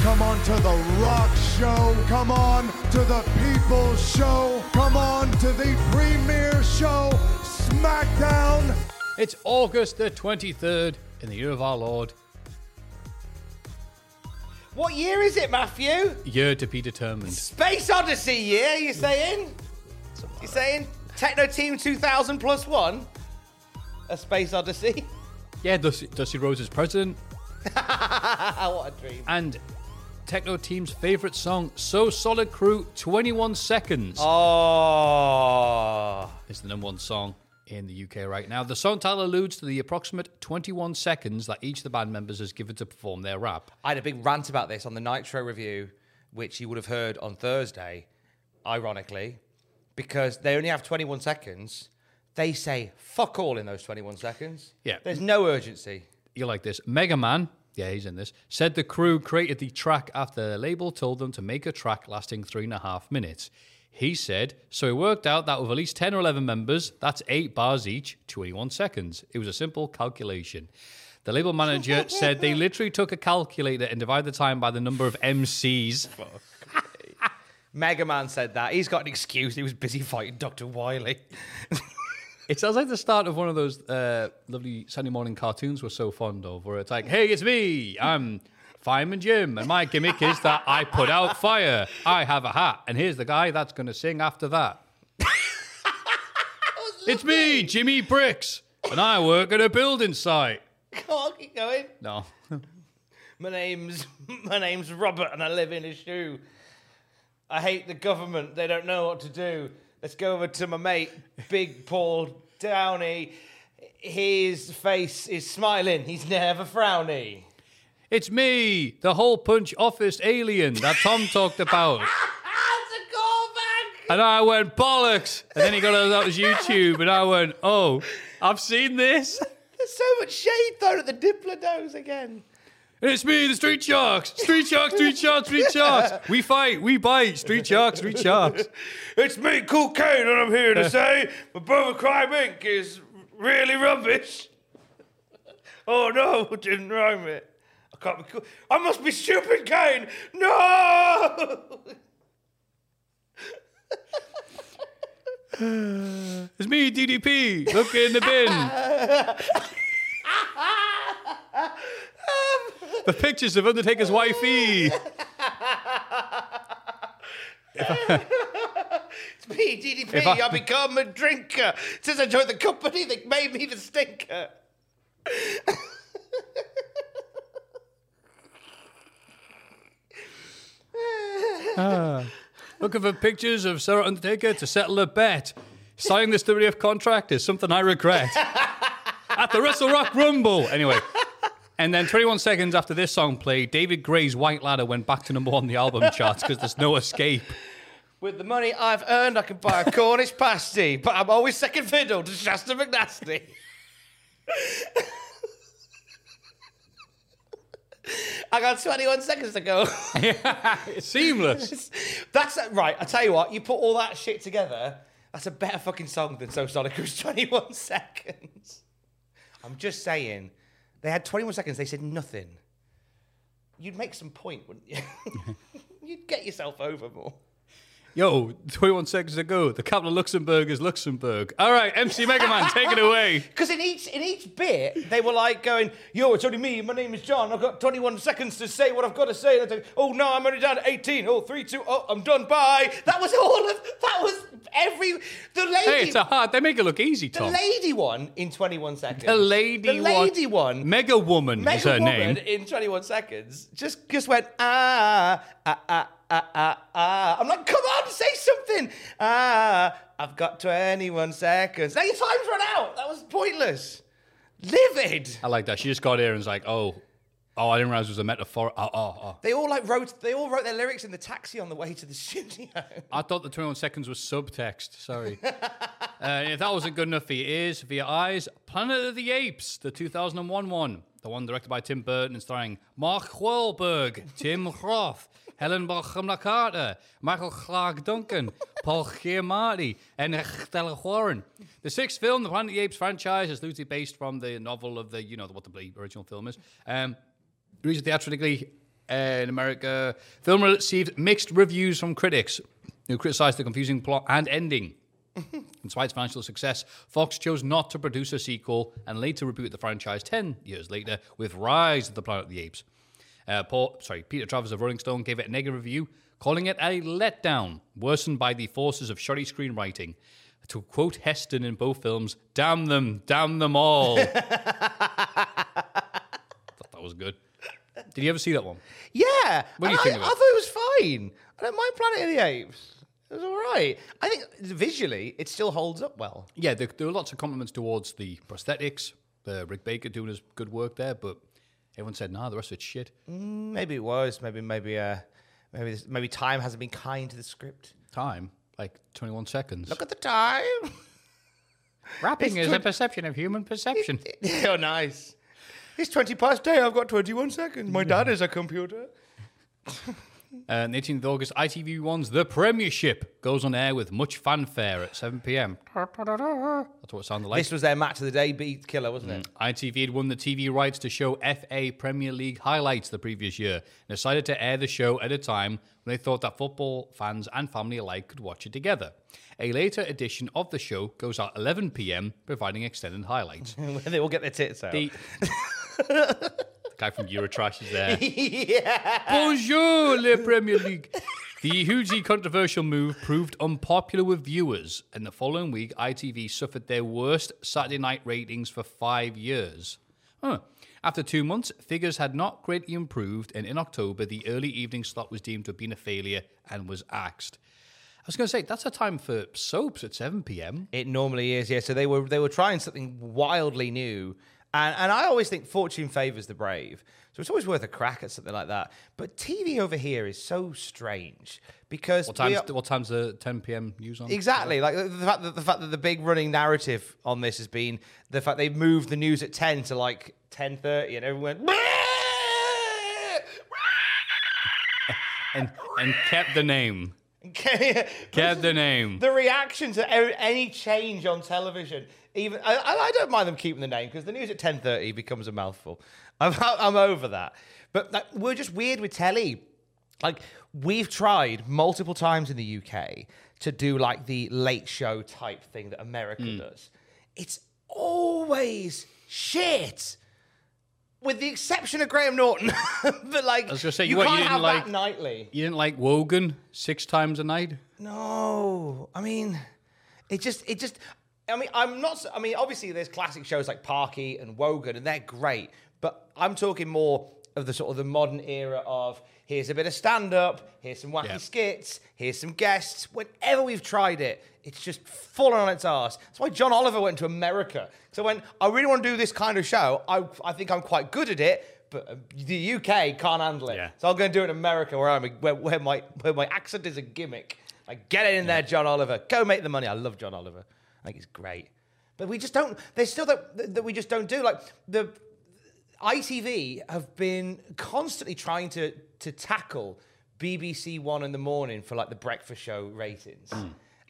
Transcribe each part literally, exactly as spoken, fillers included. Come on to the rock show. Come on to the people's show. Come on to the premiere show, SmackDown. It's August the twenty-third in the year of our Lord. What year is it, Matthew? Year to be determined. Space Odyssey year, you saying? You saying Techno Team two thousand plus one? A Space Odyssey? Yeah, Dusty, Dusty Rhodes is president. What a dream. And Techno Team's favourite song, So Solid Crew, twenty-one seconds. Oh. It's the number one song in the U K right now. The song title alludes to the approximate twenty-one seconds that each of the band members has given to perform their rap. I had a big rant about this on the Nitro review, which you would have heard on Thursday, ironically, because they only have twenty-one seconds. They say fuck all in those twenty-one seconds. Yeah. There's no urgency. You like this. Mega Man. Yeah, he's in this. Said the crew created the track after their label told them to make a track lasting three and a half minutes. He said, so it worked out that with at least ten or eleven members, that's eight bars each, twenty-one seconds. It was a simple calculation. The label manager said they literally took a calculator and divided the time by the number of M Cs. Mega Man said that. He's got an excuse. He was busy fighting Doctor Wily. It sounds like the start of one of those uh, lovely Sunday morning cartoons we're so fond of, where it's like, hey, it's me, I'm Fireman Jim, and my gimmick is that I put out fire, I have a hat, and here's the guy that's going to sing after that. It's me, Jimmy Bricks, and I work at a building site. Can't keep going. No. my name's My name's Robert, and I live in a shoe. I hate the government, they don't know what to do. Let's go over to my mate, Big Paul Downey. His face is smiling. He's never frowny. It's me, the hole punch office alien that Tom talked about. That's a callback. And I went, bollocks. And then he got on that was YouTube, and I went, oh, I've seen this. There's so much shade thrown at the Diplodos again. And it's me, the Street Sharks. Street Sharks, Street Sharks, Street Sharks. We fight, we bite. Street Sharks, Street Sharks. It's me, Cool Kane, and I'm here to say my brother Crime Incorporated is really rubbish. Oh, no, didn't rhyme it. I can't be cool. I must be stupid, Kane. No! It's me, D D P. Look in the bin. The pictures of Undertaker's wifey. It's me, D D P. I... I become a drinker. Since I joined the company, they made me the stinker. ah. Looking for pictures of Sarah Undertaker to settle a bet. Signing this W W F contract is something I regret. At the WrestleRock Rumble. Anyway. And then twenty-one seconds after this song played, David Gray's White Ladder went back to number one on the album charts because there's no escape. With the money I've earned, I can buy a Cornish pasty, but I'm always second fiddle to Shasta McNasty. I got twenty-one seconds to go. Yeah, it's seamless. That's a, right, I tell you what, you put all that shit together, that's a better fucking song than So Solid Crew's twenty-one seconds. I'm just saying... They had twenty-one seconds. They said nothing. You'd make some point, wouldn't you? You'd get yourself over more. Yo, twenty-one seconds to go. The capital of Luxembourg is Luxembourg. All right, M C Mega Man, take it away. Because in each in each bit, they were like going, yo, it's only me. My name is John. I've got twenty-one seconds to say what I've got to say. Like, oh, no, I'm only down to eighteen. Oh, three, two, oh, I'm done. Bye. That was all of... That was every... The lady... Hey, it's a hard... They make it look easy, Tom. The lady one in twenty-one seconds. The lady one. The lady one. one Mega Woman Mega is her woman name. In twenty-one seconds. Just, just went, ah, ah, ah. Ah, uh, ah, uh, ah. Uh. I'm like, come on, say something. Ah, uh, I've got twenty-one seconds. Now your time's run out. That was pointless. Livid. I like that. She just got here and was like, oh, oh, I didn't realize it was a metaphor. Oh, oh, oh. They all like wrote, they all wrote their lyrics in the taxi on the way to the studio. I thought the twenty-one seconds was subtext. Sorry. uh, if that wasn't good enough for your ears, for your eyes, Planet of the Apes, the two thousand one one. The one directed by Tim Burton and starring Mark Wahlberg, Tim Roth, Helen Bonham Carter, Michael Clarke Duncan, Paul Giamatti, and Stella Warren. The sixth film, the Planet of the Apes franchise, is loosely based from the novel of the, you know, what the original film is. Um, released theatrically uh, in America, film received mixed reviews from critics who criticized the confusing plot and ending. Despite its financial success, Fox chose not to produce a sequel and later rebooted the franchise ten years later with Rise of the Planet of the Apes. Uh, Paul, sorry, Peter Travers of Rolling Stone gave it a negative review, calling it a letdown, worsened by the forces of shoddy screenwriting. To quote Heston in both films, damn them, damn them all. I thought that was good. Did you ever see that one? Yeah. What do you I, think of it? I thought it was fine. I don't mind Planet of the Apes. It was all right. I think visually, it still holds up well. Yeah, there, there are lots of compliments towards the prosthetics. Uh, Rick Baker doing his good work there, but everyone said, nah, the rest of it's shit. Mm, maybe it was. Maybe maybe uh, maybe this, maybe time hasn't been kind to the script. Time? Like twenty-one seconds. Look at the time. Rapping it's is tw- a perception of human perception. Oh, nice. It's twenty past eight. I've got twenty-one seconds. My dad is a computer. Uh, on the eighteenth of August, I T V one's The Premiership goes on air with much fanfare at seven p.m. That's what it sounded like. This was their match of the day, beat killer, wasn't mm. it? I T V had won the T V rights to show F A Premier League highlights the previous year and decided to air the show at a time when they thought that football fans and family alike could watch it together. A later edition of the show goes out eleven p.m., providing extended highlights. They all get their tits out. The- Guy from Eurotrash is there. Yeah. Bonjour, le Premier League. The hugely controversial move proved unpopular with viewers, and the following week, I T V suffered their worst Saturday night ratings for five years. Huh. After two months, figures had not greatly improved, and in October, the early evening slot was deemed to have been a failure and was axed. I was going to say, that's a time for soaps at seven p.m. It normally is, yeah. So they were they were trying something wildly new. And, and I always think fortune favours the brave. So it's always worth a crack at something like that. But T V over here is so strange because... What time's, are, what time's the ten p.m. news on? Exactly. Like the, the, fact that, the fact that the big running narrative on this has been the fact they've moved the news at ten to like ten thirty and everyone went... and, and kept the name. Kept the name. The reaction to any change on television... Even I, I don't mind them keeping the name because the news at ten thirty becomes a mouthful. I'm, I'm over that. But like, we're just weird with telly. Like, we've tried multiple times in the U K to do like the late show type thing that America mm. does. It's always shit. With the exception of Graham Norton. But like, I was gonna say, you, you can't what, you didn't have like, that nightly. You didn't like Wogan six times a night? No. I mean, it just, it just... I mean, I'm not. I mean, obviously, there's classic shows like Parky and Wogan, and they're great. But I'm talking more of the sort of the modern era of here's a bit of stand-up, here's some wacky yeah. skits, here's some guests. Whenever we've tried it, it's just fallen on its arse. That's why John Oliver went to America. So when I really want to do this kind of show, I I think I'm quite good at it, but the U K can't handle it. Yeah. So I'll go and do it in America, where I'm a, where, where my where my accent is a gimmick. Like, get it in yeah. there, John Oliver. Go make the money. I love John Oliver. I think it's great, but we just don't. There's still that that we just don't do. Like the I T V have been constantly trying to to tackle B B C One in the morning for like the breakfast show ratings,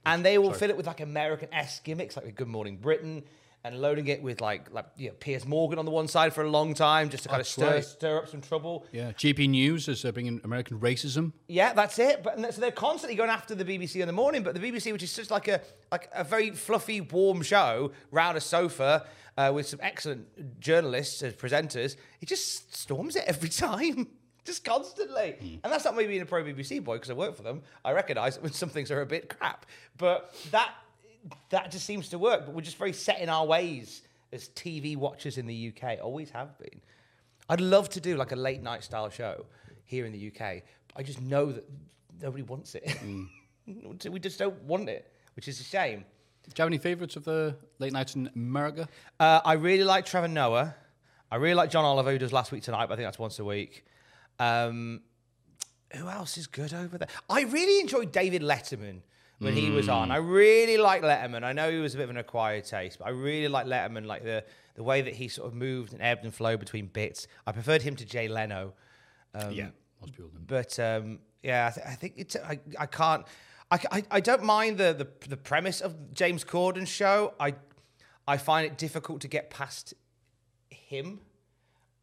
and they will Sorry. fill it with like American-esque gimmicks, like with Good Morning Britain and loading it with like like you know, Piers Morgan on the one side for a long time just to kind that's of stir right. stir up some trouble. Yeah, G P News is uh, bringing American racism. Yeah, that's it. But and so they're constantly going after the B B C in the morning, but the B B C, which is such like a like a very fluffy, warm show round a sofa uh, with some excellent journalists as presenters, it just storms it every time. Just constantly. Mm. And that's not me being a pro B B C boy, because I work for them. I recognise when some things are a bit crap. But that that just seems to work. But we're just very set in our ways as T V watchers in the U K. Always have been. I'd love to do like a late night style show here in the U K. But I just know that nobody wants it. Mm. We just don't want it, which is a shame. Do you have any favourites of the late nights in America? Uh, I really like Trevor Noah. I really like John Oliver, who does Last Week Tonight, but I think that's once a week. Um, who else is good over there? I really enjoyed David Letterman when mm. he was on. I really liked Letterman. I know he was a bit of an acquired taste, but I really liked Letterman, like the, the way that he sort of moved and ebbed and flowed between bits. I preferred him to Jay Leno. Um, yeah, most people do. But um, yeah, I, th- I think it's, I, I can't, I, I, I don't mind the, the the premise of James Corden's show. I, I find it difficult to get past him.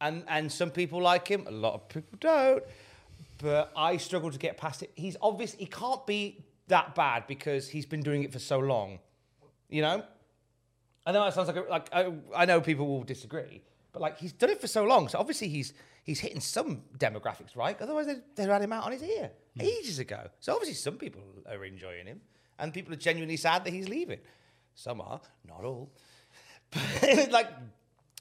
And and some people like him, a lot of people don't, but I struggle to get past it. He's obviously, he can't be that bad because he's been doing it for so long, you know? I know that sounds like, a, like I, I know people will disagree, but like he's done it for so long, so obviously he's he's hitting some demographics, right? Otherwise they'd, they'd had him out on his ear mm. ages ago. So obviously some people are enjoying him, and people are genuinely sad that he's leaving. Some are, not all. But like...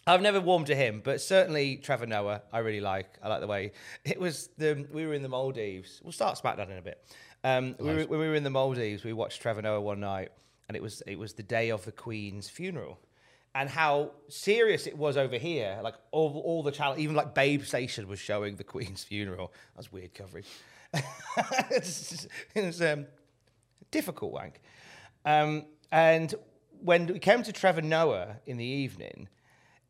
I've never warmed to him, but certainly Trevor Noah, I really like. I like the way it was. The we were in the Maldives. We'll start SmackDown in a bit. Um, we were, when we were in the Maldives, we watched Trevor Noah one night, and it was it was the day of the Queen's funeral, and how serious it was over here. Like all, all the channel, even like Babe Station was showing the Queen's funeral. That was weird coverage. It was um, difficult wank. Um, and when we came to Trevor Noah in the evening.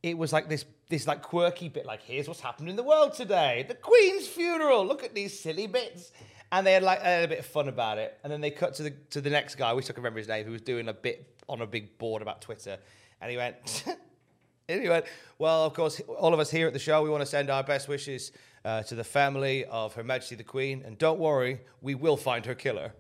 It was like this, this like quirky bit, like here's what's happened in the world today, the Queen's funeral. Look at these silly bits, and they had like they had a bit of fun about it. And then they cut to the to the next guy, which I can remember his name, who was doing a bit on a big board about Twitter, and he went, and he went, well, of course, all of us here at the show, we want to send our best wishes uh, to the family of Her Majesty the Queen, and don't worry, we will find her killer.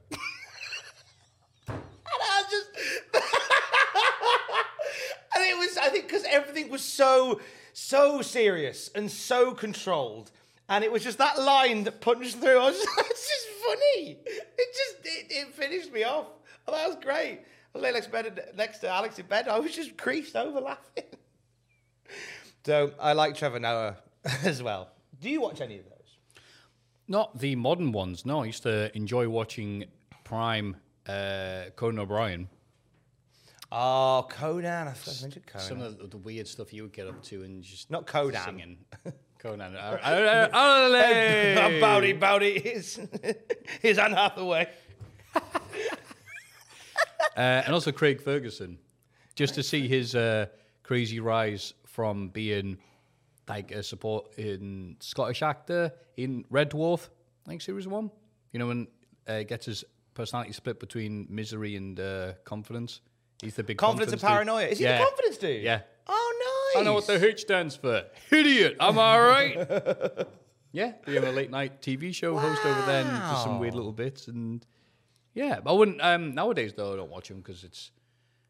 I think because everything was so, so serious and so controlled. And it was just that line that punched through. I was just, it's just funny. It just, it, it finished me off. Oh, that was great. I was laying next to, bed, next to Alex in bed. I was just creased over laughing. So I like Trevor Noah as well. Do you watch any of those? Not the modern ones, no. I used to enjoy watching Prime uh, Conan O'Brien. Oh, Conan. I forgot to mention Conan. Some of the, the weird stuff you would get up to and just... Not Conan. Singing. Conan. Ole! Bowdy, Bowdy. Here's Anne Hathaway. uh, and also Craig Ferguson. Just to see his uh, crazy rise from being like a supporting Scottish actor in Red Dwarf, I think series one. You know, when uh, he gets his personality split between misery and uh, confidence. He's the big confidence, confidence and paranoia. Dude. Is he yeah. the confidence dude? Yeah. Oh, nice. I know what the H stands for. Idiot. Am I right? Yeah. We have a late night T V show wow. host over there and just some weird little bits. And yeah, I wouldn't, um, nowadays though, I don't watch him because it's,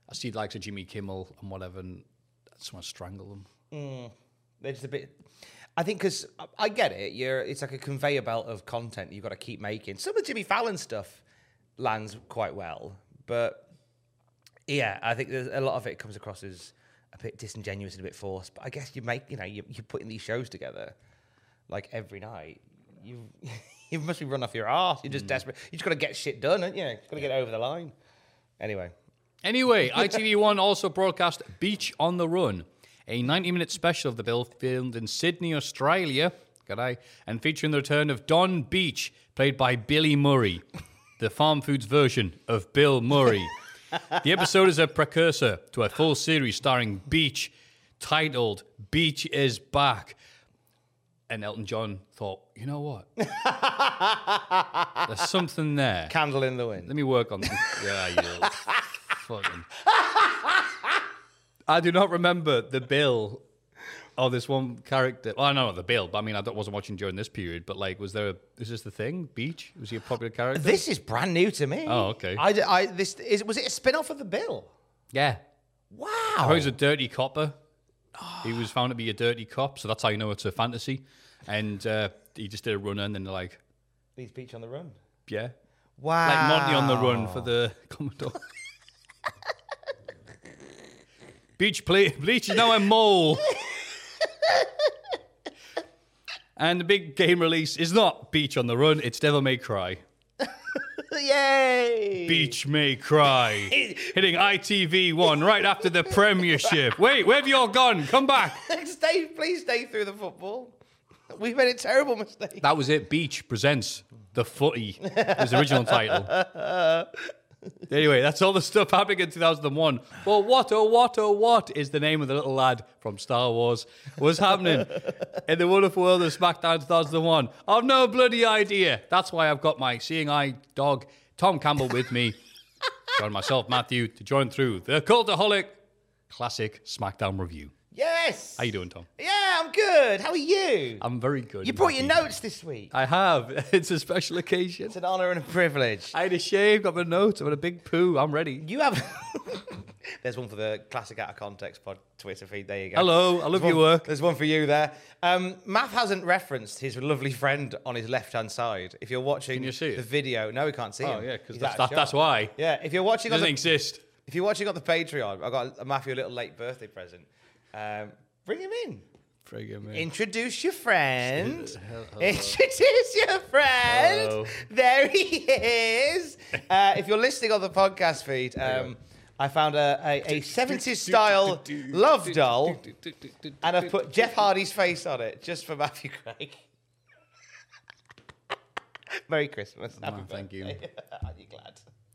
I see the likes of Jimmy Kimmel and whatever, and I just want to strangle them. Mm. They're just a bit, I think because I, I get it. You're, it's like a conveyor belt of content you've got to keep making. Some of Jimmy Fallon's stuff lands quite well, but. Yeah, I think there's a lot of it comes across as a bit disingenuous and a bit forced. But I guess you make, you know, you're, you're putting these shows together like every night. You you must be run off your arse. You're just mm. desperate. You just got to get shit done, aren't you? You just got to yeah. get over the line. Anyway. Anyway, I T V one also broadcast Beach on the Run, a ninety-minute special of The Bill filmed in Sydney, Australia, got I, and featuring the return of Don Beach, played by Billy Murray, the Farm Foods version of Bill Murray. The episode is a precursor to a full series starring Beach, titled Beach is Back. And Elton John thought, you know what? There's something there. Candle in the wind. Let me work on this. Yeah, you fucking. I do not remember the Bill or this one character. Well, I know the Bill, but I mean, I wasn't watching during this period. But like, was there? A, is this the thing? Beach? Was he a popular character? This is brand new to me. Oh, okay. I, I this is was it a spin-off of the Bill? Yeah. Wow. Oh, he was a dirty copper. Oh. He was found to be a dirty cop, so that's how you know it's a fantasy. And uh, he just did a run, and then they're like, "Leaves Beach on the run." Yeah. Wow. Like Monty on the run for the Commodore. Beach ble Bleach is now a mole. And the big game release is not Beach on the Run, it's Devil May Cry. Yay! Beach May Cry. Hitting I T V one right after the premiership. Wait, where have you all gone? Come back. Stay, please stay through the football. We've made a terrible mistake. That was it. Beach presents The Footy. His original title. Anyway, that's all the stuff happening in two thousand one. Well, what, oh, what, oh, what is the name of the little lad from Star Wars was happening in the wonderful world of SmackDown two thousand one? I've no bloody idea. That's why I've got my seeing eye dog, Tom Campbell, with me, and myself, Matthew, to join through the Cultaholic Classic SmackDown Review. Yes! How you doing, Tom? Yeah, I'm good. How are you? I'm very good. You brought your notes this week. I have. It's a special occasion. It's an honour and a privilege. I had a shave, got my notes, I had a big poo. I'm ready. You have... There's one for the Classic Out of Context pod Twitter feed. There you go. Hello, I love your work. There's one for you there. Um, Math hasn't referenced his lovely friend on his left-hand side. If you're watching Can you see the it? video... No, we can't see oh, him. Oh, yeah, because that's, that, that's why. Yeah, if you're watching... It doesn't on the, exist. If you're watching on the Patreon, I got a Matthew a little late birthday present. Um, bring him in. Bring him in. Introduce your friend. Introduce your friend. Hello. There he is. Uh, if you're listening on the podcast feed, um, I found a, a, a seventies-style love doll, and I've put Jeff Hardy's face on it just for Matthew Gregg. Merry Christmas. Happy oh, thank you. Aren't you glad?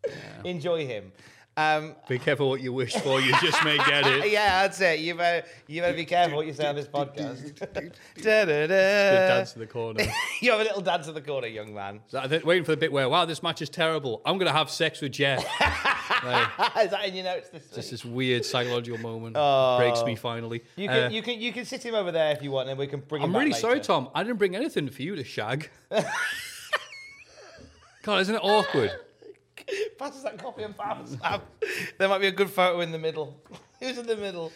Yeah. Enjoy him. Um, be careful what you wish for. You just may get it. Yeah, that's it. You better, you better be careful what you say on this podcast. da, da, da. Dance in the corner. You have a little dance in the corner, young man. So waiting for the bit where, wow, this match is terrible. I'm going to have sex with Jeff. Like, is that in your notes this week? Just this weird psychological moment. Oh. Breaks me finally. You can, uh, you can you can sit him over there if you want, and we can bring him I'm really later. Sorry, Tom. I didn't bring anything for you to shag. God, isn't it awkward? Passes that coffee and bam, slap. There might be a good photo in the middle. Who's in the middle?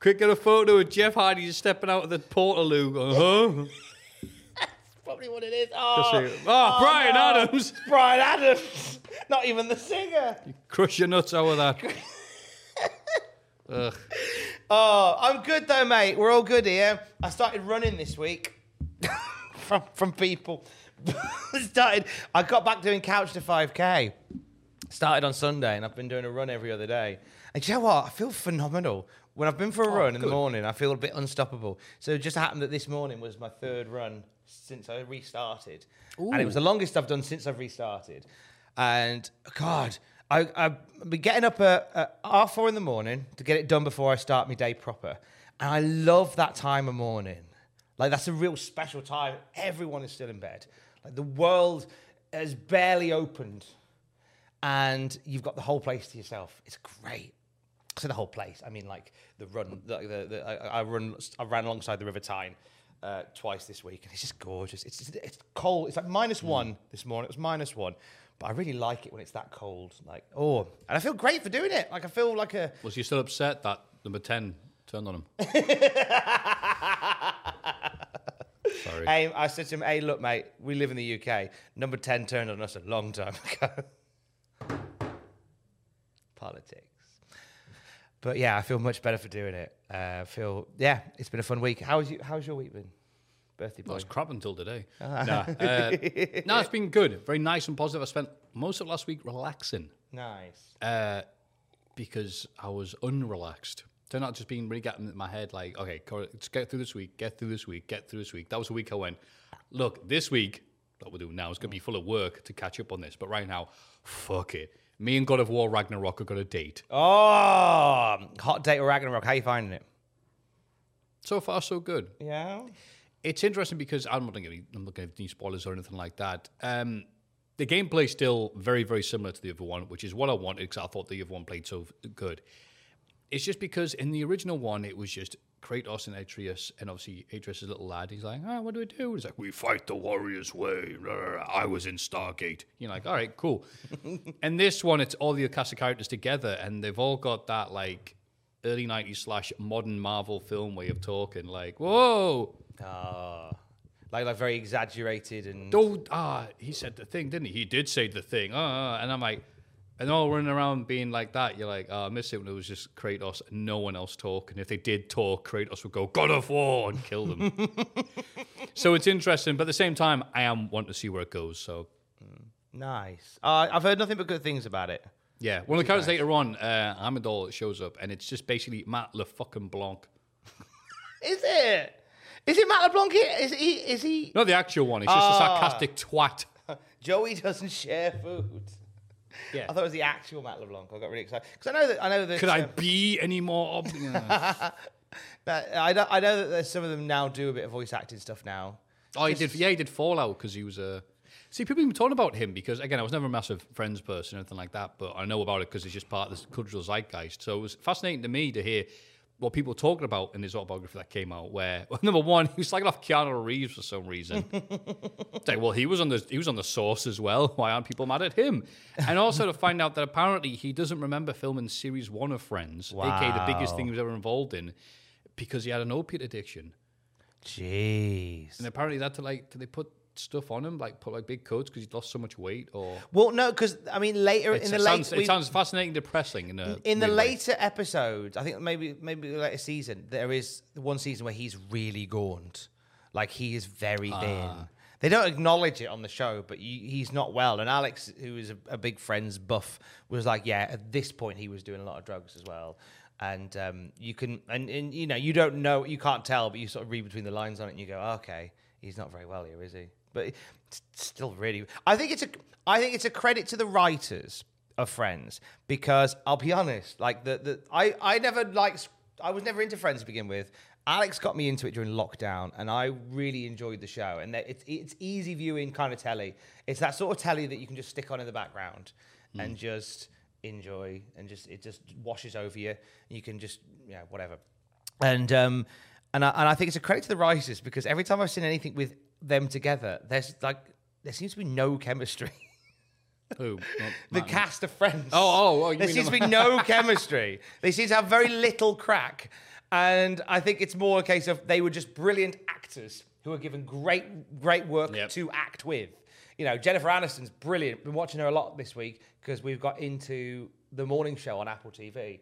Quick, get a photo of Jeff Hardy just stepping out of the portaloo. Going, huh? That's probably what it is. Oh, oh, oh Brian no. Adams. Brian Adams. Not even the singer. You crush your nuts over that. Ugh. Oh, I'm good though, mate. We're all good here. I started running this week from from people. started. I got back doing couch to five K. Started on Sunday, and I've been doing a run every other day. And do you know what? I feel phenomenal. When I've been for a oh, run in good. the morning, I feel a bit unstoppable. So it just happened that this morning was my third run since I restarted. Ooh. And it was the longest I've done since I've restarted. And, God, I, I've been getting up at, at half four in the morning to get it done before I start my day proper. And I love that time of morning. Like, that's a real special time. Everyone is still in bed. Like, the world has barely opened. And you've got the whole place to yourself. It's great. So the whole place. I mean, like the run. The, the, the, I, I run. I ran alongside the River Tyne uh, twice this week, and it's just gorgeous. It's just, it's cold. It's like minus one this morning. It was minus one, but I really like it when it's that cold. Like oh, and I feel great for doing it. Like I feel like a. Was you still upset that number ten turned on him? Sorry. Hey, I said to him, "Hey, look, mate. We live in the U K. Number ten turned on us a long time ago." Politics. But yeah, I feel much better for doing it. Uh, I feel, yeah, it's been a fun week. How's you? How's your week been? Birthday boy. Well, it's crap until today. Uh-huh. No, uh, no, it's been good. Very nice and positive. I spent most of last week relaxing. Nice. Uh, because I was unrelaxed. So not just being really getting in my head like, okay, let's get through this week, get through this week, get through this week. That was the week I went, look, this week, what we're doing now is going to be full of work to catch up on this. But right now, fuck it. Me and God of War Ragnarok have got a date. Oh, hot date with Ragnarok. How are you finding it? So far, so good. Yeah. It's interesting because I'm not going to give any spoilers or anything like that. Um, the gameplay's still very, very similar to the other one, which is what I wanted because I thought the other one played so good. It's just because in the original one, it was just Kratos and Atreus, and obviously Atreus is a little lad. He's like, ah, oh, what do we do? He's like, we fight the warrior's way. I was in Stargate. You're like, all right, cool. And this one, it's all the cast of characters together, and they've all got that, like, early nineties slash modern Marvel film way of talking, like, whoa. Ah. Uh. Like, like very exaggerated and... Oh, ah, he said the thing, didn't he? He did say the thing. Ah, and I'm like... And all running around being like that, you're like, oh, I miss it when it was just Kratos and no one else talk. And if they did talk, Kratos would go, God of War, and kill them. So it's interesting. But at the same time, I am wanting to see where it goes, so... Nice. Uh, I've heard nothing but good things about it. Yeah. One of the characters nice. later on, uh, Amidol, shows up, and it's just basically Matt LeFucking-Blanc. Is it? Is it Matt LeBlanc here? Is he? Is he? Not the actual one. He's just uh, a sarcastic twat. Joey doesn't share food. Yeah. I thought it was the actual Matt LeBlanc. I got really excited because I know that I know that. Could um, I be any more obvious? I know, I know that some of them now do a bit of voice acting stuff now. Oh, he did. Yeah, he did Fallout because he was a. Uh... See, people even talking about him because again, I was never a massive Friends person or anything like that, but I know about it because it's just part of the cultural zeitgeist. So it was fascinating to me to hear what people were talking about in his autobiography that came out, where well, number one, he was slagging off Keanu Reeves for some reason. It's like, well, he was on the he was on the Source as well. Why aren't people mad at him? And also to find out that apparently he doesn't remember filming series one of Friends, wow. aka the biggest thing he was ever involved in, because he had an opiate addiction. Jeez. And apparently that to like did they put stuff on him, like put like big coats because he'd lost so much weight, or well, no, because I mean later it's, in the late it sounds fascinating, depressing. In, a in the later way. episodes, I think maybe maybe the later season there is one season where he's really gaunt, like he is very ah. thin. They don't acknowledge it on the show, but you, he's not well. And Alex, who is a, a big Friends buff, was like, yeah, at this point he was doing a lot of drugs as well. And um, you can and, and you know you don't know, you can't tell, but you sort of read between the lines on it, and you go, oh, okay, he's not very well here, is he? But it's still really... I think it's a I think it's a credit to the writers of Friends because I'll be honest, like the, the I, I never liked I was never into Friends to begin with. Alex got me into it during lockdown and I really enjoyed the show. And it's it's easy viewing kind of telly. It's that sort of telly that you can just stick on in the background mm. and just enjoy and just it just washes over you. You can just yeah, whatever. And um and I, and I think it's a credit to the writers because every time I've seen anything with them together, there's like there seems to be no chemistry. Who? The cast of Friends. Oh, oh, oh you there mean seems to be no chemistry. They seem to have very little crack, and I think it's more a case of they were just brilliant actors who were given great, great work yep. to act with. You know, Jennifer Aniston's brilliant. Been watching her a lot this week because we've got into the morning show on Apple T V.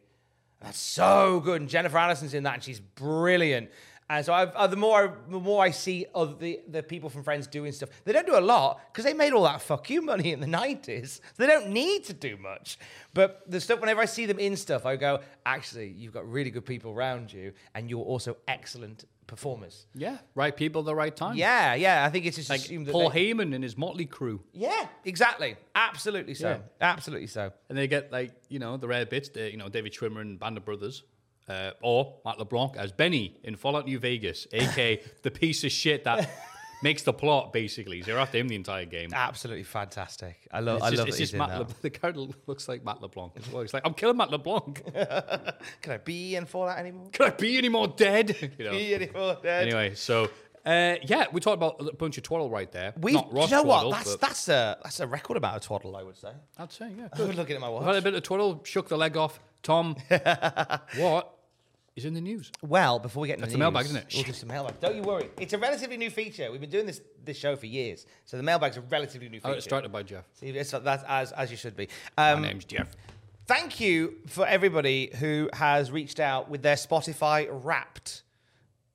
That's so good, and Jennifer Aniston's in that, and she's brilliant. And so I've, uh, the more I, the more I see of the, the people from Friends doing stuff, they don't do a lot because they made all that fuck you money in the nineties. So they don't need to do much. But the stuff, whenever I see them in stuff, I go, actually, you've got really good people around you and you're also excellent performers. Yeah, right people at the right time. Yeah, yeah. I think it's just like assumed Paul that they... Heyman and his motley crew. Yeah, exactly. Absolutely so. Yeah. Absolutely so. And they get like, you know, the rare bits, the, you know, David Schwimmer and Band of Brothers. Uh, or Matt LeBlanc as Benny in Fallout New Vegas, a k a the piece of shit that makes the plot, basically. So you're after him the entire game. Absolutely fantastic. I love I love it. It's just Matt LeBlanc. The character looks like Matt LeBlanc as well. He's like, I'm killing Matt LeBlanc. Can I be in Fallout anymore? Can I be any more dead? You know. Be any more dead? Anyway, so... Uh, yeah, we talked about a bunch of twaddle right there. We, Not Ross you know twaddle, what? That's that's a that's a record about a twaddle, I would say. I'd say, yeah. Good. Looking at my watch. I've had a bit of twaddle, shook the leg off. Tom, what is in the news? Well, before we get into the news... That's the mailbag, isn't it? We'll do some mailbag. Don't you worry. It's a relatively new feature. We've been doing this this show for years, so the mailbag's a relatively new feature. Oh, it's started by Jeff. So it's, that's as, as you should be. Um, my name's Jeff. Thank you for everybody who has reached out with their Spotify Wrapped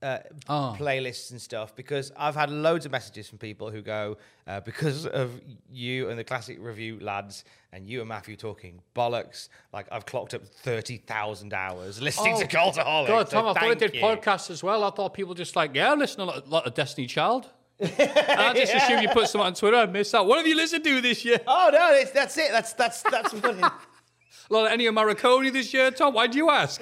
Uh, oh. playlists and stuff, because I've had loads of messages from people who go uh, because of you and the classic review lads and you and Matthew talking bollocks, like I've clocked up thirty thousand hours listening oh, to Cultaholic. God, Tom, so I thought I did you. podcasts as well. I thought people just like, yeah, I listen to a lot, lot of Destiny Child. I just yeah. assumed you put something on Twitter. I missed out. What have you listened to this year? Oh no, it's, that's it. That's that's that's funny. A lot of Ennio Morricone this year, Tom. Why do you ask?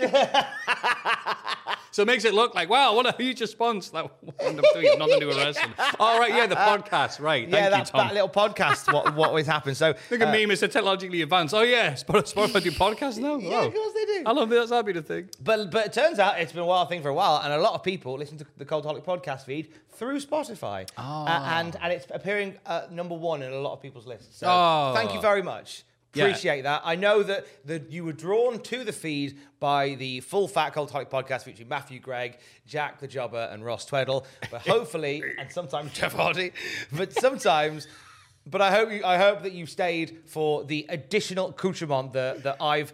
So it makes it look like, wow, what a huge response. Like, I'm doing nothing to do with wrestling. All right, yeah, the podcast, right. Yeah, that's that little podcast, what what always happens. So, look at uh, me, Mister Technologically Advanced. Oh, yeah, Spotify do podcasts now? Yeah, oh. Of course they do. I love that. That'd be the thing. But, but it turns out it's been a wild thing for a while, and a lot of people listen to the Cultaholic podcast feed through Spotify. Oh. Uh, and, and it's appearing at number one in a lot of people's lists. So oh. thank you very much. Appreciate yeah. that. I know that that you were drawn to the feed by the Full Fat Cultaholic podcast featuring Matthew Gregg, Jack the Jobber, and Ross Tweddle. But hopefully, and sometimes Jeff Hardy, but sometimes, but I hope you, I hope that you stayed for the additional accoutrement that that I've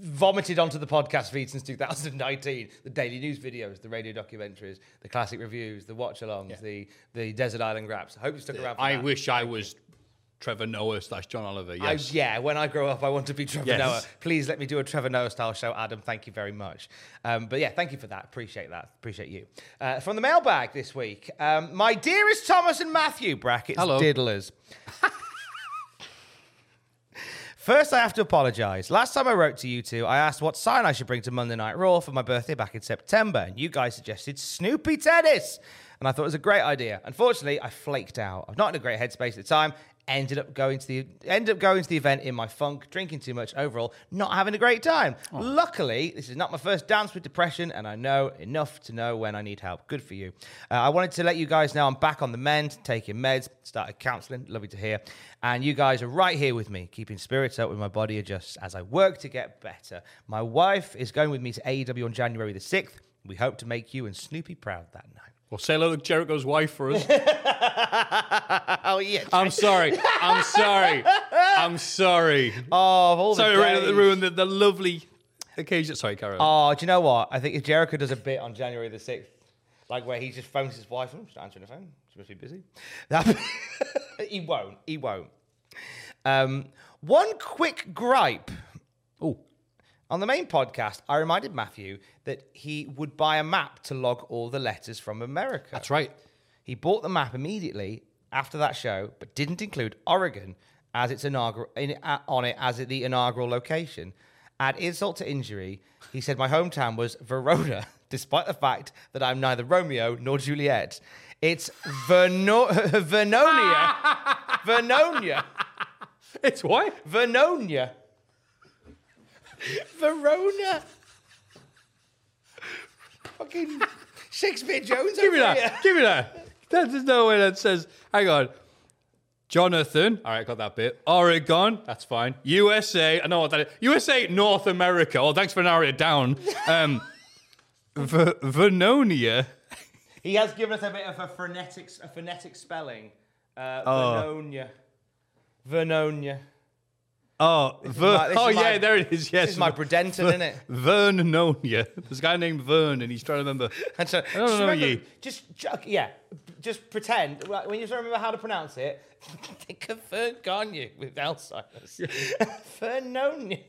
vomited onto the podcast feed since two thousand nineteen. The daily news videos, the radio documentaries, the classic reviews, the watch-alongs, yeah. the the Desert Island Graps. I hope you stuck around for I that. wish I was Trevor Noah slash John Oliver, yes. I, yeah, when I grow up, I want to be Trevor yes. Noah. Please let me do a Trevor Noah-style show, Adam. Thank you very much. Um, but yeah, thank you for that. Appreciate that. Appreciate you. Uh, from the mailbag this week, um, my dearest Thomas and Matthew, brackets, hello. Diddlers. First, I have to apologise. Last time I wrote to you two, I asked what sign I should bring to Monday Night Raw for my birthday back in September, and you guys suggested Snoopy Tennis, and I thought it was a great idea. Unfortunately, I flaked out. I'm not in a great headspace at the time. Ended up going to the ended up going to the event in my funk, drinking too much overall, not having a great time. Oh. Luckily, this is not my first dance with depression, and I know enough to know when I need help. Good for you. Uh, I wanted to let you guys know I'm back on the mend, taking meds, started counselling. Lovely to hear. And you guys are right here with me, keeping spirits up when my body adjusts as I work to get better. My wife is going with me to A E W on January the sixth. We hope to make you and Snoopy proud that night. Well, say hello to Jericho's wife for us. Oh, yeah. I'm sorry. I'm sorry. I'm sorry. Oh, of all sorry, the Sorry, really ruined the, the lovely occasion. Sorry, carry on. Oh, do you know what? I think if Jericho does a bit on January the sixth, like where he just phones his wife, and she's not answering the phone. She must be busy. That, he won't. He won't. Um, one quick gripe. Oh. On the main podcast, I reminded Matthew that he would buy a map to log all the letters from America. That's right. He bought the map immediately after that show, but didn't include Oregon as its inaugural in, uh, on it as the inaugural location. Add insult to injury, he said my hometown was Verona, despite the fact that I'm neither Romeo nor Juliet. It's Verno- Vernonia. Vernonia. It's what? Vernonia. Verona. Fucking Shakespeare Jones. Give me that. Here. Give me that. There's no way that says, hang on. Jonathan. All right, got that bit. Oregon. That's fine. U S A. I know what that is. U S A, North America. Oh, thanks for narrowing it down. Um, Ver- Vernonia. He has given us a bit of a phonetic, a phonetic spelling. Uh, oh. Vernonia. Vernonia. Oh, Ver- my, oh my, yeah, there it is. Yes, this is my Bradenton, Ver- isn't it? Vernonia. There's a guy named Vern, and he's trying to remember. And so, I don't just know remember, you. Just, yeah, just pretend. When you don't remember how to pronounce it, think of Vern Gagne with Alzheimer's. Yeah. Vernonia.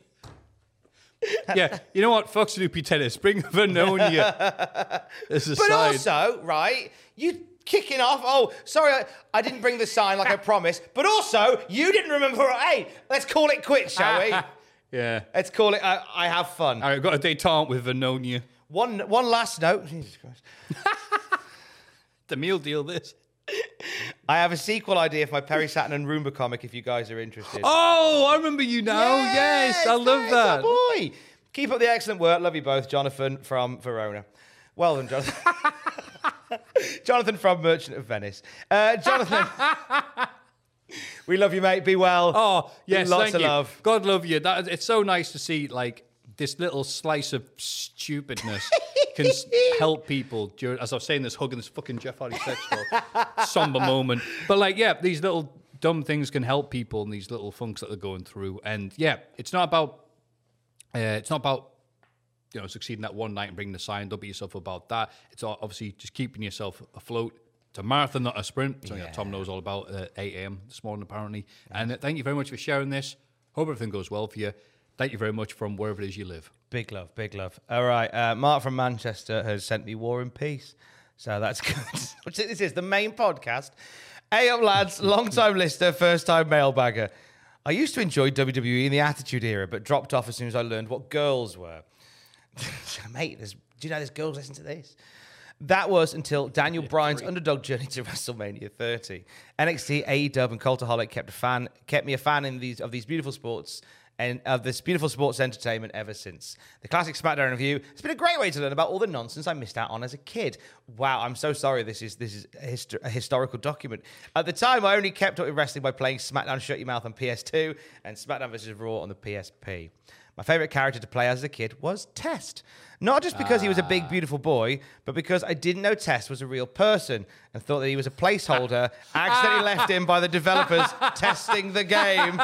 Yeah, you know what? Fuck Snoopy Tennis. Bring Vernonia as a but sign. But also, right, you... Kicking off, oh, sorry, I, I didn't bring the sign like I promised, but also, you didn't remember, hey, let's call it quits, shall we? Yeah. Let's call it, uh, I have fun. All right, got a detente with Vernonia. One one last note. Jesus Christ. The meal deal, this. I have a sequel idea for my Perry Saturn and Roomba comic if you guys are interested. Oh, I remember you now, yes, yes I love that. Oh, boy. Keep up the excellent work, love you both, Jonathan from Verona. Well done, Jonathan. Jonathan from Merchant of Venice. Uh, Jonathan, we love you, mate. Be well. Oh, yes, lots thank of you. Love. God love you. That, it's so nice to see like this little slice of stupidness can help people. During, as I was saying, this hugging this fucking Jeff Hardy sex talk, somber moment. But like, yeah, these little dumb things can help people in these little funks that they're going through. And yeah, it's not about. Uh, it's not about. You know, succeeding that one night and bringing the sign. Don't beat yourself about that. It's obviously just keeping yourself afloat. It's a marathon, not a sprint. Something yeah. that Tom knows all about at eight a.m. this morning, apparently. Yeah. And thank you very much for sharing this. Hope everything goes well for you. Thank you very much from wherever it is you live. Big love, big love. All right, uh, Mark from Manchester has sent me War and Peace. So that's good. This is the main podcast. Hey up, lads. Long-time listener, first-time mailbagger. I used to enjoy W W E in the Attitude Era, but dropped off as soon as I learned what girls were. Mate, there's do you know this? Girls, listen to this. That was until Daniel Bryan's underdog journey to WrestleMania thirty. N X T, A E W, and Cultaholic kept a fan, kept me a fan in these of these beautiful sports and of this beautiful sports entertainment ever since. The classic SmackDown review. It's been a great way to learn about all the nonsense I missed out on as a kid. Wow, I'm so sorry. This is this is a, histor- a historical document. At the time, I only kept up with wrestling by playing SmackDown Shut Your Mouth on P S two and SmackDown versus. Raw on the P S P. My favourite character to play as a kid was Test. Not just because uh, he was a big, beautiful boy, but because I didn't know Test was a real person and thought that he was a placeholder accidentally left in by the developers testing the game.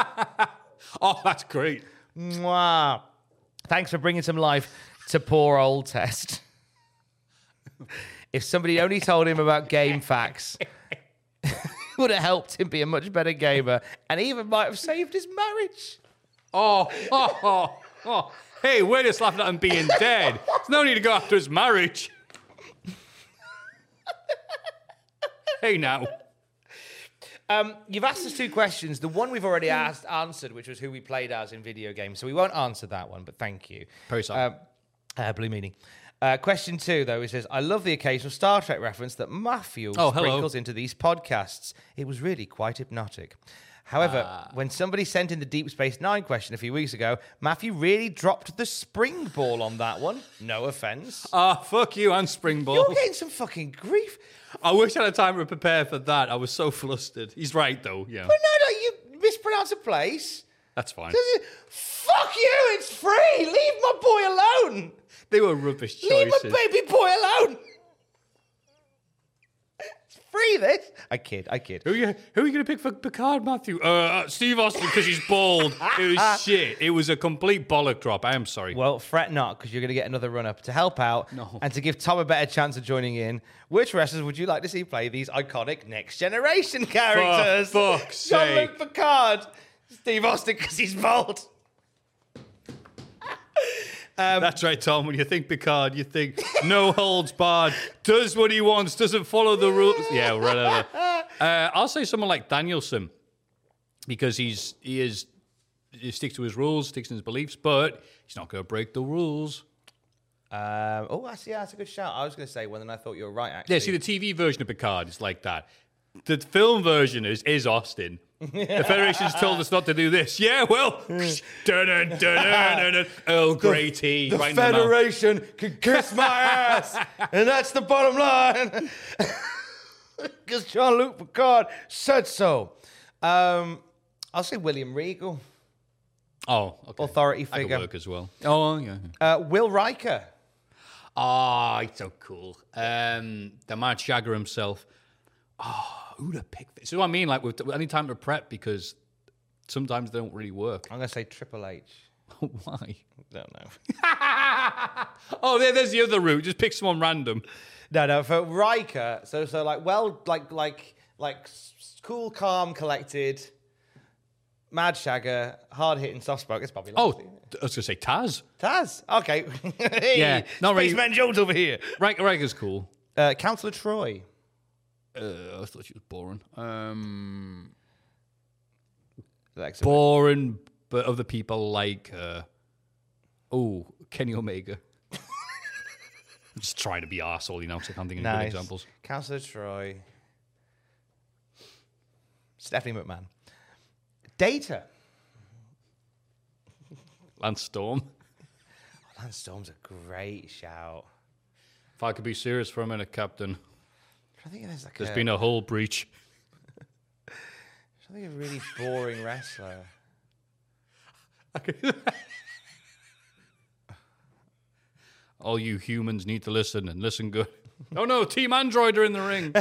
Oh, that's great. Mwah. Thanks for bringing some life to poor old Test. If somebody only told him about game facts, it would have helped him be a much better gamer and even might have saved his marriage. Oh, oh, oh. Oh, hey, we're just laughing at him being dead. There's no need to go after his marriage. Hey, now. Um, you've asked us two questions. The one we've already asked answered, which was who we played as in video games. So we won't answer that one, but thank you. Perry Saturn. Um, uh, Blue Meanie. Uh, question two, though, it says, I love the occasional Star Trek reference that Matthew oh, sprinkles hello. into these podcasts. It was really quite hypnotic. However, uh, when somebody sent in the Deep Space Nine question a few weeks ago, Matthew really dropped the spring ball on that one. No offence. Ah, uh, fuck you and spring ball. You're getting some fucking grief. I wish I had time to prepare for that. I was so flustered. He's right, though. Yeah. But no, no, you mispronounced a place. That's fine. It, fuck you, it's free. Leave my boy alone. They were rubbish choices. Leave my baby boy alone. Free this. I kid, I kid. Who are you, who are you going to pick for Picard, Matthew? Uh, uh, Steve Austin, because he's bald. It was shit. It was a complete bollock drop. I am sorry. Well, fret not, because you're going to get another run-up to help out no. and to give Tom a better chance of joining in. Which wrestlers would you like to see play these iconic Next Generation characters? For fuck's sake. Jean-Luc Picard, Steve Austin, because he's bald. Um, That's right, Tom. When you think Picard, you think no holds barred, does what he wants, doesn't follow the rules. Yeah, whatever. Uh, I'll say someone like Danielson because he's he is he sticks to his rules, sticks to his beliefs, but he's not going to break the rules. Um, oh, that's, yeah, that's a good shout. I was going to say one, and I thought you were right, actually. Yeah, see, the T V version of Picard is like that. The film version is is Austin. The Federation's told us not to do this. Yeah, well, Earl Grey tea. The, the right Federation can kiss my ass, and that's the bottom line. Because Jean-Luc Picard said so. Um, I'll say William Regal. Oh, okay. Authority figure. I could work as well. Oh, yeah. Uh, Will Riker. Ah, oh, it's so cool. Um, the Mad Shagger himself. Oh. Who to pick this? So I mean, like, with any time to prep because sometimes they don't really work. I'm gonna say Triple H. Why? Don't know. Oh, there, there's the other route. Just pick someone random. No, no. For Riker, so so like well, like like like cool, calm, collected, Mad Shagger, hard hitting, soft spoke. It's probably. Oh, I was gonna say Taz. Taz. Okay. Hey, yeah. Not really. Spaceman Jones over here. Riker, Riker's cool. Uh, Counselor Troy. Uh, I thought she was boring. Um, boring, but other people like her. Uh, oh, Kenny Omega. I'm just trying to be arsehole, you know, so I can't think of nice. Good examples. Counselor Troy. Stephanie McMahon. Data. Lance Storm. Oh, Lance Storm's a great shout. If I could be serious for a minute, Captain... I think there's like there's a, been a whole breach. I think a really boring wrestler. All you humans need to listen and listen good. Oh no, Team Android are in the ring.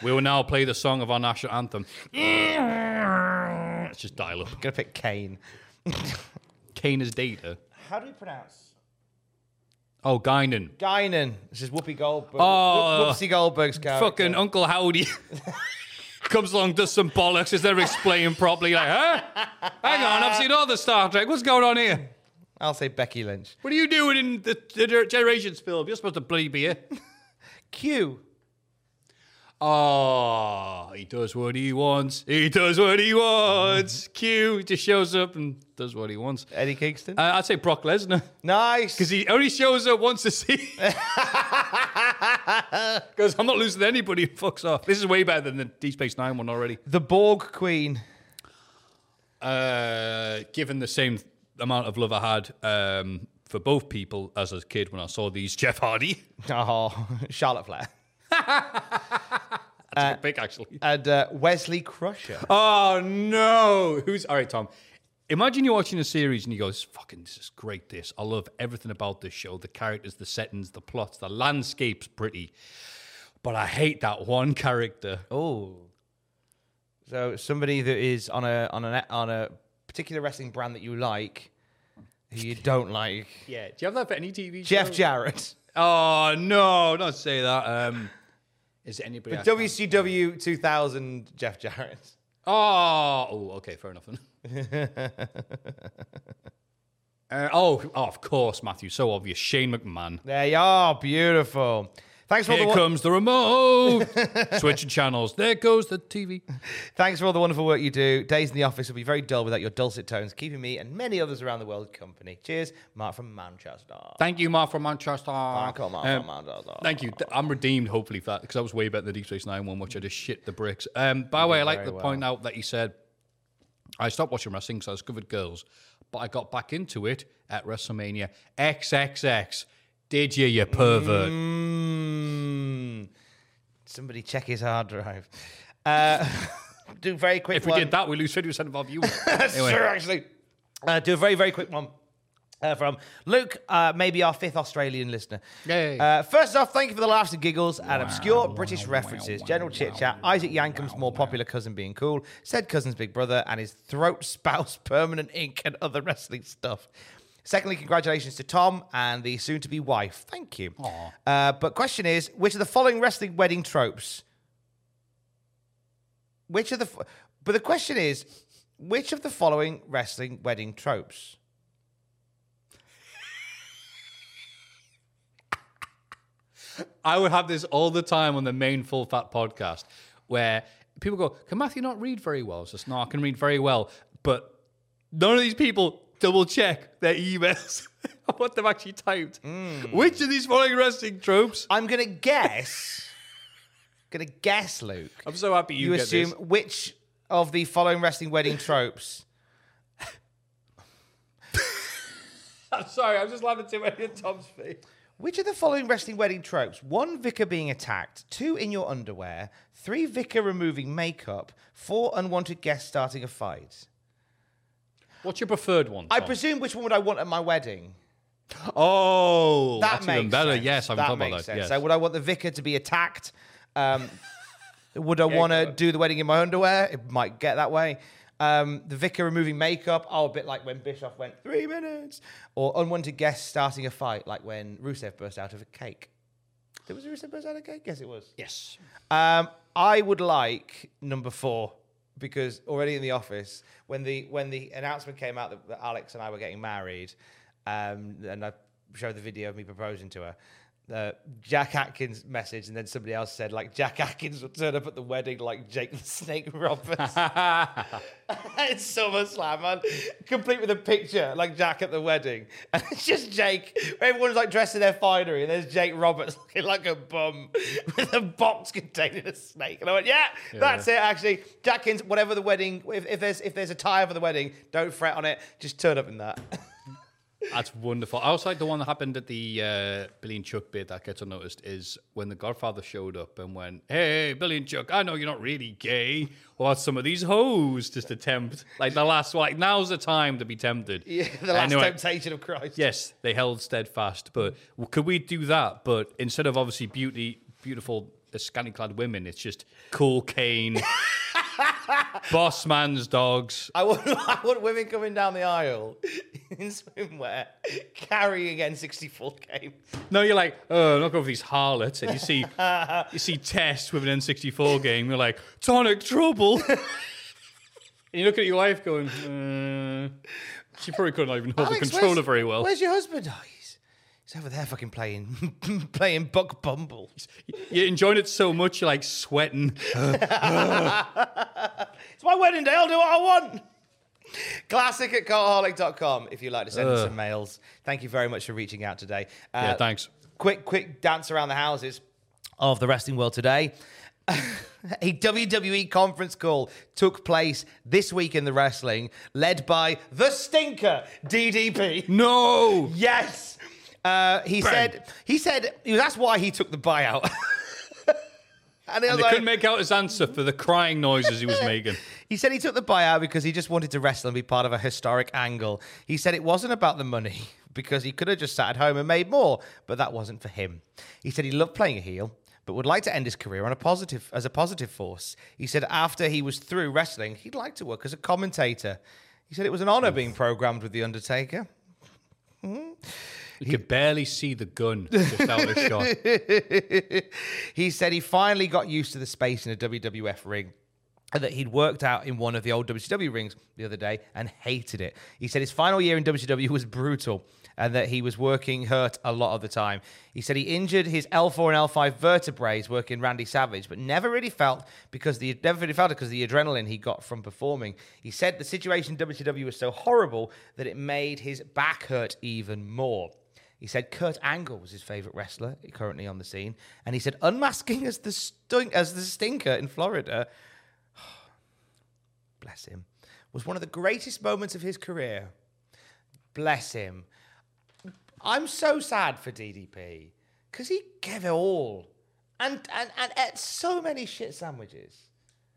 We will now play the song of our national anthem. Let's just dial up. I'm gonna pick Kane. Kane is Data. How do you pronounce? Oh, Guinan. Guinan. This is Whoopi Goldberg. Oh, Whoopsie Goldberg's character. Fucking Uncle Howdy comes along, does some bollocks, is never explained properly. Like, huh? Hang on, I've seen all the Star Trek. What's going on here? I'll say Becky Lynch. What are you doing in the, the Generations film? You're supposed to bloody be here. Q. Oh, he does what he wants. He does what he wants. Q just shows up and does what he wants. Eddie Kingston? Uh, I'd say Brock Lesnar. Nice. Because he only shows up once a season. Because I'm not losing to anybody who fucks off. This is way better than the Deep Space Nine one already. The Borg Queen. Uh, given the same amount of love I had um, for both people as a kid when I saw these, Jeff Hardy. Oh, Charlotte Flair. That's uh, big, actually. And uh, Wesley Crusher. Oh, no. Who's all right, Tom? Imagine you're watching a series and you go, this, fucking, this is great, this. I love everything about this show. The characters, the settings, the plots, the landscape's pretty. But I hate that one character. Oh. So somebody that is on a on a, on a particular wrestling brand that you like, who you don't like. Yeah. Do you have that for any T V show? Jeff Jarrett. Oh, no. Don't say that. Um... Is it anybody? But W C W two thousand, Jeff Jarrett. Oh, oh okay, fair enough. uh, oh, oh, of course, Matthew. So obvious. Shane McMahon. There you are. Beautiful. Thanks for Here all the wo- comes the remote. Switching channels. There goes the T V. Thanks for all the wonderful work you do. Days in the office will be very dull without your dulcet tones, keeping me and many others around the world company. Cheers, Mark from Manchester. Thank you, Mark from Manchester. Mark from um, Manchester. Thank you. I'm redeemed, hopefully, for that, because I was way better than the Deep Space Nine one, which I just shit the bricks. Um, by the way, I like to well. point out that he said, I stopped watching wrestling because I discovered girls, but I got back into it at WrestleMania triple X. Did you, you pervert? Mm. Somebody check his hard drive. Uh, do a very quick if one. If we did that, we lose fifty percent of our viewers. That's anyway. True, actually. Uh, do a very, very quick one uh, from Luke, uh, maybe our fifth Australian listener. Yay. Uh, first off, thank you for the laughs and giggles wow, and obscure wow, British wow, references. Wow, General wow, chit-chat, wow, Isaac Yankum's wow, more wow. popular cousin being cool, said cousin's big brother, and his throat spouse, permanent ink, and other wrestling stuff. Secondly, congratulations to Tom and the soon-to-be wife. Thank you. Uh, but question is, which of the following wrestling wedding tropes? Which of the... Fo- but the question is, which of the following wrestling wedding tropes? I would have this all the time on the main Full Fat podcast, where people go, can Matthew not read very well? It's just, no, I can read very well. But none of these people... double check their emails what they've actually typed. Mm. Which of these following wrestling tropes? I'm gonna guess. gonna guess, Luke. I'm so happy you, you get assume this. Which of the following wrestling wedding tropes? I'm sorry, I'm just laughing too many at Tom's face. Which of the following wrestling wedding tropes? One vicar being attacked, two in your underwear, three vicar removing makeup, four unwanted guests starting a fight. What's your preferred one, Tom? I presume which one would I want at my wedding? Oh, that that's makes even better. Sense. Yes, I haven't thought about that. Sense. Yes. So would I want the vicar to be attacked? Um, would I yeah, want to do the wedding in my underwear? It might get that way. Um, the vicar removing makeup. Oh, a bit like when Bischoff went, three minutes. Or unwanted guests starting a fight, like when Rusev burst out of a cake. There was a Rusev burst out of a cake? Yes, it was. Yes. Um, I would like number four. Because already in the office, when the when the announcement came out that, that Alex and I were getting married, um, and I showed the video of me proposing to her, uh, Jack Atkins messaged, and then somebody else said, like, Jack Atkins would turn up at the wedding like Jake the Snake Roberts. It's SummerSlam, man. Complete with a picture, like Jack at the wedding. And it's just Jake. Everyone's, like, dressed in their finery, and there's Jake Roberts looking like a bum with a box containing a snake. And I went, yeah, yeah. that's it, actually. Jack Atkins, whatever the wedding, if, if there's if there's a tie for the wedding, don't fret on it. Just turn up in that. That's wonderful. I also like the one that happened at the uh, Billy and Chuck bit that gets unnoticed is when the Godfather showed up and went, hey, Billy and Chuck, I know you're not really gay. Well, some of these hoes just attempt. Like the last, like now's the time to be tempted. Yeah, the last anyway, temptation of Christ. Yes, they held steadfast. But well, could we do that? But instead of obviously beauty, beautiful, uh, scantily clad women, it's just cool cane. Boss man's dogs. I want, I want women coming down the aisle in swimwear carrying N sixty-four games. No, you're like, oh, I'm not going for these harlots. And you see, you see Tess with an N sixty-four game. You're like, tonic trouble. And you look at your wife going, uh, she probably couldn't even hold Alex, the controller very well. Where's your husband? Oh, he's He's over there fucking playing playing Buck Bumble. You're enjoying it so much, you're like sweating. It's my wedding day, I'll do what I want. Classic at cultaholic dot com if you'd like to send us uh. some mails. Thank you very much for reaching out today. Uh, yeah, thanks. Quick, quick dance around the houses of the wrestling world today. A W W E conference call took place this week in the wrestling, led by the stinker, D D P. No! Yes! Uh, he Bang. said, he said, that's why he took the buyout. And, and they like, couldn't make out his answer for the crying noises he was making. He said he took the buyout because he just wanted to wrestle and be part of a historic angle. He said it wasn't about the money because he could have just sat at home and made more, but that wasn't for him. He said he loved playing a heel, but would like to end his career on a positive as a positive force. He said after he was through wrestling, he'd like to work as a commentator. He said it was an honor being programmed with The Undertaker. Mm-hmm. You could barely see the gun without a shot. He said he finally got used to the space in a W W F ring and that he'd worked out in one of the old W C W rings the other day and hated it. He said his final year in W C W was brutal and that he was working hurt a lot of the time. He said he injured his L four and L five vertebrae working Randy Savage, but never really felt because the never really felt it because of the adrenaline he got from performing. He said the situation in W C W was so horrible that it made his back hurt even more. He said Kurt Angle was his favorite wrestler currently on the scene. And he said unmasking as the stink, as the stinker in Florida, bless him, was one of the greatest moments of his career. Bless him. I'm so sad for D D P because he gave it all and, and, and ate so many shit sandwiches.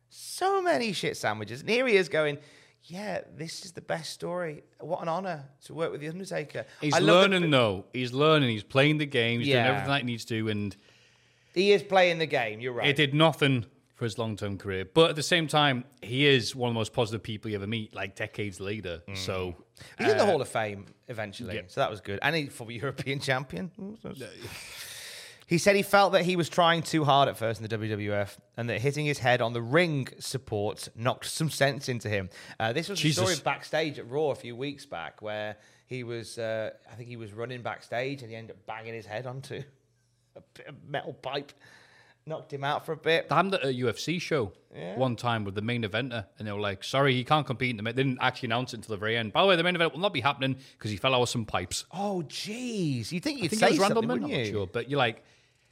So many shit sandwiches. And here he is going... yeah, this is the best story. What an honor to work with The Undertaker. He's I love learning, the... though. He's learning. He's playing the game. He's yeah. doing everything that he needs to. And he is playing the game. You're right. It did nothing for his long-term career. But at the same time, he is one of the most positive people you ever meet, like decades later. Mm. So he's uh, in the Hall of Fame eventually. Yeah. So that was good. And he's former European champion. He said he felt that he was trying too hard at first in the W W F and that hitting his head on the ring support knocked some sense into him. Uh, this was Jesus. a story backstage at Raw a few weeks back where he was, uh, I think he was running backstage and he ended up banging his head onto a bit of metal pipe. Knocked him out for a bit. I'm at a U F C show yeah. one time with the main eventer, and they were like, sorry, he can't compete. They didn't actually announce it until the very end. By the way, the main event will not be happening because he fell out with some pipes. Oh, jeez. You think you'd I think say it was something, wouldn't you? I'm not sure, but you're like...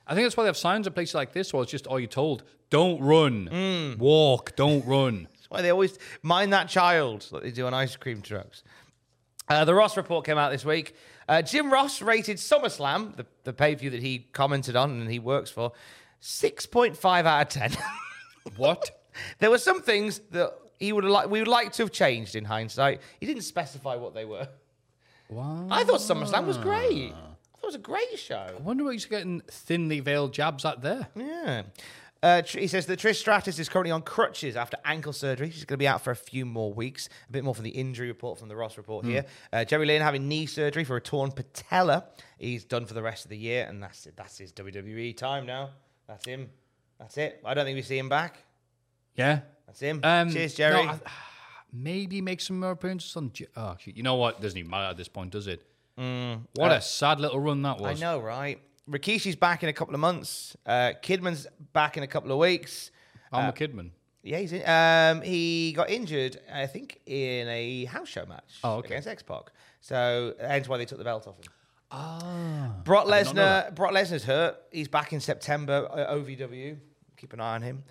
I think that's why they have signs at places like this, or it's just all you're told. Don't run. Mm. Walk. Don't run. That's why they always mind that child like they do on ice cream trucks. Uh, the Ross report came out this week. Uh, Jim Ross rated SummerSlam, the, the pay-per-view that he commented on and he works for, six point five out of ten. What? There were some things that he would like we would like to have changed in hindsight. He didn't specify what they were. Wow. I thought SummerSlam was great. It was a great show. I wonder what he's getting thinly veiled jabs at there. Yeah. Uh, he says that Trish Stratus is currently on crutches after ankle surgery. She's going to be out for a few more weeks. A bit more from the injury report from the Ross report mm. here. Uh, Jerry Lynn having knee surgery for a torn patella. He's done for the rest of the year, and that's it. That's his W W E time now. That's him. That's it. I don't think we see him back. Yeah. That's him. Um, Cheers, Jerry. No, I, maybe make some more appearances on... Oh, you know what? Doesn't even matter at this point, does it? Mm, what uh, a sad little run that was. I know, right? Rikishi's back in a couple of months. Uh, Kidman's back in a couple of weeks. Alma uh, Kidman. Yeah, he's in. Um, he got injured, I think, in a house show match oh, okay. against X-Pac. So hence why they took the belt off him. Ah. Brock Lesnar. Brock Lesnar's hurt. He's back in September. At O V W. Keep an eye on him.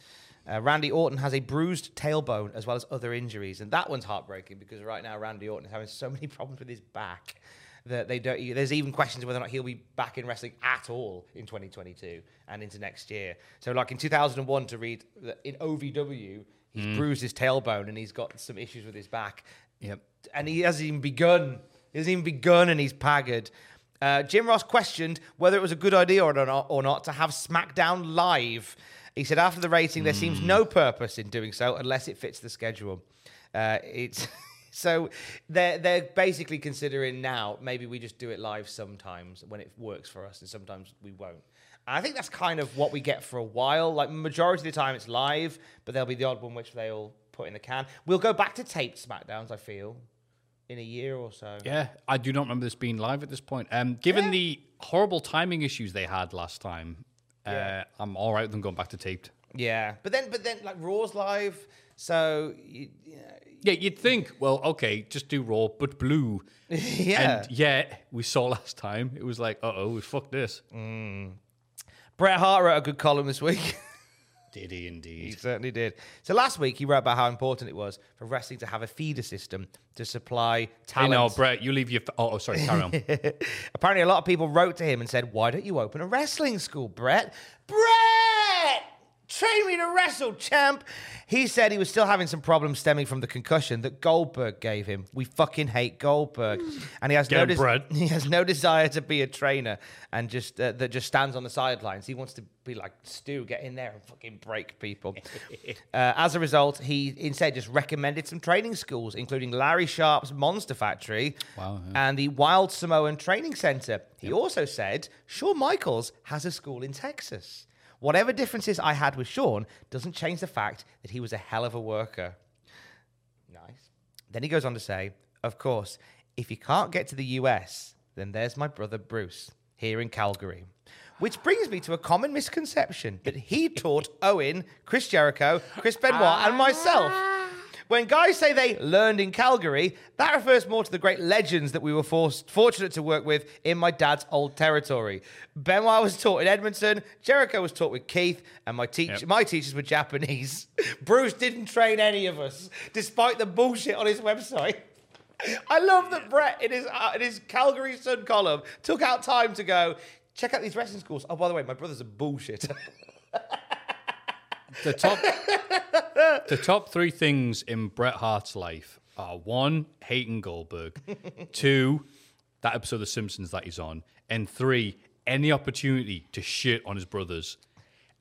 Uh, Randy Orton has a bruised tailbone as well as other injuries, and that one's heartbreaking because right now Randy Orton is having so many problems with his back. That they don't. There's even questions whether or not he'll be back in wrestling at all in twenty twenty-two and into next year. So, like in two thousand one, to read that in O V W, he's mm. bruised his tailbone and he's got some issues with his back. Yep, and he hasn't even begun. He hasn't even begun, and he's paggered. Uh, Jim Ross questioned whether it was a good idea or not, or not to have SmackDown live. He said after the rating, there mm. seems no purpose in doing so unless it fits the schedule. Uh, it's. So they're, they're basically considering now, maybe we just do it live sometimes when it works for us and sometimes we won't. And I think that's kind of what we get for a while. Like, majority of the time it's live, but there'll be the odd one which they'll put in the can. We'll go back to taped SmackDowns, I feel. in a year or so. Yeah, I do not remember this being live at this point. Um, given yeah. the horrible timing issues they had last time, uh, yeah. I'm all right with them going back to taped. Yeah, but then, but then, like, Raw's live, so you, you know, yeah, you'd think, well, okay, just do Raw, but blue. yeah, and yeah, we saw last time. It was like, uh oh, we fucked this. Mm. Bret Hart wrote a good column this week. Did he indeed? He certainly did. So last week he wrote about how important it was for wrestling to have a feeder system to supply talent. Hey, no, Brett, you leave your... F oh, oh, sorry, carry on. Apparently a lot of people wrote to him and said, why don't you open a wrestling school, Brett? Brett! Train me to wrestle, champ! He said he was still having some problems stemming from the concussion that Goldberg gave him. We fucking hate Goldberg. And he has, no, him, he has no desire to be a trainer and just uh, that just stands on the sidelines. He wants to be like, Stu, get in there and fucking break people. uh, as a result, he instead just recommended some training schools, including Larry Sharp's Monster Factory wow, yeah. and the Wild Samoan Training Center. He yep. also said, Shawn Michaels has a school in Texas. Whatever differences I had with Sean doesn't change the fact that he was a hell of a worker. Nice. Then he goes on to say, of course, if you can't get to the U S, then there's my brother Bruce here in Calgary. Which brings me to a common misconception that he taught Owen, Chris Jericho, Chris Benoit, and myself. When guys say they learned in Calgary, that refers more to the great legends that we were forced, fortunate to work with in my dad's old territory. Benoit was taught in Edmonton, Jericho was taught with Keith, and my, teach yep. my teachers were Japanese. Bruce didn't train any of us, despite the bullshit on his website. I love that Brett, in his, uh, in his Calgary Sun column, took out time to go, check out these wrestling schools. Oh, by the way, my brother's a bullshitter. The top, the top three things in Bret Hart's life are, one, hating Goldberg, two, that episode of The Simpsons that he's on, and three, any opportunity to shit on his brothers.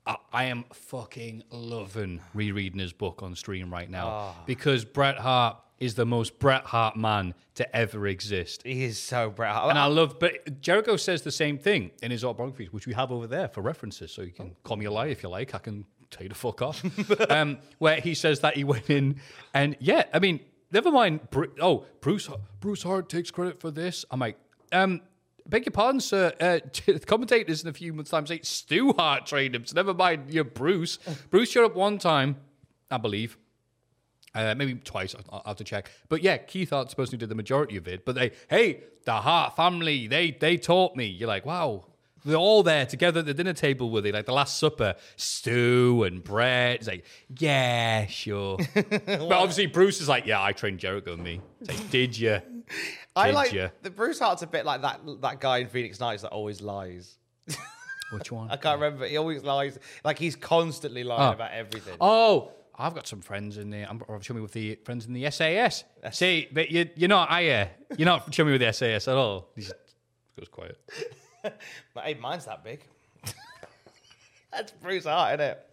I, I am fucking loving rereading his book on stream right now oh. because Bret Hart is the most Bret Hart man to ever exist. He is so Bret Hart. And I love, but Jericho says the same thing in his autobiographies, which we have over there for references, so you can oh. call me a lie if you like. I can... Tell you to fuck off. um, where he says that he went in, and yeah, I mean, never mind. Br oh, Bruce Bruce Hart takes credit for this. I'm like, um, beg your pardon, sir. Uh, the commentators in a few months' time say Stu Hart trained him, so never mind. You're Bruce. Bruce showed up one time, I believe, uh, maybe twice. I'll, I'll have to check. But yeah, Keith Hart's the person who did the majority of it. But they, hey, the Hart family, they they taught me. You're like, wow. They're all there together at the dinner table, were they? Like the Last Supper, Stu and Brett. It's like, yeah, sure. But obviously Bruce is like, yeah, I trained Jericho and me. It's like, did you? I like ya? The Bruce Hart's a bit like that that guy in Phoenix Nights that always lies. Which one? I can't remember. He always lies. Like he's constantly lying oh. about everything. Oh, I've got some friends in the. I'm showing me with the friends in the S A S. See, but you, you're not. I. Uh, you're not showing me with the S A S at all. He just goes quiet. Hey, mine's that big. That's Bruce Hart, isn't it?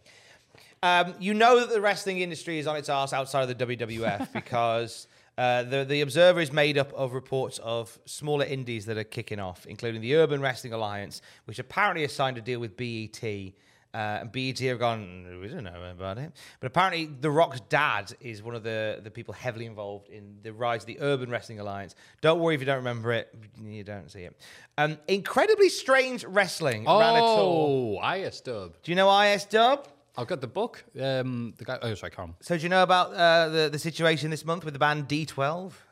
Um, you know that the wrestling industry is on its arse outside of the W W F because uh, the, the Observer is made up of reports of smaller indies that are kicking off, including the Urban Wrestling Alliance, which apparently has signed a deal with B E T. Uh, and B E T have gone, we don't know about it. But apparently The Rock's dad is one of the, the people heavily involved in the rise of the Urban Wrestling Alliance. Don't worry if you don't remember it. You don't see it. Um, incredibly Strange Wrestling. Oh, I S Dub. Do you know I S Dub? I've got the book. Um, the guy. Oh, sorry, Carl. So do you know about uh, the, the situation this month with the band D twelve?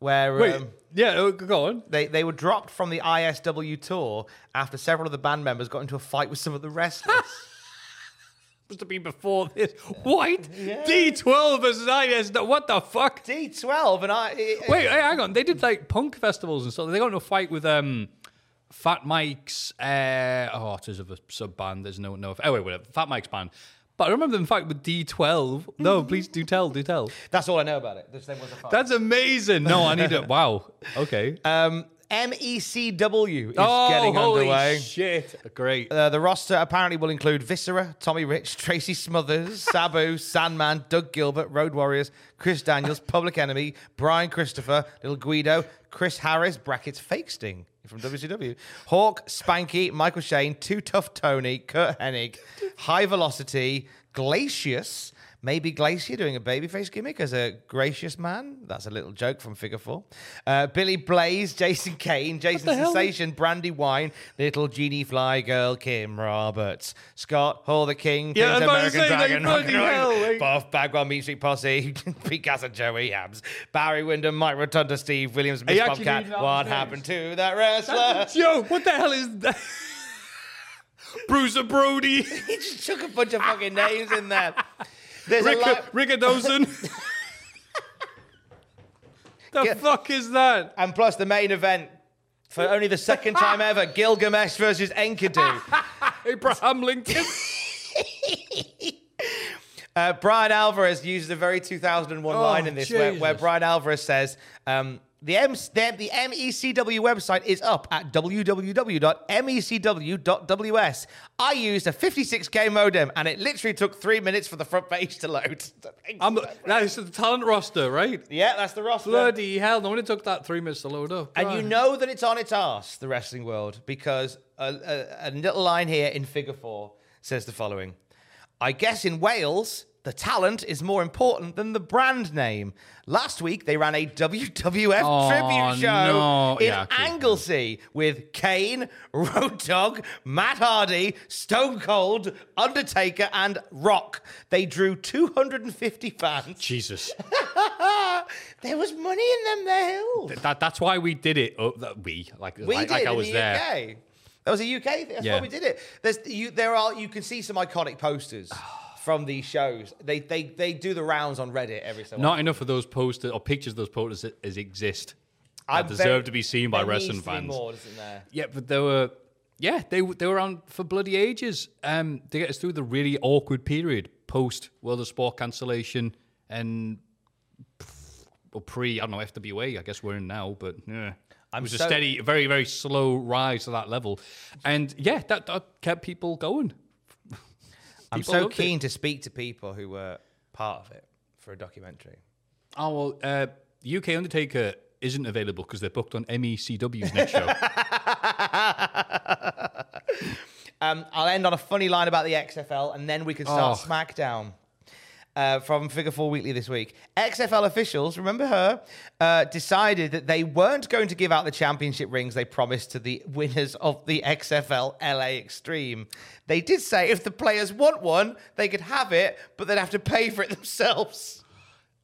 Where... Wait. Um, Yeah, go on. They they were dropped from the I S W tour after several of the band members got into a fight with some of the wrestlers. Must have been before this. White yeah. D twelve versus I S W. What the fuck? D twelve and I. It, Wait, hey, hang on. They did like punk festivals and stuff. They got into a fight with um, Fat Mike's. Uh, oh, it is of a sub band. There's no no. Oh wait, whatever. Fat Mike's band. But I remember them fighting with D twelve. No, please do tell, do tell. That's all I know about it. This thing was a fight. That's amazing. No, I need it. Wow. Okay. Um, M E C W is oh, getting holy underway. Shit. Great. Uh, the roster apparently will include Viscera, Tommy Rich, Tracy Smothers, Sabu, Sandman, Doug Gilbert, Road Warriors, Chris Daniels, Public Enemy, Brian Christopher, Little Guido, Chris Harris, brackets Fake Sting from W C W, Hawk, Spanky, Michael Shane, Too Tough Tony, Kurt Hennig, High Velocity, Glacius, Maybe Glacier doing a babyface gimmick as a gracious man. That's a little joke from Figure Four. Uh, Billy Blaze, Jason Kane, Jason Sensation, Brandy Wine, Little Genie Fly Girl, Kim Roberts, Scott Hall the King, yeah, American Dragon, like... Buff Bagwell, Meat Street Posse, Pete Gas and Joey Hams, Barry Windham, Mike Rotunda, Steve Williams, Miss Bobcat. What happened to that wrestler? Yo, what the hell is that? Bruiser Brody. He just took a bunch of fucking names in there. There's Rick, a Rick Dozen. The Gil- fuck is that? And plus the main event for only the second time ever, Gilgamesh versus Enkidu. Abraham Lincoln. uh, Brian Alvarez uses a very two thousand one oh, line in this where, where Brian Alvarez says... Um, The, M- the, the M E C W website is up at w w w dot m e c w dot w s. I used a fifty-six k modem, and it literally took three minutes for the front page to load. I'm, that's the talent roster, right? Yeah, that's the roster. Bloody hell, no one took that three minutes to load up. And you know that it's on its arse, the wrestling world, because a, a, a little line here in Figure Four says the following. I guess in Wales... the talent is more important than the brand name. Last week, they ran a W W F oh, tribute show no. in yeah, Anglesey with Kane, Road Dogg, Matt Hardy, Stone Cold, Undertaker, and Rock. They drew two hundred fifty fans. Jesus. There was money in them, there. That, that, that's why we did it. Oh, that, we, like, we like, did like I was in the there. U K. That was a U K thing. That's yeah. why we did it. There's, you, there are, you can see some iconic posters. From these shows, they they they do the rounds on Reddit every so often. Not enough of those posters or pictures of those posters is exist. I deserve to be seen by wrestling fans. More, isn't there? Yeah, but they were, yeah, they they were on for bloody ages. Um, to get us through the really awkward period post World of Sport cancellation and or pre I don't know F W A. I guess we're in now, but yeah, I'm it was so... a steady, very very slow rise to that level, and yeah, that, that kept people going. I'm people so keen it. to speak to people who were part of it for a documentary. Oh, well, uh, U K Undertaker isn't available because they're booked on M E C W's next show. um, I'll end on a funny line about the X F L, and then we can start oh. SmackDown. Uh, from Figure Four Weekly this week. X F L officials, remember her, uh, decided that they weren't going to give out the championship rings they promised to the winners of the X F L L A Extreme. They did say if the players want one, they could have it, but they'd have to pay for it themselves.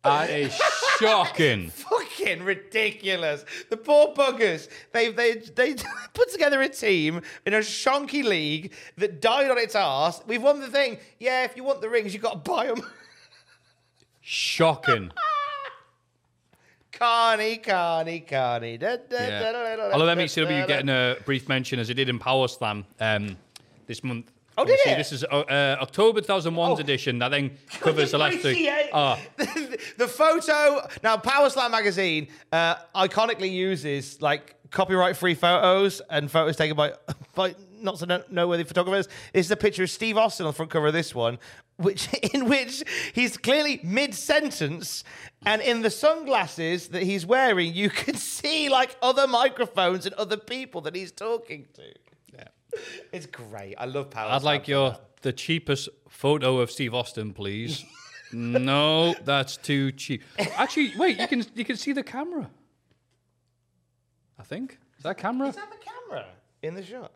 That is shocking. Fucking ridiculous. The poor buggers. They they they put together a team in a shonky league that died on its arse. We've won the thing. Yeah, if you want the rings, you've got to buy them. Shocking. Carney, Carney, Carney. Da, da, yeah. da, da, da, da, Although M E C W getting a brief mention, as it did in Power Slam um, this month. Oh, Obviously, did it? This is uh, October two thousand one's oh. edition. That then covers the last three. Oh. the, the photo... Now, Power Slam magazine uh, iconically uses, like, copyright-free photos and photos taken by... by not so noteworthy photographers. This is a picture of Steve Austin on the front cover of this one, which in which he's clearly mid-sentence, and in the sunglasses that he's wearing, you can see like other microphones and other people that he's talking to. Yeah, it's great. I love Power. I'd like your that. the cheapest photo of Steve Austin, please. No, that's too cheap. Actually, wait, you can you can see the camera. I think is that camera. Is that the camera in the shot?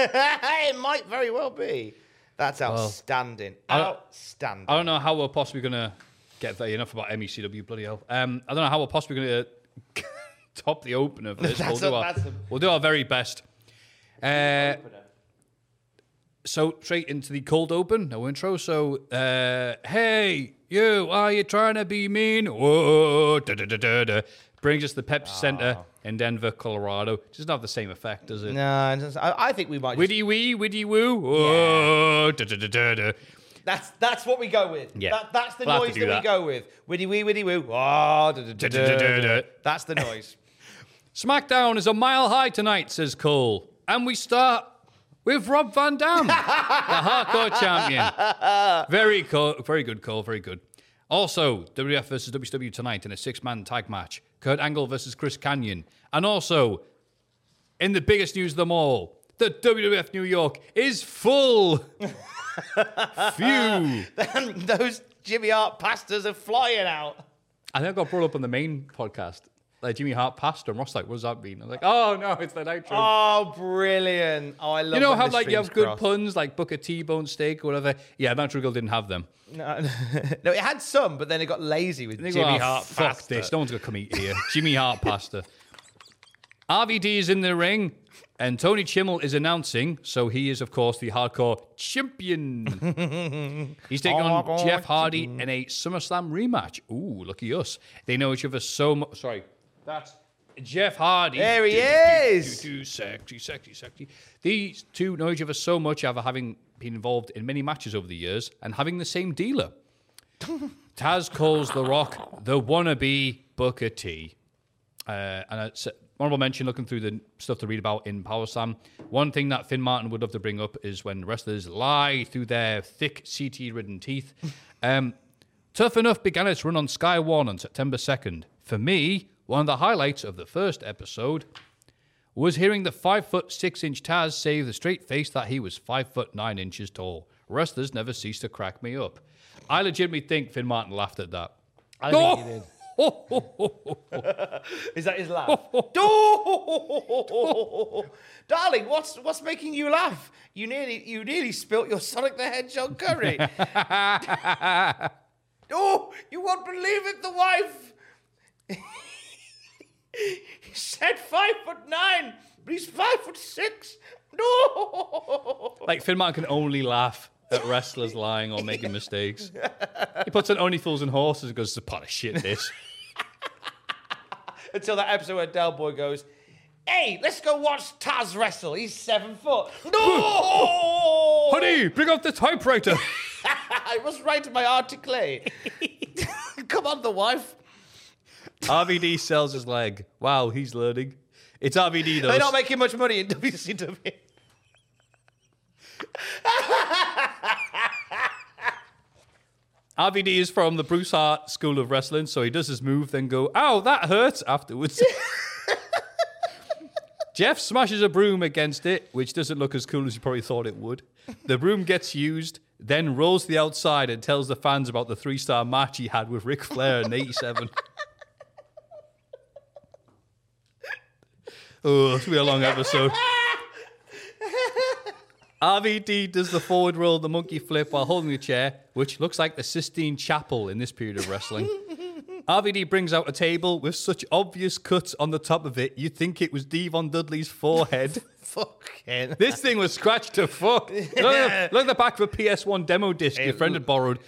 It might very well be. That's outstanding. Well, outstanding. I don't know how we're possibly going to get there. Enough about M E C W, bloody hell. Um, I don't know how we're possibly going to top the opener for this. We'll, a, do our, a... we'll do our very best. Uh, so, straight into the cold open. No intro. So, uh, hey, you, are you trying to be mean? Whoa, da, da, da, da, da. Brings us to the Pepsi oh. Center in Denver, Colorado. It doesn't have the same effect, does it? No, I, I think we might just... Widdy-wee, widdy-woo. Oh, yeah. That's that's what we go with. Yeah. That, that's the we'll noise that, that we go with. Widdy-wee, widdy-woo. Oh, da, da, da, da, da, da. That's the noise. SmackDown is a mile high tonight, says Cole. And we start with Rob Van Dam, the hardcore champion. Very, co- very good, Cole, very good. Also, W W F versus W C W tonight in a six-man tag match. Kurt Angle versus Chris Kanyon. And also, in the biggest news of them all, that W W F New York is full. Phew. Those Jimmy Hart pastas are flying out. I think I got brought up on the main podcast. Like, Jimmy Hart pasta, and Ross like, what does that mean? I was like, oh, no, it's the Nitro. Oh, brilliant. Oh, I love You know how, like, you have good cross. puns, like Booker T, Bone Steak, or whatever? Yeah, Nitro Girl didn't have them. No, no, it had some, but then it got lazy with Jimmy go, oh, Hart fuck pasta. Fuck this. No one's going to come eat here. Jimmy Hart pasta. R V D is in the ring, and Tony Chimmel is announcing, so he is, of course, the hardcore champion. He's taking oh, on Jeff Hardy in a SummerSlam rematch. Ooh, lucky us. They know each other so much. Sorry. That's Jeff Hardy. There he do, is. Do, do, do, sexy, sexy, sexy. These two know each other so much after having been involved in many matches over the years and having the same dealer. Taz calls The Rock the wannabe Booker T. Uh, and I said, honorable mention, looking through the stuff to read about in Power Slam, one thing that Finn Martin would love to bring up is when wrestlers lie through their thick C T-ridden teeth. um, Tough Enough began its run on Sky One on September second. For me, one of the highlights of the first episode was hearing the five foot six inch Taz say with a straight face that he was five foot nine inches tall. Wrestlers never cease to crack me up. I legitimately think Finn Martin laughed at that. I oh! think he did. Oh, oh, oh, oh, oh. Is that his laugh? Oh, oh, oh, oh, oh, oh. Darling, what's what's making you laugh? You nearly you nearly spilt your Sonic the Hedgehog curry. Oh, you won't believe it, the wife. He said five foot nine, but he's five foot six. No. Like, Finn Martin can only laugh at wrestlers lying or making mistakes. He puts on Only Fools and Horses and goes, it's a pot of shit, this. Until that episode where Del Boy goes, hey, let's go watch Taz wrestle. He's seven foot. No! Honey, bring up the typewriter. I was writing my article. Come on, the wife. R V D sells his leg. Wow, he's learning. It's R V D, though. They're not making much money in W C W. R V D is from the Bruce Hart School of Wrestling, so he does his move, then go, ow, that hurts, afterwards. Jeff smashes a broom against it, which doesn't look as cool as you probably thought it would. The broom gets used, then rolls to the outside and tells the fans about the three-star match he had with Ric Flair in eighty-seven. Oh, it's been a long episode. R V D does the forward roll, the monkey flip, while holding the chair, which looks like the Sistine Chapel in this period of wrestling. R V D brings out a table with such obvious cuts on the top of it, you'd think it was Devon Dudley's forehead. Fucking. This thing was scratched to fuck. Look, at the, look at the back of a P S one demo disc hey, your friend ooh. had borrowed.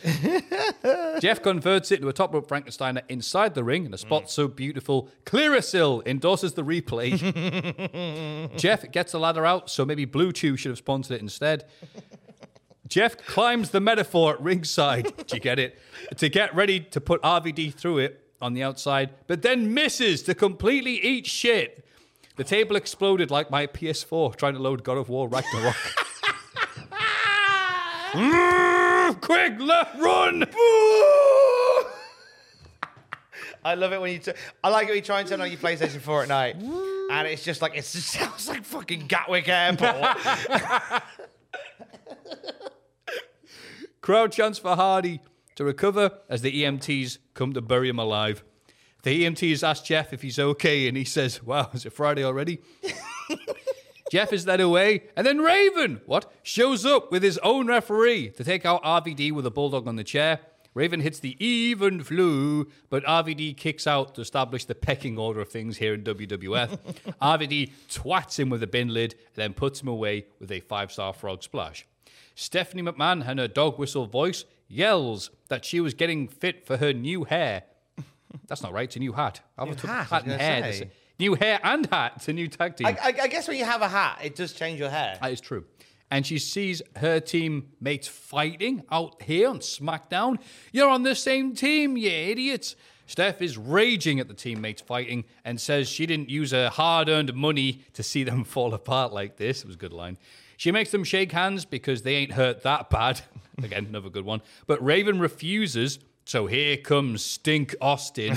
Jeff converts it into a top rope Frankensteiner inside the ring, and a spot mm. so beautiful, Clearasil endorses the replay. Jeff gets the ladder out, so maybe Blue Chew should have sponsored it instead. Jeff climbs the metaphor at ringside. Do you get it? To get ready to put R V D through it on the outside, but then misses to completely eat shit. The table exploded like my P S four trying to load God of War Ragnarok. mm, quick, left, run! I love it when you... T- I like it when you try and turn on your PlayStation four at night, and it's just like, it just sounds like fucking Gatwick Airport. Crowd chants for Hardy to recover as the E M Ts come to bury him alive. The E M Ts ask Jeff if he's okay, and he says, wow, is it Friday already? Jeff is led away, and then Raven, what, shows up with his own referee to take out R V D with a bulldog on the chair. Raven hits the even flu, but R V D kicks out to establish the pecking order of things here in W W F. R V D twats him with a bin lid, then puts him away with a five-star frog splash. Stephanie McMahon, and her dog whistle voice, yells that she was getting fit for her new hair. That's not right. It's a new hat. I'll new hat, hat and hair. This, new hair and hat. It's a new tag team. I, I, I guess when you have a hat, it does change your hair. That is true. And she sees her team mates fighting out here on SmackDown. You're on the same team, you idiots. Steph is raging at the teammates fighting and says she didn't use her hard-earned money to see them fall apart like this. It was a good line. She makes them shake hands because they ain't hurt that bad. Again, another good one. But Raven refuses... So here comes Stink Austin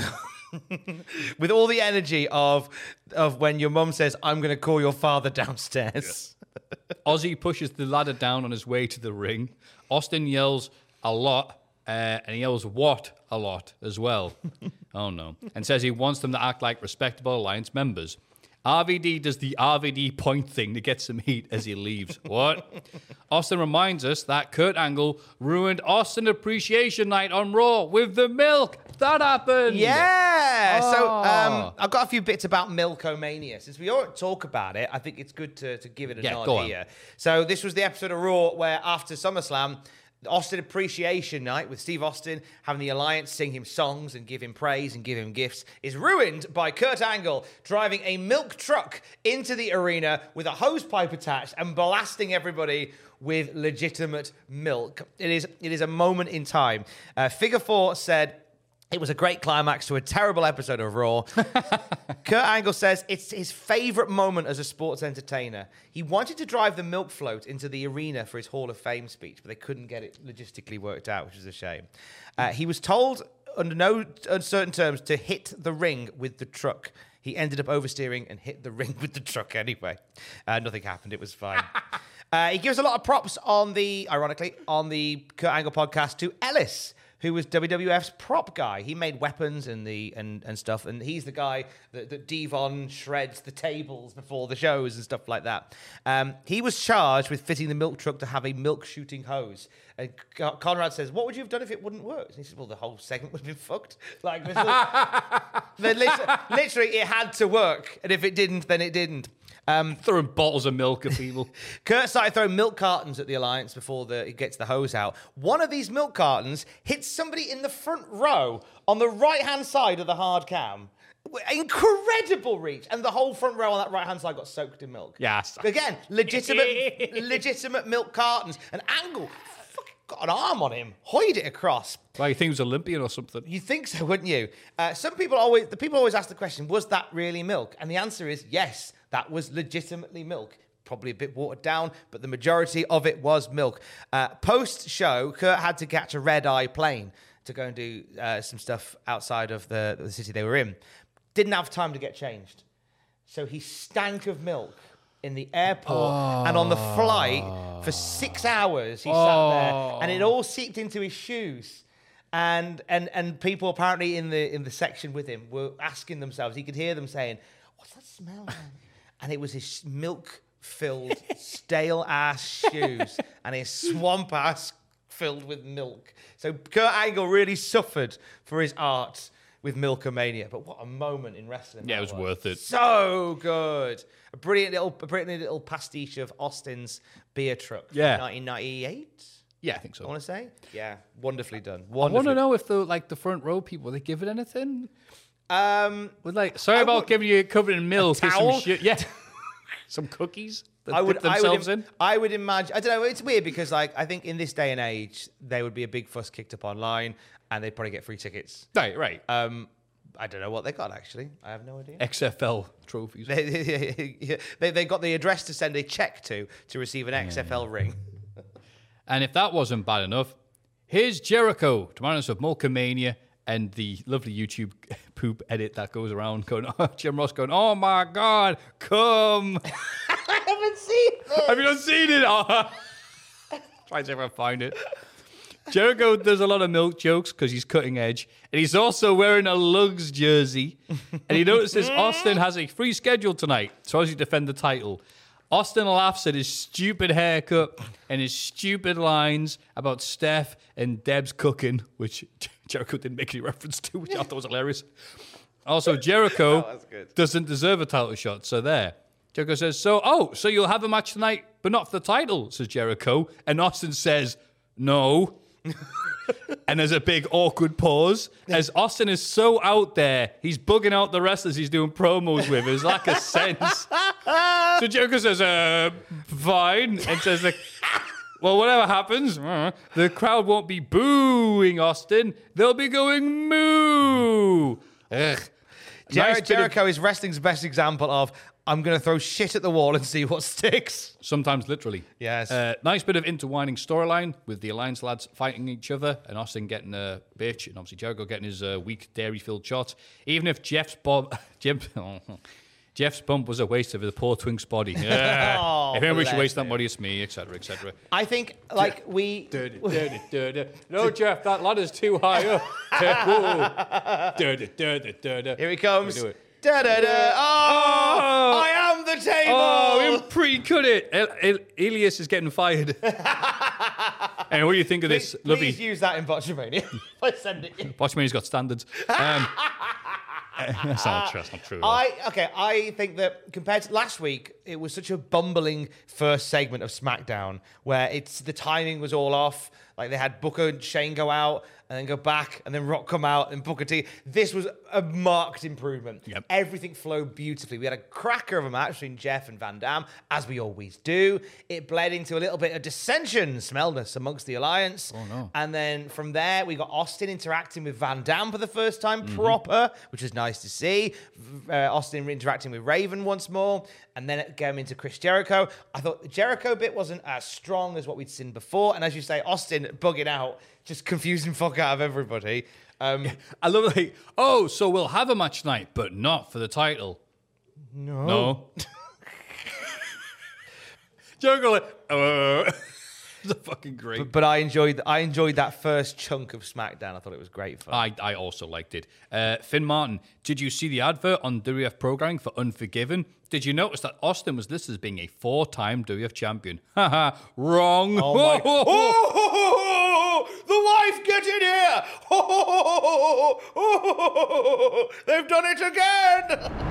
With all the energy of of when your mum says, I'm going to call your father downstairs. Yeah. Ozzy pushes the ladder down on his way to the ring. Austin yells a lot, uh, and he yells what a lot as well. Oh, no. And says he wants them to act like respectable Alliance members. R V D does the R V D point thing to get some heat as he leaves. What? Austin reminds us that Kurt Angle ruined Austin Appreciation Night on Raw with the milk. That happened. Yeah. Oh. So um, I've got a few bits about Milkomania. Since we don't talk about it, I think it's good to, to give it a yeah, nod here. On. So this was the episode of Raw where after SummerSlam, Austin Appreciation Night with Steve Austin having the Alliance sing him songs and give him praise and give him gifts is ruined by Kurt Angle driving a milk truck into the arena with a hose pipe attached and blasting everybody with legitimate milk. It is, it is a moment in time. Uh, Figure Four said, it was a great climax to a terrible episode of Raw. Kurt Angle says it's his favorite moment as a sports entertainer. He wanted to drive the milk float into the arena for his Hall of Fame speech, but they couldn't get it logistically worked out, which is a shame. Uh, he was told, under no uncertain terms, to hit the ring with the truck. He ended up oversteering and hit the ring with the truck anyway. Uh, nothing happened. It was fine. uh, he gives a lot of props on the, ironically, on the Kurt Angle podcast to Ellis, who was W W F's prop guy. He made weapons and the and, and stuff, and he's the guy that, that Devon shreds the tables before the shows and stuff like that. Um, he was charged with fitting the milk truck to have a milk-shooting hose. And Conrad says, what would you have done if it wouldn't work? And he says, well, the whole segment would have been fucked. Like, this literally, literally, it had to work, and if it didn't, then it didn't. Um, throwing bottles of milk at people. Kurt started throwing milk cartons at the Alliance before the, it gets the hose out. One of these milk cartons hits somebody in the front row on the right-hand side of the hard cam. Incredible reach. And the whole front row on that right-hand side got soaked in milk. Yes. Again, legitimate legitimate milk cartons. An Angle fucking got an arm on him, hoid it across. Well, you think he was Olympian or something. You think so, wouldn't you? Uh, some people always, the people always ask the question, was that really milk? And the answer is yes. That was legitimately milk. Probably a bit watered down, but the majority of it was milk. Uh, post-show, Kurt had to catch a red-eye plane to go and do uh, some stuff outside of the, the city they were in. Didn't have time to get changed. So he stank of milk in the airport, oh. and on the flight for six hours he oh. sat there, and it all seeped into his shoes. And and and people apparently in the in the section with him were asking themselves, he could hear them saying, what's that smell, man? And it was his milk-filled, stale-ass shoes and his swamp-ass filled with milk. So Kurt Angle really suffered for his art with Milkomania. But what a moment in wrestling. Yeah, it was, was worth it. So good. A brilliant little a brilliant little pastiche of Austin's beer truck from yeah. nineteen ninety-eight. Yeah, I think so. I want to say? Yeah, wonderfully done. Wonderfully. I want to know if the, like, the front row people, they give it anything? Um, with like, sorry I about would, giving you covered in milk. Some shit. Yeah, some cookies. That I would. Dip themselves I would. In. I would imagine. I don't know. It's weird because, like, I think in this day and age, there would be a big fuss kicked up online, and they'd probably get free tickets. Right. Right. Um, I don't know what they got actually. I have no idea. X F L trophies. they, they got the address to send a check to to receive an X F L yeah. ring. And if that wasn't bad enough, here's Jericho to remind us of Milkomania. And the lovely YouTube poop edit that goes around going, oh, Jim Ross going, oh my God, come. I haven't seen this. Have you not seen it? Oh. Try to see if I find it. Jericho does a lot of milk jokes because he's cutting edge. And he's also wearing a Lugs jersey. And he notices Austin has a free schedule tonight. So as you defend the title, Austin laughs at his stupid haircut and his stupid lines about Steph and Deb's cooking, which Jericho didn't make any reference to, which I thought was hilarious. Also, Jericho oh, doesn't deserve a title shot, so there. Jericho says, so, oh, so you'll have a match tonight, but not for the title, says Jericho. And Austin says, no. And there's a big awkward pause as Austin is so out there, he's bugging out the wrestlers he's doing promos with. It's like a sense. So Jericho says, uh, fine. And says, like, well, whatever happens, the crowd won't be booing Austin. They'll be going moo. Ugh. Jer- nice Jericho of- is wrestling's best example of I'm going to throw shit at the wall and see what sticks. Sometimes literally. Yes. Uh, nice bit of intertwining storyline with the Alliance lads fighting each other and Austin getting a bitch and obviously Jericho getting his uh, weak dairy-filled shot. Even if Jeff's bomb... Jeff's bump was a waste of the poor twink's body. Yeah. Oh, if anyone should waste that body, it's me, et cetera, et cetera. I think, like, Jeff, we... Dirty, dirty, dirty. No, Jeff, that ladder's too high up. Dirty, dirty, dirty. Here he comes. Do it. Da, da, da. Oh, oh, I am the table. Oh, we pre-cut it. El- El- Elias is getting fired. And what do you think of please, this? Please lovely. Use that in Botchamania. I send it. Botchamania's got standards. Um, that's not true. That's not true. I okay. I think that compared to last week, it was such a bumbling first segment of SmackDown where it's the timing was all off. Like they had Booker and Shane go out and then go back and then Rock come out and Booker T. This was a marked improvement. Yep. Everything flowed beautifully. We had a cracker of a match between Jeff and Van Damme, as we always do. It bled into a little bit of dissension, smellness amongst the Alliance. Oh, no. And then from there, we got Austin interacting with Van Damme for the first time mm-hmm. proper, which was nice to see. Uh, Austin interacting with Raven once more. And then it came into Chris Jericho. I thought the Jericho bit wasn't as strong as what we'd seen before. And as you say, Austin bugging out, just confusing fuck out of everybody. Um, I love like, oh, so we'll have a match night, but not for the title. No. No. Jericho like, uh, it's a fucking great. But, but I enjoyed I enjoyed that first chunk of SmackDown. I thought it was great fun. I, I also liked it. Uh, Finn Martin, did you see the advert on W W F programming for Unforgiven? Did you notice that Austin was listed as being a four-time W W F champion? Haha, wrong. Oh, my. Oh, oh, oh, oh, oh, the wife, get in here. Oh, oh, oh, oh, oh, oh, they've done it again.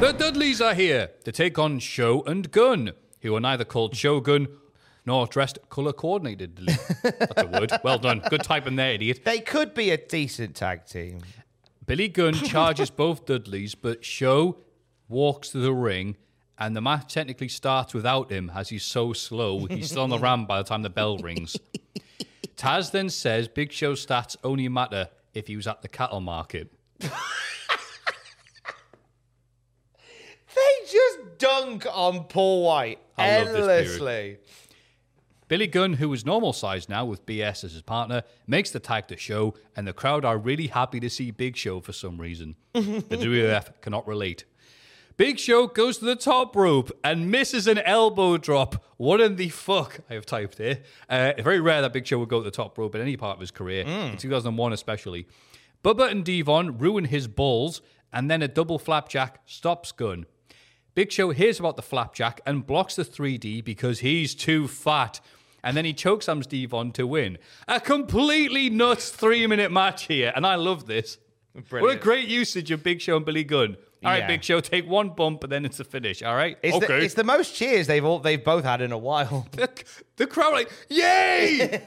The Dudleys are here to take on Show and Gun, who are neither called Shogun nor dressed colour-coordinated. That's a word. Well done. Good typing there, idiot. They could be a decent tag team. Billy Gunn charges both Dudleys, but Show walks to the ring, and the match technically starts without him, as he's so slow. He's still on the ramp by the time the bell rings. Taz then says Big Show's stats only matter if he was at the cattle market. They just dunk on Paul White I endlessly. Billy Gunn, who is normal size now with B S as his partner, makes the tag to Show, and the crowd are really happy to see Big Show for some reason. The W W F cannot relate. Big Show goes to the top rope and misses an elbow drop. What in the fuck? I have typed here. Uh, very rare that Big Show would go to the top rope in any part of his career, mm. in two thousand one especially. Bubba and Devon ruin his balls, and then a double flapjack stops Gunn. Big Show hears about the flapjack and blocks the three D because he's too fat. And then he chokeslams Devon to win. A completely nuts three-minute match here, and I love this. Brilliant. What a great usage of Big Show and Billy Gunn. All right, yeah. Big Show, take one bump and then it's a finish. All right, it's okay. The, it's the most cheers they've all they've both had in a while. The, the crowd like, yay!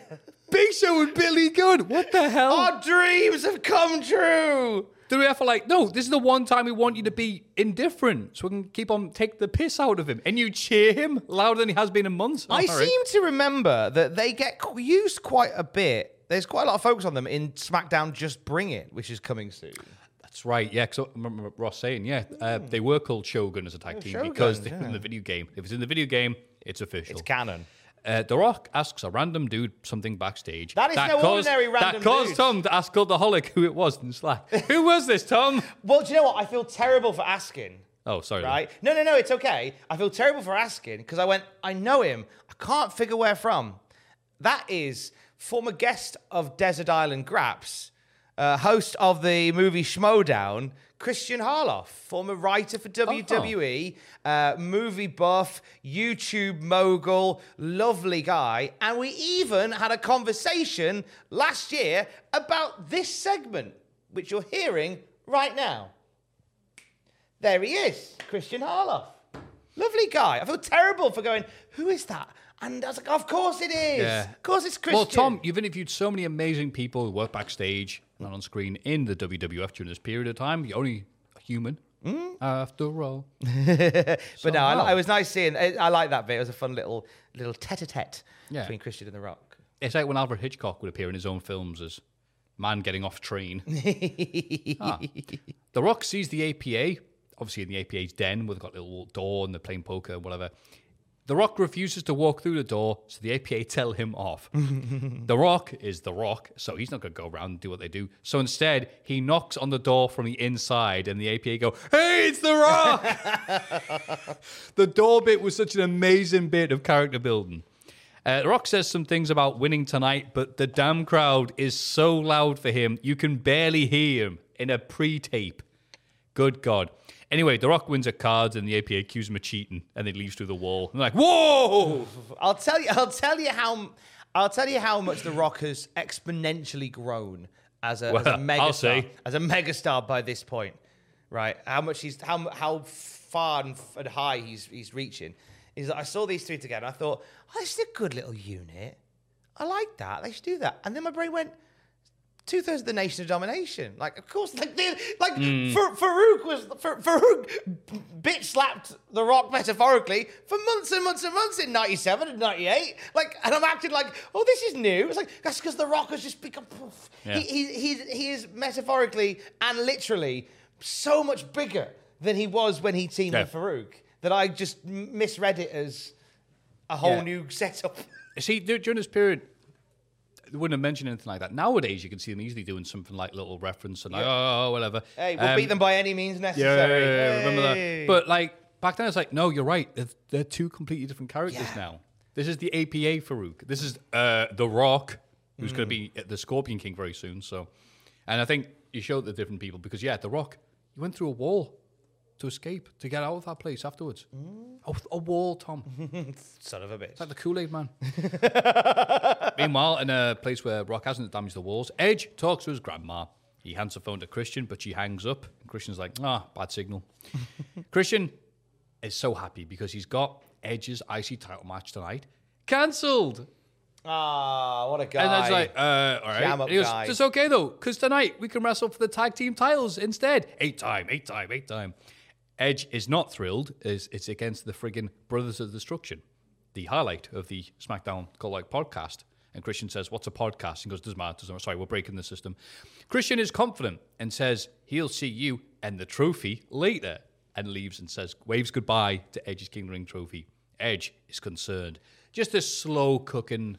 Big Show and Billy Gunn. What the hell? Our dreams have come true. They're here for like, no, this is the one time we want you to be indifferent, so we can keep on take the piss out of him. And you cheer him louder than he has been in months. I Sorry. seem to remember that they get used quite a bit. There's quite a lot of focus on them in SmackDown Just Bring It, which is coming soon. That's right, yeah, because I remember Ross saying, yeah, uh, they were called Shogun as a tag yeah, team Shogun, because they yeah. were in the video game. If it's in the video game, it's official. It's canon. Uh, the Rock asks a random dude something backstage. That is that no caused, ordinary random dude. That caused dude. Tom to ask Cultaholic who it was in Slack. Who was this, Tom? Well, do you know what? I feel terrible for asking. Oh, sorry. Right? No, no, no, it's okay. I feel terrible for asking because I went, I know him. I can't figure where from. That is former guest of Desert Island Graps, uh, host of the movie Schmodown, Christian Harloff, former writer for W W E, oh. uh, movie buff, YouTube mogul, lovely guy. And we even had a conversation last year about this segment, which you're hearing right now. There he is, Christian Harloff. Lovely guy. I feel terrible for going, who is that? And I was like, of course it is. Yeah. Of course it's Christian. Well, Tom, you've interviewed so many amazing people who work backstage and on screen in the W W F during this period of time. You're only a human mm. after all. But so no, I, I was nice seeing. I, I like that bit. It was a fun little little tete-a-tete yeah. between Christian and The Rock. It's like when Alfred Hitchcock would appear in his own films as man getting off train. ah. The Rock sees the A P A, obviously in the A P A's den where they've got a little door and they're playing poker and whatever. The Rock refuses to walk through the door, so the A P A tell him off. The Rock is The Rock, so he's not going to go around and do what they do. So instead, he knocks on the door from the inside, and the A P A go, hey, it's The Rock! The door bit was such an amazing bit of character building. Uh, the Rock says some things about winning tonight, but the damn crowd is so loud for him, you can barely hear him in a pre-tape. Good God. Anyway, The Rock wins at cards, and the A P A accuses him of cheating, and they leaves through the wall. I'm like, whoa! I'll tell you, I'll tell you how, I'll tell you how much The Rock has exponentially grown as a, well, as a megastar, as a megastar by this point, right? How much he's, how how far and, and high he's he's reaching. Is I saw these three together, and I thought, oh, this is a good little unit. I like that. They should do that. And then my brain went, two thirds of the nation of domination. Like, of course, like, they, like mm. Fa- Farouk was, Fa- Farouk bitch slapped The Rock metaphorically for months and months and months in ninety-seven and ninety-eight. Like, and I'm acting like, oh, this is new. It's like, that's because The Rock has just become, poof. Yeah. He, he, he, he is metaphorically and literally so much bigger than he was when he teamed yeah. with Farouk that I just misread it as a whole yeah. new setup. See, during this period, they wouldn't have mentioned anything like that. Nowadays, you can see them easily doing something like little reference and like, yeah. oh, whatever. Hey, we'll um, beat them by any means necessary. Yeah, yeah, yeah, yeah. Remember that. But like back then, it's like, no, you're right. They're, they're two completely different characters yeah. now. This is the A P A Farouk. This is uh, The Rock, who's mm. going to be the Scorpion King very soon. So, and I think you showed the different people because, yeah, The Rock, you went through a wall to escape, to get out of that place afterwards. Mm. Oh, a wall, Tom. Son of a bitch. It's like the Kool-Aid Man. Meanwhile, in a place where Rock hasn't damaged the walls, Edge talks to his grandma. He hands the phone to Christian, but she hangs up. And Christian's like, ah, bad signal. Christian is so happy because he's got Edge's I C title match tonight cancelled. Ah, oh, what a guy. And that's like, uh, all right. Jam up he goes, guy. It's okay, though, because tonight we can wrestle for the tag team titles instead. Eight time, eight time, eight time. Edge is not thrilled, as it's against the friggin' Brothers of Destruction, the highlight of the SmackDown Cultaholic podcast. And Christian says, what's a podcast? And goes, doesn't matter, doesn't matter. Sorry, we're breaking the system. Christian is confident and says, he'll see you and the trophy later. And leaves and says, waves goodbye to Edge's King of the Ring trophy. Edge is concerned. Just this slow cooking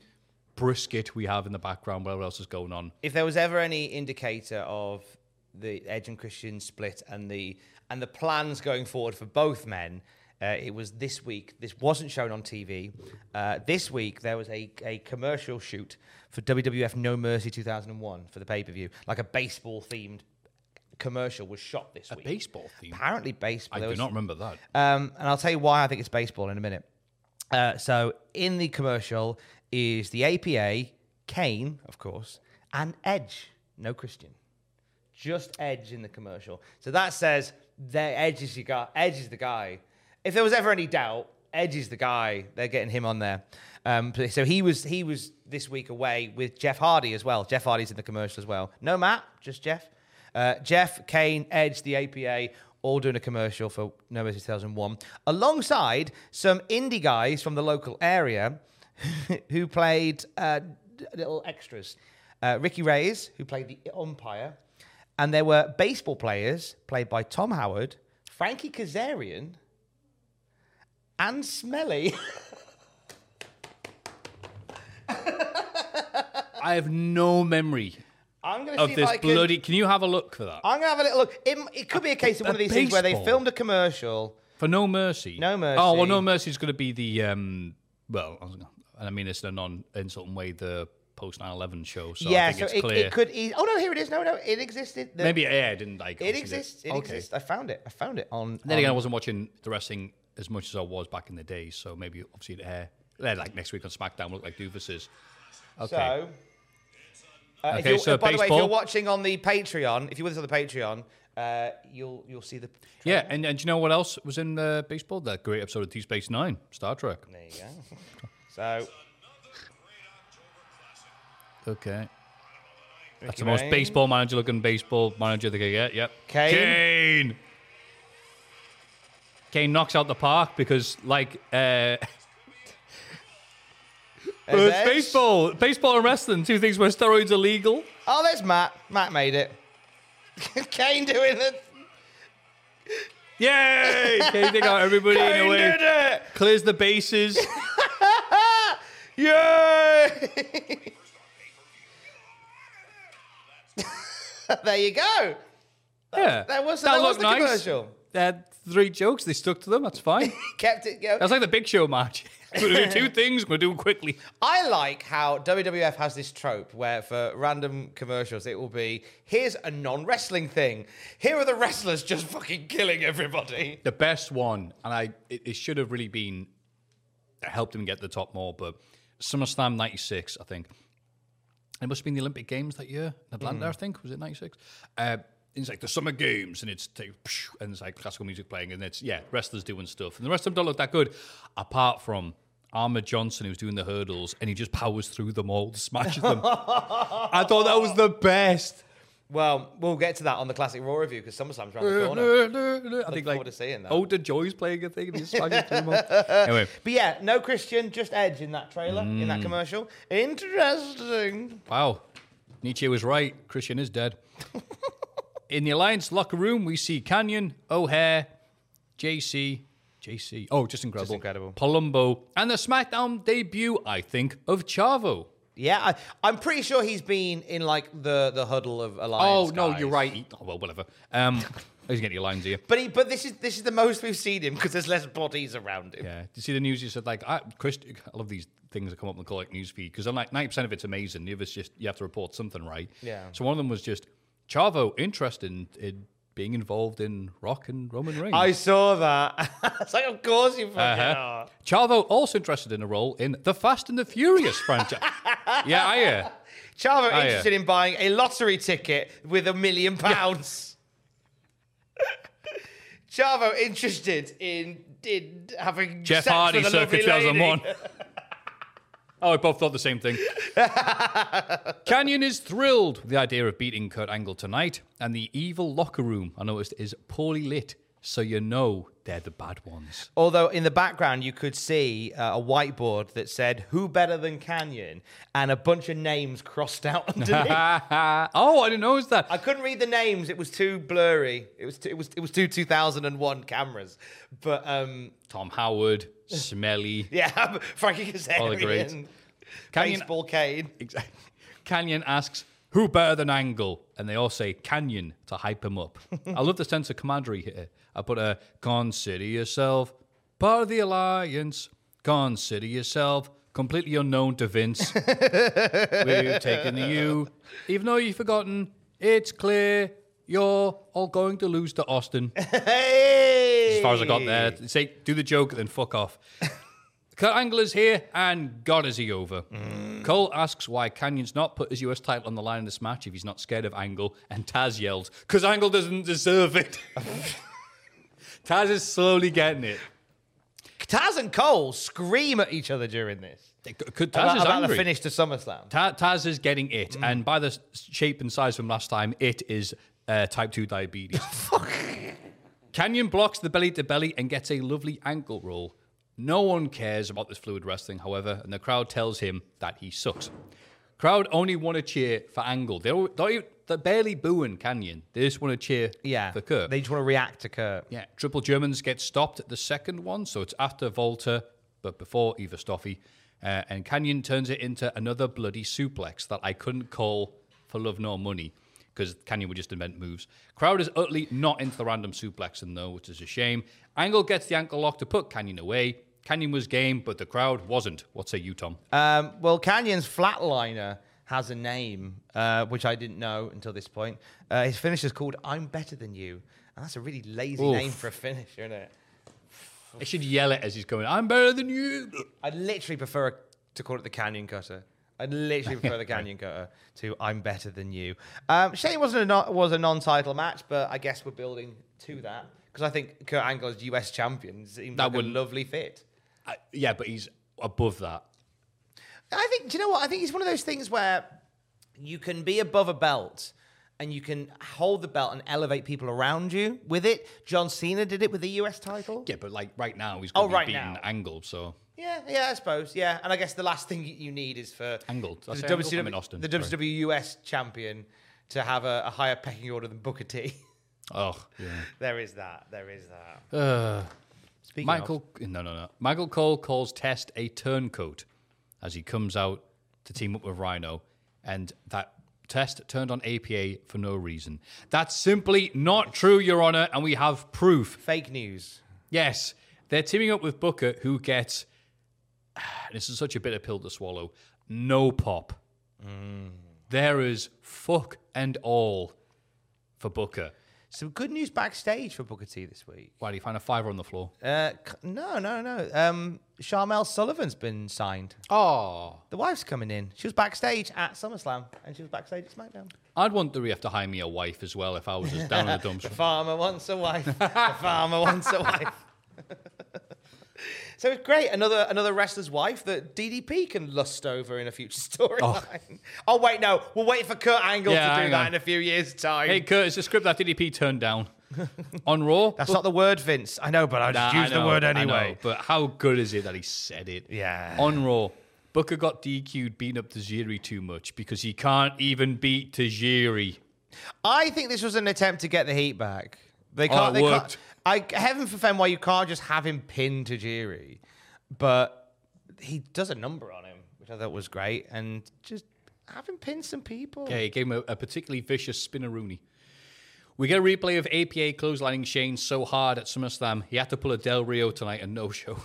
brisket we have in the background, whatever else is going on. If there was ever any indicator of the Edge and Christian split and the and the plans going forward for both men, uh, it was this week. This wasn't shown on T V. Uh, this week, there was a, a commercial shoot for W W F No Mercy two thousand one for the pay-per-view. Like a baseball-themed commercial was shot this a week. A baseball theme? Apparently baseball. I there do was, not remember that. Um, and I'll tell you why I think it's baseball in a minute. Uh, so in the commercial is the A P A, Kane, of course, and Edge. No Christian. Just Edge in the commercial. So that says... Their Edge is your guy. Edge is the guy. If there was ever any doubt, Edge is the guy. They're getting him on there. Um, so he was he was this week away with Jeff Hardy as well. Jeff Hardy's in the commercial as well. No Matt, just Jeff. Uh, Jeff, Kane, Edge, the A P A, all doing a commercial for No Mercy two thousand one, alongside some indie guys from the local area who played uh, little extras. Uh, Ricky Reyes, who played the umpire, and there were baseball players played by Tom Howard, Frankie Kazarian, and Smelly. I have no memory I'm gonna of see this if I can... bloody... Can you have a look for that? I'm going to have a little look. It, it could a, be a case of one of these baseball. things where they filmed a commercial. For No Mercy? No Mercy. Oh, well, No Mercy is going to be the... Um, well, I mean, it's in a non-insulting way, the post nine eleven show, so yeah, I think so it's it, clear. It could e oh, no, here it is. No, no, it existed. The, Maybe it aired, didn't I? It exists. It, it okay. exists. I found it. I found it on... Then on... again, I wasn't watching the wrestling as much as I was back in the day, so maybe obviously it aired. Like next week on SmackDown, look like doofuses. Okay. So, uh, okay, so by baseball. the way, if you're watching on the Patreon, if you're with us on the Patreon, uh, you'll you'll see the trailer. Yeah, and, and do you know what else was in uh, baseball? That great episode of Deep Space Nine, Star Trek. There you go. So, okay, Ricky that's the most Rain. baseball manager looking baseball manager they could get. Yep, Kane. Kane. Kane knocks out the park because, like. Uh, Well, it's Edge. baseball. Baseball and wrestling, two things where steroids are legal. Oh, there's Matt. Matt made it. Kane doing it. Yay! Kane took out everybody Kane in a way. Did it. Clears the bases. Yay! There you go. That, yeah. That was, that that was the nice. commercial. They had three jokes. They stuck to them. That's fine. Kept it going. That's like the Big Show match. We're going to do two things. We're going to do them quickly. I like how W W F has this trope where for random commercials, it will be, here's a non-wrestling thing. Here are the wrestlers just fucking killing everybody. The best one, and I it, it should have really been, helped him get the top more, but SummerSlam ninety-six, I think. It must have been the Olympic Games that year. Atlanta, mm. I think. Was it ninety-six? Uh, it's like the Summer Games, and it's and it's like classical music playing, and it's, yeah, wrestlers doing stuff. And the rest of them don't look that good, apart from Armour Johnson, who's doing the hurdles, and he just powers through them all, smashes them. I thought that was the best. Well, we'll get to that on the Classic Raw review, because SummerSlam's around the corner. I think, like, forward to seeing that. Older Joy's playing a thing, and he's smashes through them all. Anyway. But yeah, no Christian, just Edge in that trailer, mm. in that commercial. Interesting. Wow. Nietzsche was right. Christian is dead. In the Alliance locker room, we see Kanyon, O'Hare, J C, J C, oh, just incredible, just incredible. Palumbo, and the SmackDown debut, I think, of Chavo. Yeah, I, I'm pretty sure he's been in, like, the, the huddle of Alliance. Oh, guys. No, you're right. He, oh, well, whatever. Um, he's getting your lines here. But he, but this is this is the most we've seen him because there's less bodies around him. Yeah. Did you see the news? You said, like, I, Chris, I love these things that come up in the Cultaholic newsfeed because I'm like ninety percent of it's amazing. The other's just you have to report something, right? Yeah. So one of them was just. Chavo interested in, in being involved in Rock and Roman Reigns. I saw that. It's like, of course you fucking uh-huh. are. Chavo also interested in a role in the Fast and the Furious franchise. Yeah, I hear. Chavo I interested hear. in buying a lottery ticket with a million pounds. Yeah. Chavo interested in, in having Jeff sex Hardy with a circa two thousand one. Oh, I both thought the same thing. Kanyon is thrilled with the idea of beating Kurt Angle tonight, and the evil locker room, I noticed, is poorly lit, so you know they're the bad ones. Although in the background you could see uh, a whiteboard that said, who better than Kanyon? And a bunch of names crossed out underneath. Oh, I didn't notice that. I couldn't read the names. It was too blurry. It was too, it was, it was too two thousand one cameras. But um, Tom Howard... Smelly. Yeah, Frankie Kazarian. Baseball Kane. Exactly. Kanyon asks, who better than Angle? And they all say Kanyon to hype him up. I love the sense of camaraderie here. I put a, consider yourself part of the Alliance. Consider yourself completely unknown to Vince. We've taken the U. Even though you've forgotten, it's clear you're all going to lose to Austin. As far as I got there, say, do the joke, then fuck off. Kurt Angle is here, and God is he over. Mm. Cole asks why Kanyon's not put his U S title on the line in this match if he's not scared of Angle, and Taz yells, because Angle doesn't deserve it. Taz is slowly getting it. Taz and Cole scream at each other during this. Could, Taz about, is about the finish to SummerSlam. Ta Taz is getting it, mm. and by the shape and size from last time, it is uh, type two diabetes. Fuck. Canyon blocks the belly-to-belly and gets a lovely ankle roll. No one cares about this fluid wrestling, however, and the crowd tells him that he sucks. Crowd only want to cheer for Angle. They're, they're, they're barely booing Canyon. They just want to cheer yeah, for Kurt. They just want to react to Kurt. Yeah. Triple Germans get stopped at the second one, so it's after Volta, but before Eva Stoffy. Uh, and Canyon turns it into another bloody suplex that I couldn't call for love nor money, because Canyon would just invent moves. Crowd is utterly not into the random suplexing, though, which is a shame. Angle gets the ankle lock to put Canyon away. Canyon was game, but the crowd wasn't. What say you, Tom? Um, well, Canyon's flatliner has a name, uh, which I didn't know until this point. Uh, his finish is called I'm Better Than You. And that's a really lazy Oof. name for a finish, isn't it? I should yell it as he's going, I'm better than you. I'd literally prefer to call it the Canyon Cutter. I'd literally prefer the Canyon Cutter to I'm Better Than You. Um, Shane wasn't a non- was a non-title match, but I guess we're building to that. Because I think Kurt Angle as U S champion seems like a lovely fit. Uh, yeah, but he's above that. I think, do you know what? I think it's one of those things where you can be above a belt and you can hold the belt and elevate people around you with it. John Cena did it with the U S title. Yeah, but like right now he's going oh, to be right beating Angle, so... Yeah, yeah, I suppose, yeah. And I guess the last thing you need is for... Angle. The W C W, I'm in Austin, the W W U S champion to have a, a higher pecking order than Booker T. Oh, yeah. There is that, there is that. Uh... Speaking Michael, of. no, no, no. Michael Cole calls Test a turncoat as he comes out to team up with Rhino, and that Test turned on A P A for no reason. That's simply not true, Your Honor, and we have proof. Fake news. Yes, they're teaming up with Booker, who gets, this is such a bitter pill to swallow, no pop. Mm. There is fuck and all for Booker. Some good news backstage for Booker T this week. Why, do you find a fiver on the floor? Uh, no, no, no. Um, Charmel Sullivan's been signed. Oh. The wife's coming in. She was backstage at SummerSlam, and she was backstage at SmackDown. I'd want the ref to hire me a wife as well if I was as down in the dumps. The farmer wants a wife. The farmer wants a wife. So it's great. Another another wrestler's wife that D D P can lust over in a future storyline. Oh. oh, wait, no. We'll wait for Kurt Angle yeah, to do that on. in a few years' time. Hey, Kurt, it's a script that D D P turned down. On Raw? That's but, not the word, Vince. I know, but I just nah, use I know, the word anyway. Know, but how good is it that he said it? Yeah. On Raw, Booker got D Q'd beating up Tajiri too much because he can't even beat Tajiri. I think this was an attempt to get the heat back. They can't. Oh, they worked. Can't, I, heaven forfend why you can't just have him pin Tajiri, but he does a number on him, which I thought was great, and just have him pin some people. Yeah, he gave him a, a particularly vicious spinneroonie. We get a replay of A P A clotheslining Shane so hard at SummerSlam, he had to pull a Del Rio tonight and no-show.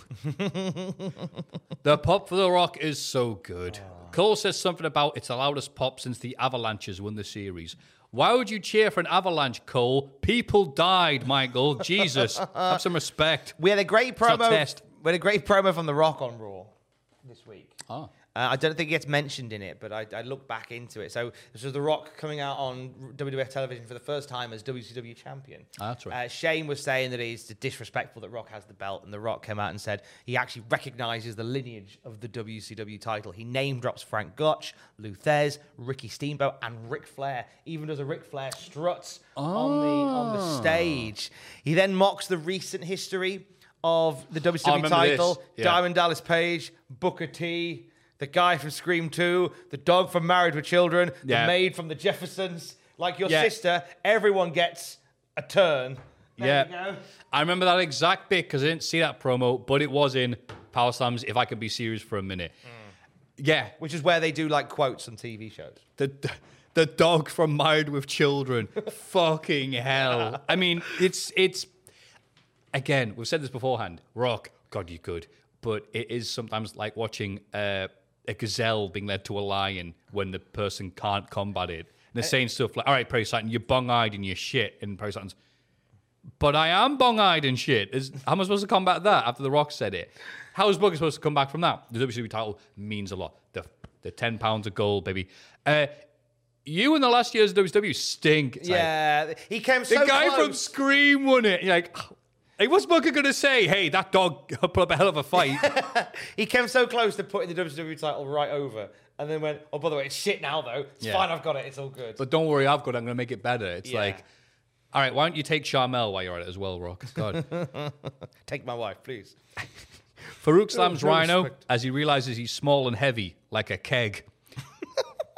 The pop for The Rock is so good. Oh. Cole says something about it's the loudest pop since the Avalanches won the series. Why would you cheer for an avalanche, Cole? People died, Michael. Jesus, have some respect. We had a great promo. Test. We had a great promo from The Rock on Raw this week. Oh. Uh, I don't think it gets mentioned in it, but I, I looked back into it. So this was The Rock coming out on W W F television for the first time as W C W champion. Oh, that's right. Uh, Shane was saying that he's disrespectful that Rock has the belt, and The Rock came out and said he actually recognizes the lineage of the W C W title. He name drops Frank Gotch, Lou Thez, Ricky Steamboat, and Ric Flair. Even does a Ric Flair struts oh. on the on the stage. He then mocks the recent history of the W C W title. Yeah. Diamond Dallas Page, Booker T, the guy from Scream two, the dog from Married with Children, the yeah. maid from The Jeffersons, like your yeah. sister, everyone gets a turn. There yeah. you go. I remember that exact bit because I didn't see that promo, but it was in Power Slams, If I Could Be Serious for a Minute. Mm. Yeah. Which is where they do like quotes on T V shows. The the dog from Married with Children. Fucking hell. I mean, it's it's again, we've said this beforehand. Rock, God, you good. But it is sometimes like watching uh a gazelle being led to a lion when the person can't combat it. And they're saying stuff like, all right, Perry Saturn, you're bong-eyed and you're shit. And Perry Saturn's, but I am bong-eyed and shit. Is, how am I supposed to combat that after The Rock said it? How is Booker supposed to come back from that? The W C W title means a lot. The the ten pounds of gold, baby. Uh, you in the last years of W C W stink. It's yeah, like, he came so The guy close. From Scream won it. You're like... Oh. Hey, what's Booker going to say? Hey, that dog put up a hell of a fight. He came so close to putting the W C W title right over. and then went, oh, by the way, it's shit now, though. It's yeah. fine, I've got it, it's all good. But don't worry, I've got it, I'm going to make it better. It's yeah. like, all right, why don't you take Charmel while you're at it as well, Rock? God. Take my wife, please. Farouk slams Rhino respect. as he realizes he's small and heavy, like a keg.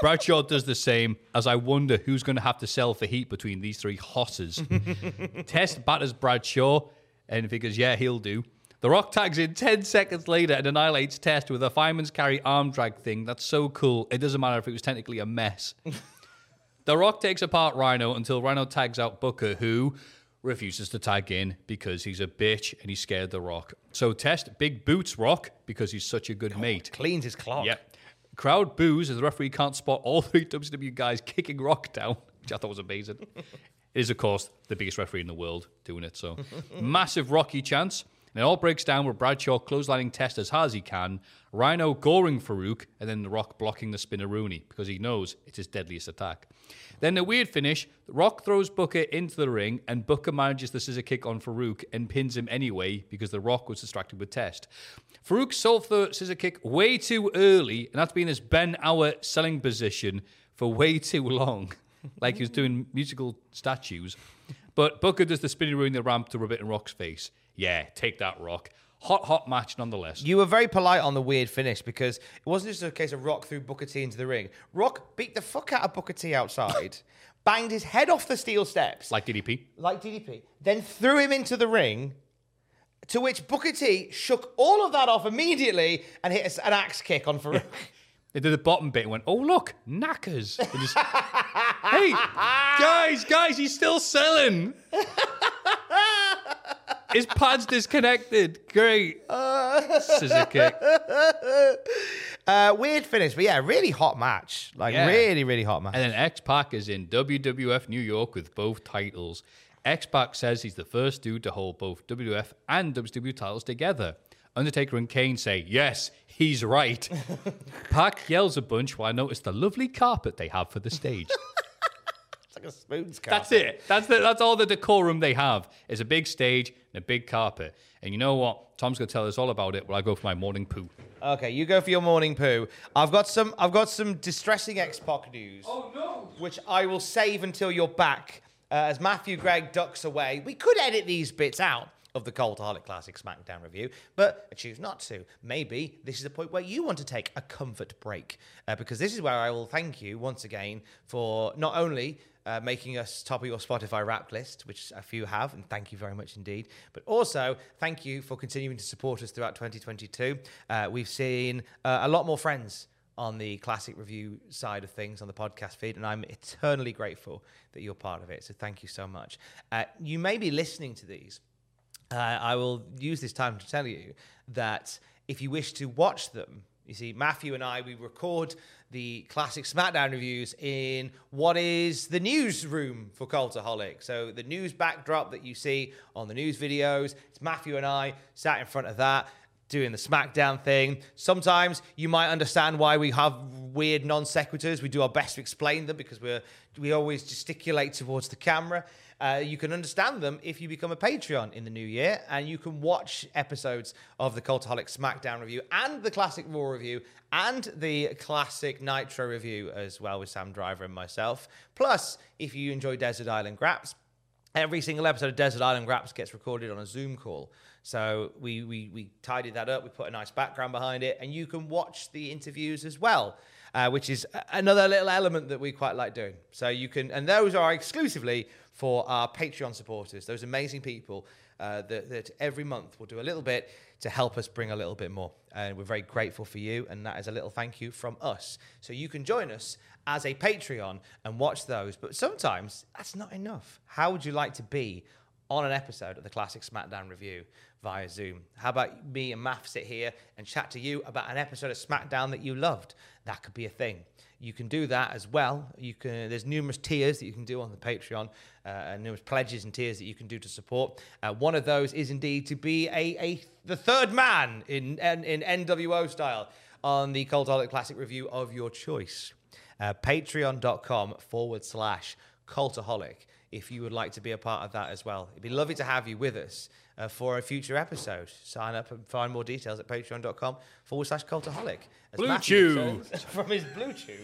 Bradshaw does the same, as I wonder who's going to have to sell for heat between these three hosses. Test batters Bradshaw, and figures, yeah, he'll do. The Rock tags in ten seconds later and annihilates Test with a fireman's carry arm drag thing. That's so cool. It doesn't matter if it was technically a mess. The Rock takes apart Rhino until Rhino tags out Booker, who refuses to tag in because he's a bitch and he's scared The Rock. So Test big boots Rock because he's such a good God, mate. Cleans his clock. Yeah. Crowd boos as the referee can't spot all three W C W guys kicking Rock down, which I thought was amazing. It is, of course, the biggest referee in the world doing it. So massive Rocky chance. And it all breaks down with Bradshaw clotheslining Test as hard as he can, Rhino goring Farouk, and then The Rock blocking the spinneroonie because he knows it's his deadliest attack. Then the weird finish, The Rock throws Booker into the ring, and Booker manages the scissor kick on Farouk and pins him anyway because The Rock was distracted with Test. Farouk sold the scissor kick way too early, and that's been his Ben Hour selling position for way too long, like he was doing musical statues. But Booker does the spinneroonie the ramp to rub it in Rock's face. Yeah, take that, Rock. Hot, hot match nonetheless. You were very polite on the weird finish because it wasn't just a case of Rock threw Booker T into the ring. Rock beat the fuck out of Booker T outside, banged his head off the steel steps. Like D D P. Like D D P. Then threw him into the ring, to which Booker T shook all of that off immediately and hit an axe kick on Farouk. They did the bottom bit and went, oh, look, knackers. Just, hey, guys, guys, he's still selling. His pad's disconnected. Great. Uh, Scissor kick. Uh, weird finish, but yeah, really hot match. Like, yeah. really, really hot match. And then X-Pac is in W W F New York with both titles. X-Pac says he's the first dude to hold both W W F and W C W titles together. Undertaker and Kane say, yes, he's right. Pac yells a bunch while I notice the lovely carpet they have for the stage. It's like a spoon's carpet. That's it. That's the, that's all the decorum they have. It's a big stage and a big carpet. And you know what? Tom's going to tell us all about it while I go for my morning poo. Okay, you go for your morning poo. I've got some I've got some distressing X-Pac news. Oh, no. Which I will save until you're back uh, as Matthew Gregg ducks away. We could edit these bits out of the Cultaholic Classic SmackDown review, but I choose not to. Maybe this is the point where you want to take a comfort break, uh, because this is where I will thank you once again for not only uh, making us top of your Spotify rap list, which a few have, and thank you very much indeed, but also thank you for continuing to support us throughout twenty twenty-two. Uh, we've seen uh, a lot more friends on the classic review side of things on the podcast feed, and I'm eternally grateful that you're part of it, so thank you so much. Uh, you may be listening to these. Uh, I will use this time to tell you that if you wish to watch them, you see, Matthew and I, we record the classic SmackDown reviews in what is the newsroom for Cultaholic. So the news backdrop that you see on the news videos, it's Matthew and I sat in front of that, doing the SmackDown thing. Sometimes you might understand why we have weird non sequiturs. We do our best to explain them because we're we always gesticulate towards the camera. Uh, you can understand them if you become a Patreon in the new year, and you can watch episodes of the Cultaholic SmackDown review and the Classic Raw review and the Classic Nitro review as well with Sam Driver and myself. Plus, if you enjoy Desert Island Graps, every single episode of Desert Island Graps gets recorded on a Zoom call. So we, we, we tidied that up. We put a nice background behind it, and you can watch the interviews as well, uh, which is another little element that we quite like doing. So you can, and those are exclusively for our Patreon supporters, those amazing people uh, that, that every month will do a little bit to help us bring a little bit more. And we're very grateful for you, and that is a little thank you from us. So you can join us as a Patreon and watch those, but sometimes that's not enough. How would you like to be on an episode of the Classic SmackDown review via Zoom? How about me and Math sit here and chat to you about an episode of SmackDown that you loved? That could be a thing. You can do that as well. You can. There's numerous tiers that you can do on the Patreon, uh, and numerous pledges and tiers that you can do to support. Uh, one of those is indeed to be a, a the third man in, in, in N W O style on the Cultaholic Classic review of your choice. Uh, Patreon dot com forward slash Cultaholic if you would like to be a part of that as well. It'd be lovely to have you with us uh, for a future episode. Sign up and find more details at patreon.com forward slash Cultaholic. Blue Chew! From his Blue Chew.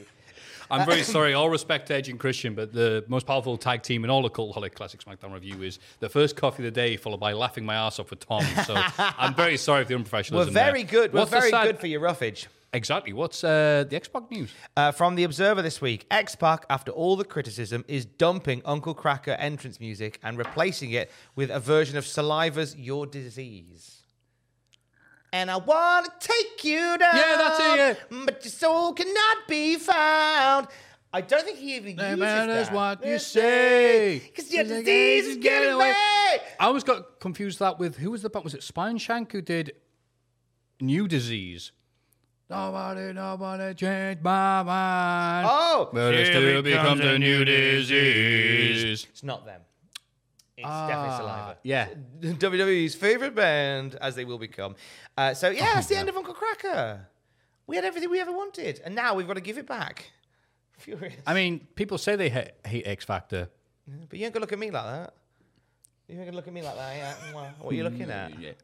I'm very sorry, all respect Edge and Christian, but the most powerful tag team in all of Cultaholic Classic SmackDown Review is the first coffee of the day, followed by laughing my ass off with Tom. So I'm very sorry for the unprofessionalism. We're very there. good. We're What's very sad- good for your roughage. Exactly. What's uh, the X-Pac news? Uh, from The Observer this week, X-Pac, after all the criticism, is dumping Uncle Cracker entrance music and replacing it with a version of Saliva's Your Disease. And I want to take you down. Yeah, that's it. Yeah. But your soul cannot be found. I don't think he even uses that. No matters what you say. Because your disease is getting away. I always got confused that with, who was the, was it Spine Shank who did New Disease? Nobody, nobody changed my mind. Oh! But it still becomes a new disease. It's not them. It's ah, definitely Saliva. Yeah. W W E's favourite band, as they will become. Uh, so, yeah, oh, that's the God. end of Uncle Cracker. We had everything we ever wanted, and now we've got to give it back. Furious. I mean, people say they ha- hate X Factor. Yeah, but you ain't going to look at me like that. You ain't going to look at me like that. Yeah. What are you looking at? Yeah.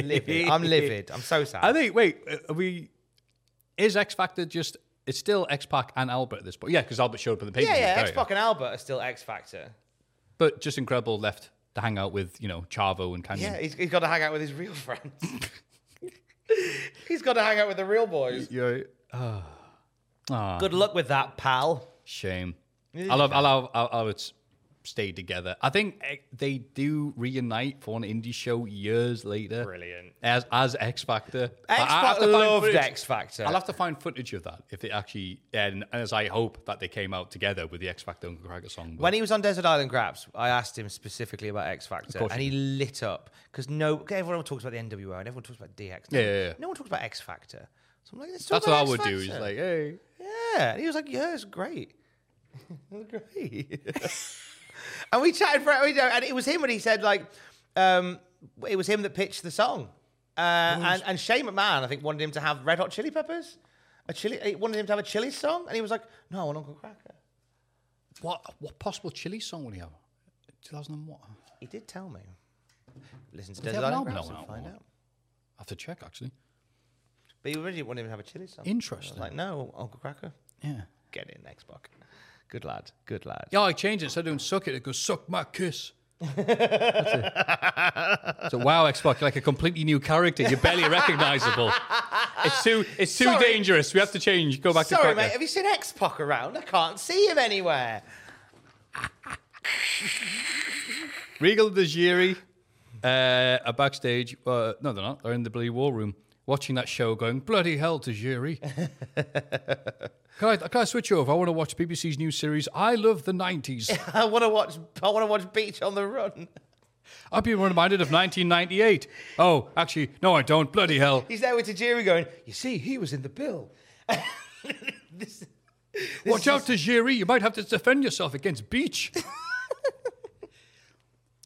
Livid. I'm livid. I'm so sad. I think, wait, are we... Is X Factor just... It's still X-Pac and Albert at this point. Yeah, because Albert showed up in the paper. Yeah, yeah, X-Pac and Albert are still X-Factor. But just Incredible left to hang out with, you know, Chavo and Canyon. Yeah, he's, he's got to hang out with his real friends. He's got to hang out with the real boys. Yeah. Oh. Oh. Good luck with that, pal. Shame. I love, I love how it's stayed together. I think they do reunite for an indie show years later. Brilliant. As as X Factor. X loved X Factor. I'll have to find footage of that if they actually, and as I hope that they came out together with the X Factor Uncle Cracker song. But when he was on Desert Island Graps, I asked him specifically about X Factor, and he lit up because no, everyone talks about the N W O and everyone talks about D X. Yeah, yeah, yeah. No one talks about X Factor. So I'm like, let's talk that's about what X I would Factor. do. He's like, hey, yeah, and he was like, yeah, it's great, great. And we chatted for it, and it was him when he said, like, um, it was him that pitched the song. Uh, and, and Shane McMahon, I think, wanted him to have Red Hot Chili Peppers. A chili, he wanted him to have a chili song, and he was like, no, I want Uncle Cracker. What what possible chili song would he have? two thousand one He did tell me. Listen to Desert Island Graps and find out. I have to check, actually. But he originally wanted him to have a chili song. Interesting. Like, no, Uncle Cracker. Yeah. Get in, Xbox. Good lad, good lad. Yeah, I changed it. Instead of doing suck it, it goes suck my kiss. That's it. So wow, Xbox, like a completely new character. You're barely recognisable. It's too, it's too Sorry. dangerous. We have to change. Go back Sorry, to Sorry, mate. Have you seen Xbox around? I can't see him anywhere. Regal and Tajiri uh, are backstage. Uh, no, they're not. They're in the bloody war room, watching that show, going bloody hell, Tajiri. Can I, can I switch over? I want to watch B B C's new series, I Love the nineties. I want to watch I want to watch Beach on the Run. I've been reminded of nineteen ninety-eight. Oh, actually, no, I don't. Bloody hell. He's there with Tajiri going, you see, he was in The Bill. this, this Watch out, just... Tajiri. You might have to defend yourself against Beach.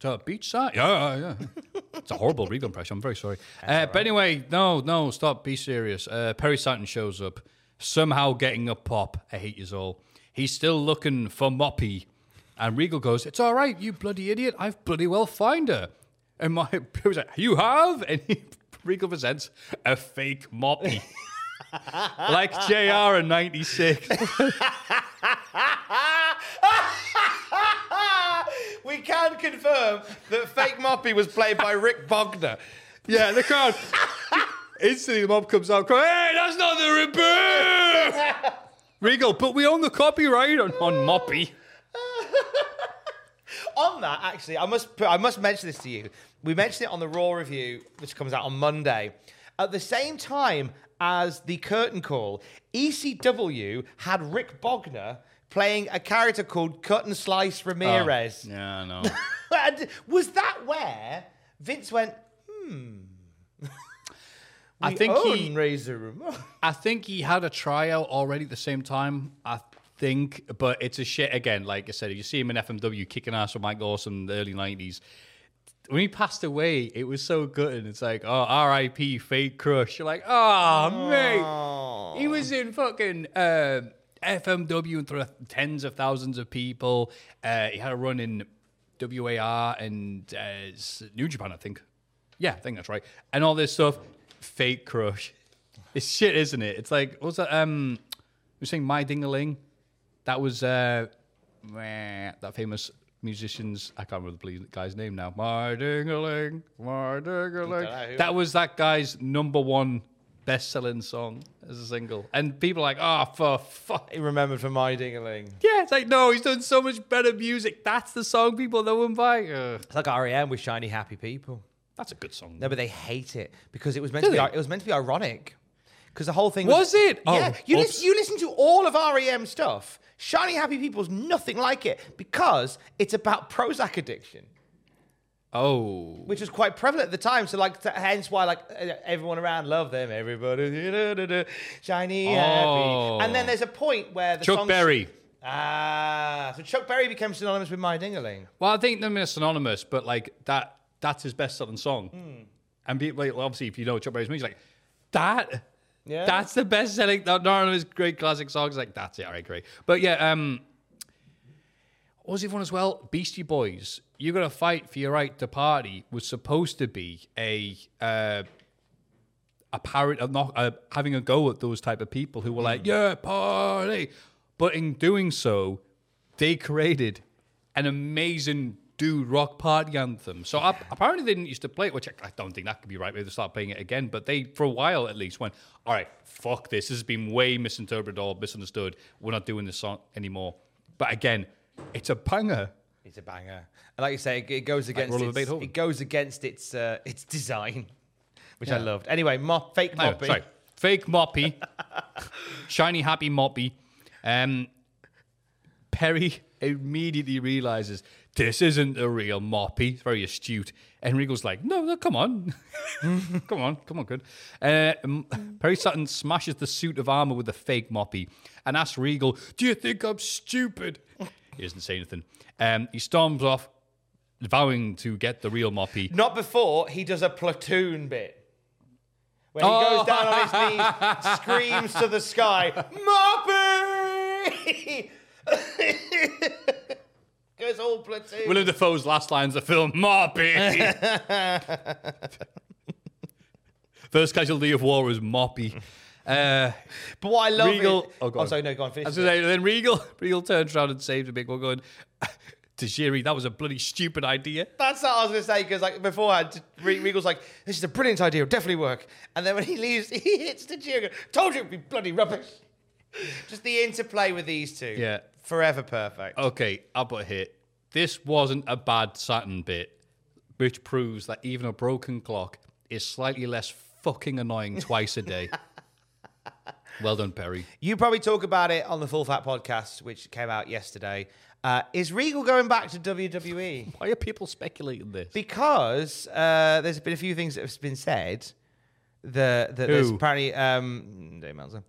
So, Beachside? Yeah, yeah, yeah. It's a horrible Regal impression. I'm very sorry. Uh, right. But anyway, no, no, stop. Be serious. Uh, Perry Saturn shows up. Somehow getting a pop. I hate you all. He's still looking for Moppy. And Regal goes, it's all right, you bloody idiot. I've bloody well found her. And my he was like, you have? And he, Regal presents a fake Moppy. Like J R in ninety-six. We can confirm that fake Moppy was played by Rick Bogner. Yeah, the crowd... Instantly, the mob comes out crying, hey, that's not the reboot! Regal, but we own the copyright on, on Moppy. On that, actually, I must I must mention this to you. We mentioned it on the Raw review, which comes out on Monday. At the same time as the curtain call, E C W had Rick Bogner playing a character called Cut and Slice Ramirez. Oh, yeah, I know. And was that where Vince went, hmm... We I think he. Razor I think he had a tryout already at the same time. I think, but it's a shit again. Like I said, if you see him in F M W kicking ass with Mike Awesome in the early nineties, when he passed away, it was so good. And it's like, oh, R I P fake crush. You're like, oh, Aww. mate, he was in fucking uh, F M W and through tens of thousands of people. Uh, he had a run in W A R and uh, New Japan, I think. Yeah, I think that's right. And all this stuff, fake crush. It's shit, isn't it? It's like, what's that? Um, you're saying My Ding-a-Ling? That was uh, that famous musician's, I can't remember the guy's name now. My Ding-a-Ling, My Ding-a-Ling. That was that guy's number one best-selling song as a single. And people are like, oh, for fuck. He remembered for My Ding-a-Ling. Yeah, it's like, no, he's done so much better music. That's the song people know him by. Ugh. It's like R E M with Shiny Happy People. That's a good song. No, but they hate it because it was meant, to be, it was meant to be ironic. Because the whole thing was... Was it? Yeah. Oh, you, li- you listen to all of R E M stuff. Shiny Happy People's nothing like it because it's about Prozac addiction. Oh. Which was quite prevalent at the time. So, like, t- hence why, like, everyone around loved them. Everybody... Da, da, da, shiny, oh. happy. And then there's a point where the Chuck Berry. Ah. So Chuck Berry became synonymous with My Ding-a-Ling. Well, I think they're synonymous, but, like, that... That's his best-selling song. Mm. And people, like, obviously, if you know Chuck Berry's music, like, that, yeah. that's the best-selling, not one of his great classic songs. Like, that's it, all right, great. But, yeah, um, what was the one as well? Beastie Boys, You're Gonna Fight for Your Right to Party was supposed to be a, uh, a parody of not uh, having a go at those type of people who were like, mm. yeah, party. But in doing so, they created an amazing... Do rock party anthem. So yeah. I, apparently they didn't used to play it, which I, I don't think that could be right. Maybe they start playing it again. But they, for a while at least, went, all right, fuck this. This has been way misinterpreted or misunderstood. We're not doing this song anymore. But again, it's a banger. It's a banger. And like you say, it, it goes against like its, it goes against its uh, its design, which yeah. I loved. Anyway, mop, fake Moppy. Oh, sorry. Fake Moppy. Shiny Happy Moppy. Um, Perry immediately realizes... This isn't a real Moppy. It's very astute. Enrico's like, no, no, come on. come on, come on, good. Uh, Perry Saturn smashes the suit of armor with a fake Moppy and asks Regal, do you think I'm stupid? He doesn't say anything. Um, he storms off, vowing to get the real Moppy. Not before he does a platoon bit. When he oh. goes down on his knees, screams to the sky, Moppy! Goes all platoon. Willem Dafoe's last lines of the film, Moppy. First casualty of war was Moppy. Uh, but what I love Regal, is... Oh, go oh sorry, no, go on, finish. I was gonna say, then Regal, Regal turns around and saves a big one going, Tajiri, that was a bloody stupid idea. That's what I was going to say, because like beforehand, Regal's like, this is a brilliant idea, it'll definitely work. And then when he leaves, he hits Tajiri. Told you it'd be bloody rubbish. Just the interplay with these two. Yeah. Forever perfect. Okay, I'll put a hit. This wasn't a bad Saturn bit, which proves that even a broken clock is slightly less fucking annoying twice a day. Well done, Perry. You probably talk about it on the Full Fat Podcast, which came out yesterday. Uh, is Regal going back to W W E? Why are people speculating this? Because uh, there's been a few things that have been said. The, the, Who? There's apparently... Um, Dave Meltzer.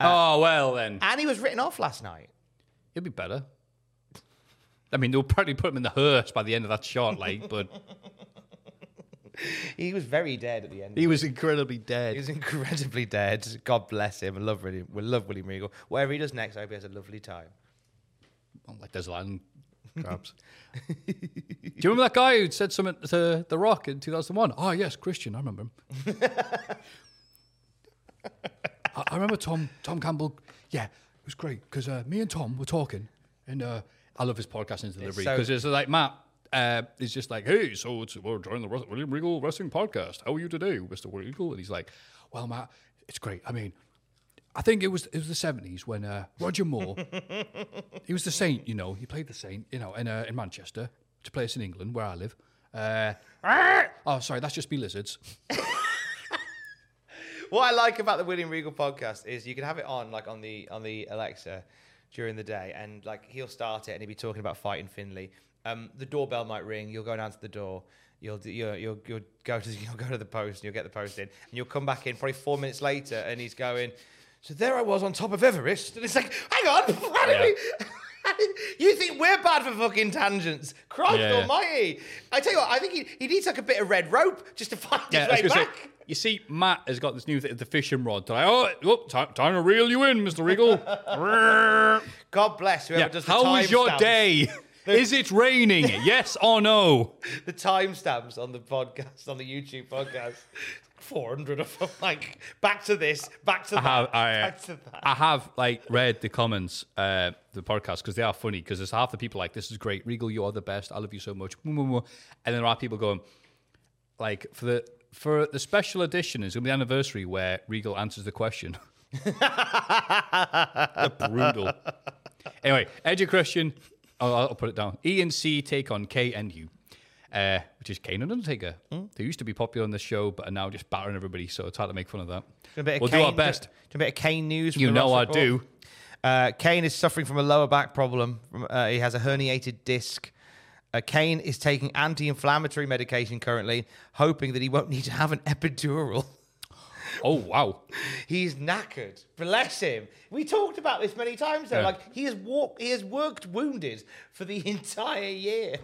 Uh, oh, well then. And he was written off last night. It'd be better. I mean, they'll probably put him in the hearse by the end of that shot, like, but... He was very dead at the end. He was incredibly dead. He was incredibly dead. God bless him. I love, I love William Regal. Whatever he does next, I hope he has a lovely time. Well, like Desert Island Graps. Do you remember that guy who said something to The Rock in two thousand one? Oh, yes, Christian. I remember him. I, I remember Tom, Tom Campbell. Yeah. It was great because uh, me and Tom were talking, and uh, I love his podcast and delivery because it's, so- it's like Matt uh, is just like, "Hey, so it's, we're joining the William Regal Wrestling Podcast. How are you today, Mister Regal?" And he's like, "Well, Matt, it's great. I mean, I think it was it was the seventies when uh, Roger Moore, he was the Saint, you know, he played the Saint, you know, in uh, in Manchester, to play us in England where I live. Uh, oh, sorry, that's just me lizards." What I like about the William Regal podcast is you can have it on like on the on the Alexa during the day, and like he'll start it and he'll be talking about fighting Finlay. Um, the doorbell might ring. You'll go down to the door. You'll you'll you'll, you'll go to you'll go to the post and you'll get the post in, and you'll come back in probably four minutes later, and he's going. So there I was on top of Everest, and it's like, hang on, how did we? You think we're bad for fucking tangents? Christ yeah. almighty. I tell you what, I think he, he needs like a bit of red rope just to find yeah, his way back. Say, you see, Matt has got this new thing, the fishing rod. Like, oh, oh time, time to reel you in, Mister Regal. God bless whoever yeah. does the time stamp. How was your day? Is it raining? Yes or no? The timestamps on the podcast, on the YouTube podcast, four hundred of them, like, back to this, back to I that, have, I, back to that. I have, like, read the comments, uh, the podcast, because they are funny, because there's half the people like, this is great, Regal, you are the best, I love you so much, and then there are people going, like, for the for the special edition, it's going to be the anniversary where Regal answers the question. Brutal. Anyway, Edge Christian, I'll, I'll put it down. E and C take on K and U, uh, which is Kane and Undertaker. Mm. They used to be popular on the show, but are now just battering everybody. So it's hard to make fun of that. Do a bit of we'll Kane, do our best. Do, do a bit of Kane news. From you the know I report. do. Uh, Kane is suffering from a lower back problem. Uh, he has a herniated disc. Uh, Kane is taking anti-inflammatory medication currently, hoping that he won't need to have an epidural. Oh, wow. He's knackered. Bless him. We talked about this many times, though. Yeah. Like, he has walked, he has worked wounded for the entire year.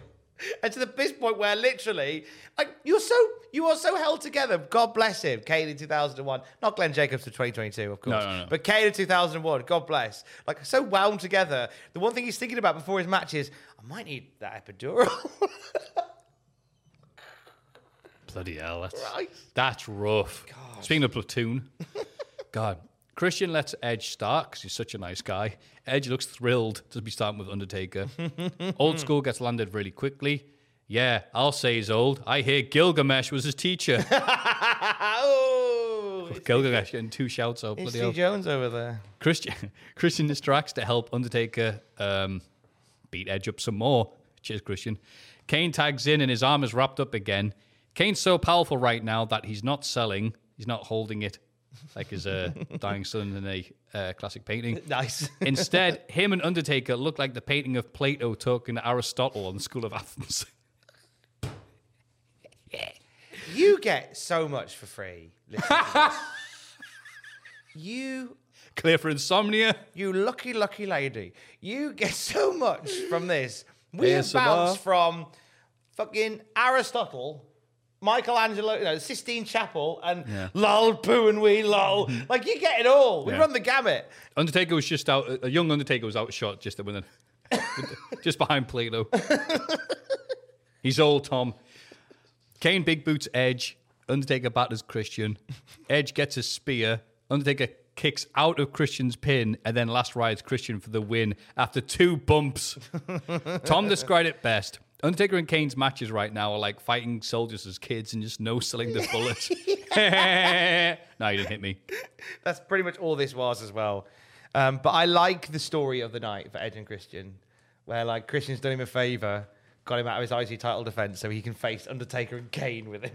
And to the, this point where literally, like, you're so, you are so held together. God bless him. Kane in two thousand one. Not Glenn Jacobs for twenty twenty-two, of course. No, no, no. But Kane in two thousand one. God bless. Like, so wound together. The one thing he's thinking about before his match is, I might need that epidural. Bloody hell, that's, right. that's rough. God. Speaking of Platoon, God, Christian lets Edge start because he's such a nice guy. Edge looks thrilled to be starting with Undertaker. Old School gets landed really quickly. Yeah, I'll say he's old. I hear Gilgamesh was his teacher. oh, Gilgamesh getting two shouts out. Bloody hell. Jones over there. Christian, Christian distracts to help Undertaker um, beat Edge up some more. Cheers, Christian. Kane tags in and his arm is wrapped up again. Kane's so powerful right now that he's not selling, he's not holding it like his uh, dying son in a uh, classic painting. Nice. Instead, him and Undertaker look like the painting of Plato talking to Aristotle on the School of Athens. You get so much for free. You... Clear for insomnia. You lucky, lucky lady. You get so much from this. We have bounced from fucking Aristotle... Michelangelo, you know, Sistine Chapel, and yeah. lol, poo and wee, lol. Like, you get it all. We yeah. run the gamut. Undertaker was just out, a young Undertaker was out shot just winning, just behind Plato. He's old, Tom. Kane big boots Edge. Undertaker batters Christian. Edge gets a spear. Undertaker kicks out of Christian's pin and then last rides Christian for the win after two bumps. Tom described it best. Undertaker and Kane's matches right now are like fighting soldiers as kids and just no-selling the bullets. No, you didn't hit me. That's pretty much all this was as well. Um, but I like the story of the night for Edge and Christian, where like Christian's done him a favour, got him out of his I C title defence so he can face Undertaker and Kane with him.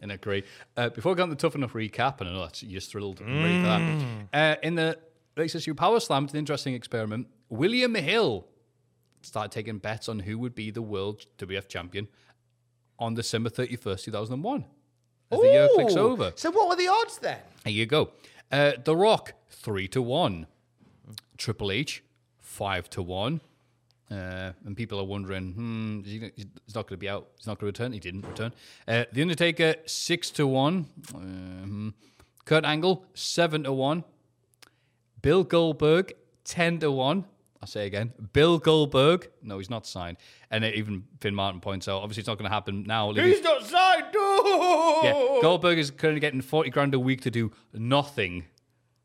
And agree. Uh, before we get on the Tough Enough recap, and I know that's, you're just thrilled mm. ready for that. Uh, in the L X S U Power Slam, it's an interesting experiment. William Hill started taking bets on who would be the world W W F champion on December thirty-first, two thousand one. As Ooh, the year clicks over. So what were the odds then? Here you go. Uh, The Rock, three to one. Triple H, five to one. Uh, and people are wondering, hmm, he's not going to be out. He's not going to return. He didn't return. Uh, The Undertaker, six to one. Um, Kurt Angle, seven to one. Bill Goldberg, ten to one. I'll say again, Bill Goldberg. No, he's not signed. And even Finn Martin points out, obviously it's not going to happen now. He's not signed. Oh! Yeah, Goldberg is currently getting forty grand a week to do nothing.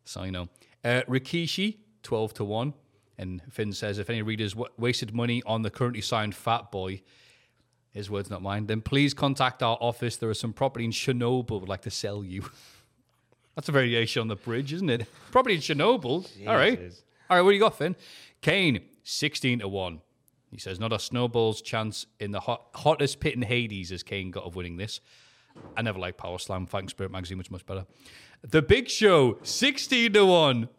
So, you know. Uh, Rikishi, twelve to one. And Finn says, if any readers w- wasted money on the currently signed Fat Boy, his words, not mine, then please contact our office. There is some property in Chernobyl we'd like to sell you. That's a variation on the bridge, isn't it? Property in Chernobyl. Jesus. All right. All right, what do you got, Finn? Kane, sixteen to one. He says, not a snowball's chance in the hot, hottest pit in Hades as Kane got of winning this. I never liked Power Slam. Thanks, Spirit Magazine, which is much better. The Big Show, sixteen to one.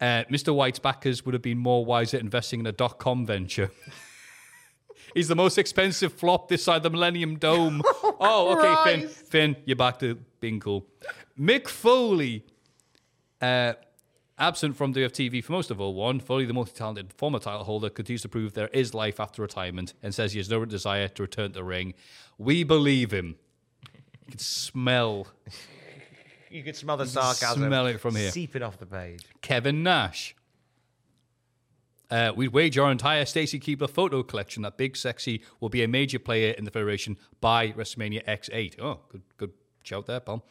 Uh, Mister White's backers would have been more wise at investing in a dot-com venture. He's the most expensive flop this side of the Millennium Dome. oh, oh, okay, Finn. Finn, you're back to being cool. Mick Foley, uh, absent from W F T V for most of oh one, Foley, the multi-talented former title holder, continues to prove there is life after retirement and says he has no desire to return to the ring. We believe him. You can smell. You can smell the sarcasm. Smell it from here. Seeping off the page. Kevin Nash. Uh, we'd wager our entire Stacy Keibler photo collection that Big Sexy will be a major player in the Federation by WrestleMania X eight. Oh, good good shout there, pal.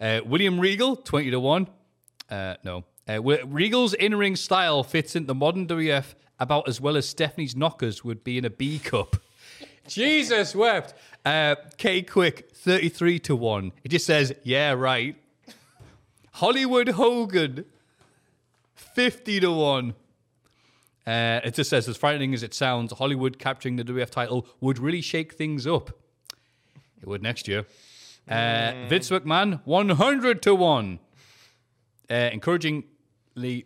Uh, William Regal, twenty to one. Uh, no. Uh, Regal's in-ring style fits into the modern W F about as well as Stephanie's knockers would be in a B cup. Jesus wept. Uh, K Quick, thirty-three to one. It just says, yeah, right. Hollywood Hogan, fifty to one. Uh, it just says, as frightening as it sounds, Hollywood capturing the W F title would really shake things up. It would next year. Uh, mm. Vince McMahon, one hundred to one. Uh, encouragingly,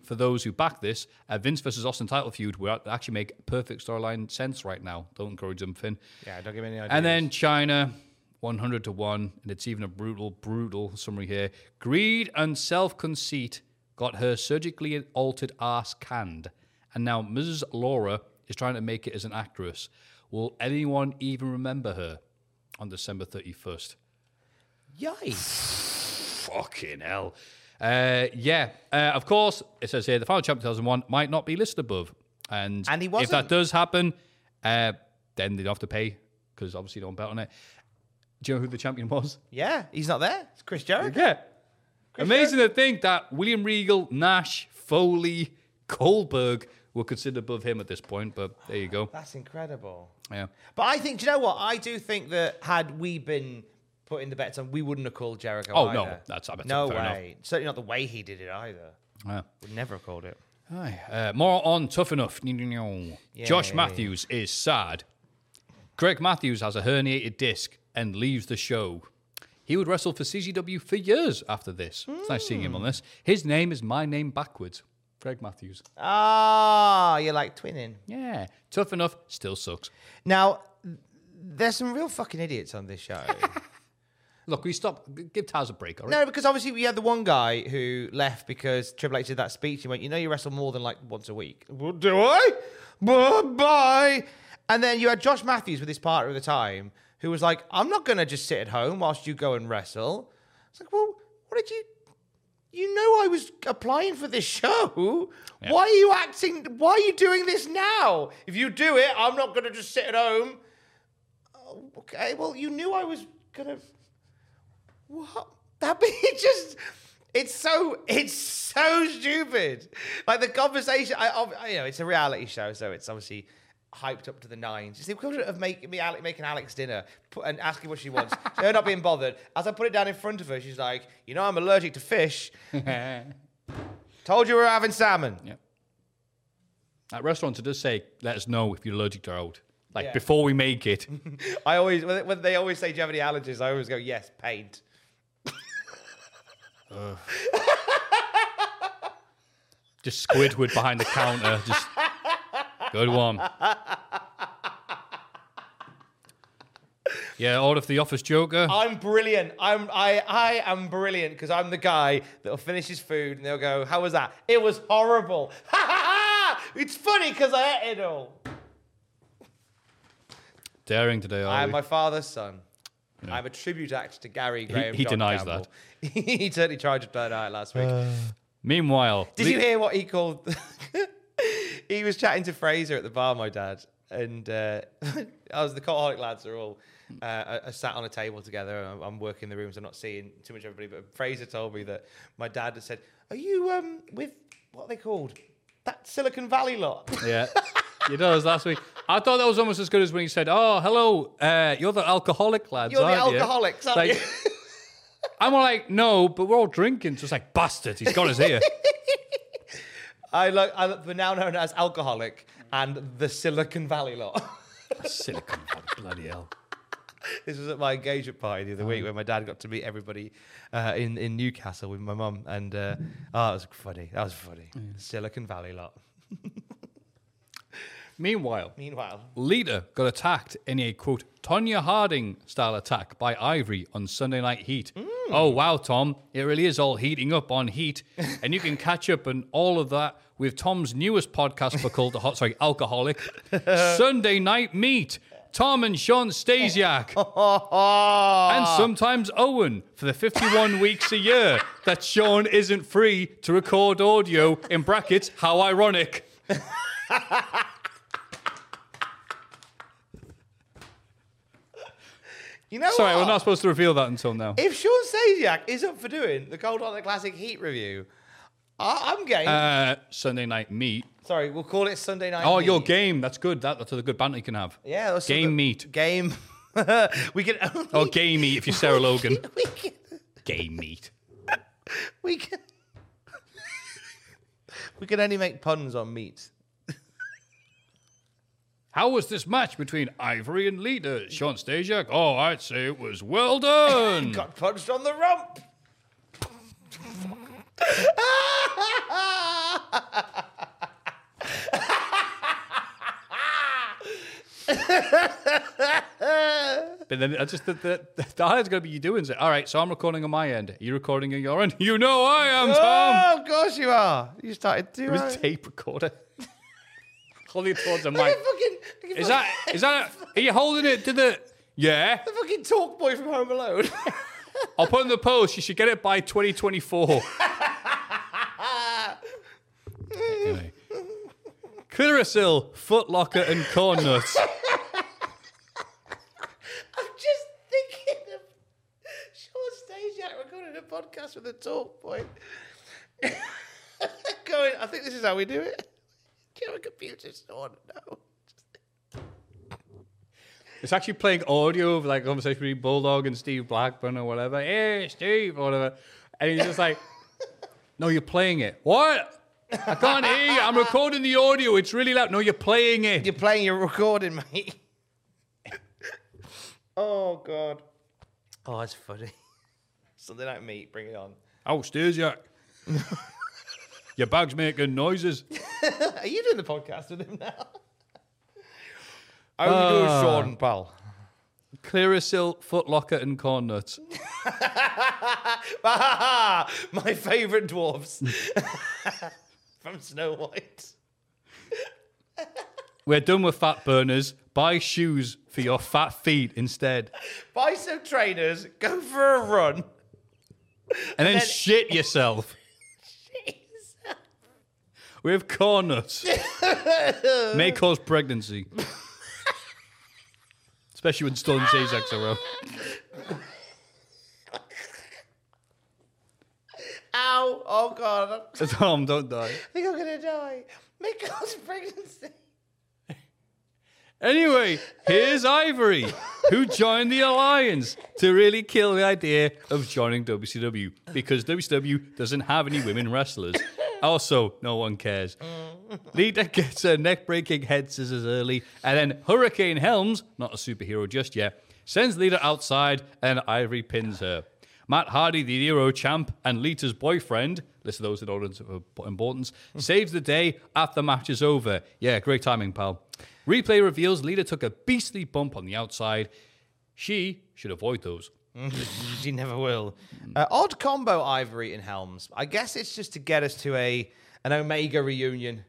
for those who back this, uh, Vince versus Austin title feud will actually make perfect storyline sense right now. Don't encourage them, Finn. Yeah, don't give me any ideas. And then China, one hundred to one. And it's even a brutal, brutal summary here. Greed and self-conceit got her surgically altered ass canned. And now Missus Laura is trying to make it as an actress. Will anyone even remember her on December thirty-first? Yikes. Fucking hell. Uh, yeah. Uh, of course, it says here, the final champ two thousand one might not be listed above. And, and he wasn't. If that does happen, uh, then they don't have to pay because obviously they don't bet on it. Do you know who the champion was? Yeah, he's not there. It's Chris Jericho. Yeah. Chris Amazing Jericho. To think that William Regal, Nash, Foley, Goldberg were considered above him at this point, but there you go. That's incredible. Yeah. But I think, do you know what? I do think that had we been putting the bets on, we wouldn't have called Jericho oh, either. Oh, no. That's I bet No fair way. Enough. Certainly not the way he did it either. Yeah. We'd never have called it. Aye. Uh, more on Tough Enough. Yeah. Josh Matthews is sad. Greg Matthews has a herniated disc and leaves the show. He would wrestle for C C W for years after this. Mm. It's nice seeing him on this. His name is my name backwards. Greg Matthews. Ah, oh, you're like twinning. Yeah. Tough Enough still sucks. Now, there's some real fucking idiots on this show. Look, we stop. Give Taz a break, all right? No, because obviously we had the one guy who left because Triple H did that speech. He went, you know you wrestle more than like once a week. Well, do I? Bye-bye. And then you had Josh Matthews with his partner at the time who was like, I'm not going to just sit at home whilst you go and wrestle. It's like, well, what did you... You know I was applying for this show. Yeah. Why are you acting? Why are you doing this now? If you do it, I'm not going to just sit at home. Oh, okay, well, you knew I was going to... What? That it just... It's so... It's so stupid. Like, the conversation... I, I You know, it's a reality show, so it's obviously... hyped up to the nines. It's the equivalent of making me making Alex dinner put, and asking what she wants. So her not being bothered. As I put it down in front of her, she's like, you know, I'm allergic to fish. Told you we were having salmon. Yep. At restaurants, it does say, let us know if you're allergic to oat. Like, yeah. Before we make it. I always, when they always say, do you have any allergies? I always go, yes, paint. uh. Just Squidward behind the counter. Just... Good one. Yeah, all of the office joker. I'm brilliant. I'm I I am brilliant because I'm the guy that'll finish his food and they'll go, how was that? It was horrible. Ha ha ha! It's funny because I ate it all. Daring today, are I am we? My father's son. Yeah. I'm a tribute act to Gary Graham. He, he denies Campbell. That. he certainly tried to burn out last week. Uh, meanwhile. Did the- you hear what he called? He was chatting to Fraser at the bar, my dad, and uh, I was the Cultaholic lads are all uh, I, I sat on a table together. And I'm, I'm working the rooms. I'm not seeing too much of everybody, but Fraser told me that my dad had said, "Are you um, with what are they called that Silicon Valley lot?" Yeah, he does last week. I thought that was almost as good as when he said, "Oh, hello, uh, you're the alcoholic lads, you're aren't the alcoholics, you?" Aren't like, you? I'm all like, "No, but we're all drinking." So it's like, "Bastard, he's got us here." I look, I look, we're now known as Alcoholic and the Silicon Valley lot. Silicon Valley, bloody hell. This was at my engagement party the other oh. week where my dad got to meet everybody uh, in, in Newcastle with my mum. And, uh, oh, it was funny. That was funny. Yeah. Silicon Valley lot. Meanwhile, Meanwhile, Lita got attacked in a, quote, Tonya Harding-style attack by Ivory on Sunday Night Heat. Mm. Oh, wow, Tom. It really is all heating up on heat. And you can catch up on all of that with Tom's newest podcast for called the Hot, sorry, Alcoholic, Sunday Night Meat. Tom and Sean Stasiak. And sometimes Owen for the fifty-one weeks a year that Sean isn't free to record audio, in brackets, how ironic. You know Sorry, what? We're not supposed to reveal that until now. If Sean Stasiak is up for doing the Cultaholic Classic Heat review, I I'm game. Uh, Sunday Night Meat. Sorry, we'll call it Sunday Night oh, Meat. Oh, your game. That's good. That, that's a good banter you can have. Yeah. That's game the, meat. Game. We can only... Oh, gay meat if you're Sarah Logan. We can... Gay meat. We can... We can only make puns on meat. How was this match between Ivory and Lita? Sean Stasiak? Oh, I'd say it was well done. Got punched on the rump. But then I just the the, the highlight's gonna be you doing it. All right, so I'm recording on my end. You're recording on your end. You know I am, Tom. Oh, of course you are. You started doing it. It was a tape recorder. Holding it towards the mic. Is that is that? A, are you holding it to the? Yeah. The fucking talk boy from Home Alone. I'll put in the post. You should get it by twenty twenty-four. Anyway. Clearasil, Foot Locker, and Corn Nuts. I'm just thinking of Sean Stasiak recording a podcast with a talk point. Going, I think this is how we do it. Do you have a computer store? No. It's actually playing audio of like a conversation between Bulldog and Steve Blackburn or whatever. Hey, Steve, or whatever. And he's just like, no, you're playing it. What? I can't hear you. I'm recording the audio. It's really loud. No, you're playing it. You're playing, you're recording, mate. Oh, God. Oh, that's funny. Something like meat, bring it on. Oh, Stasiak. Your bag's making noises. Are you doing the podcast with him now? How are we doing, Sean, pal? Clearasil, Foot Locker, and Corn Nuts. My favourite dwarves. From Snow White. We're done with fat burners. Buy shoes for your fat feet instead. Buy some trainers. Go for a run. And, and then, then shit yourself. Shit yourself. We have corn nuts. May cause pregnancy. Especially when Stone Stasiak's around. Ow! Oh God! Tom, don't die. I think I'm gonna die. May cause pregnancy. Anyway, here's Ivory, who joined the Alliance to really kill the idea of joining W C W because W C W doesn't have any women wrestlers. Also, no one cares. Lita gets her neck-breaking head scissors early, and then Hurricane Helms, not a superhero just yet, sends Lita outside, and Ivory pins her. Matt Hardy, the Euro champ, and Lita's boyfriend, list of those in order of importance, saves the day after the match is over. Yeah, great timing, pal. Replay reveals Lita took a beastly bump on the outside. She should avoid those. She never will. Uh, odd combo, Ivory and Helms. I guess it's just to get us to a an Omega reunion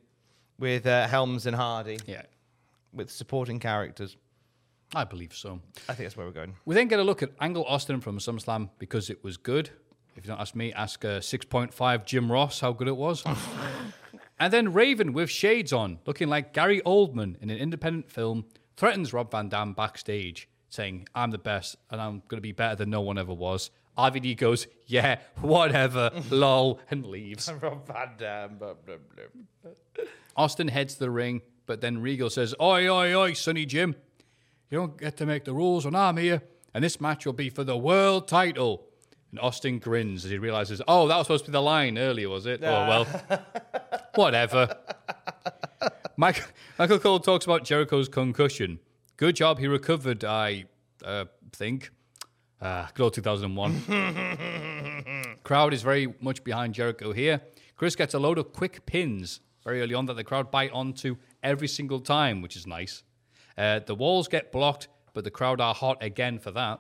with uh, Helms and Hardy. Yeah. With supporting characters. I believe so. I think that's where we're going. We then get a look at Angle Austin from SummerSlam because it was good. If you don't ask me, ask uh, six point five Jim Ross how good it was. And then Raven with shades on, looking like Gary Oldman in an independent film, threatens Rob Van Dam backstage, saying, I'm the best and I'm going to be better than no one ever was. R V D goes, yeah, whatever, lol, and leaves. Rob Van Dam. Blah, blah, blah. Austin heads to the ring, but then Regal says, oi, oi, oi, Sonny Jim. You don't get to make the rules when I'm here, and this match will be for the world title. And Austin grins as he realizes, oh, that was supposed to be the line earlier, was it? Nah. Oh, well, whatever. Michael, Michael Cole talks about Jericho's concussion. Good job he recovered, I uh, think. Uh, good old two thousand one. Crowd is very much behind Jericho here. Chris gets a load of quick pins very early on that the crowd bite onto every single time, which is nice. Uh, the walls get blocked, but the crowd are hot again for that.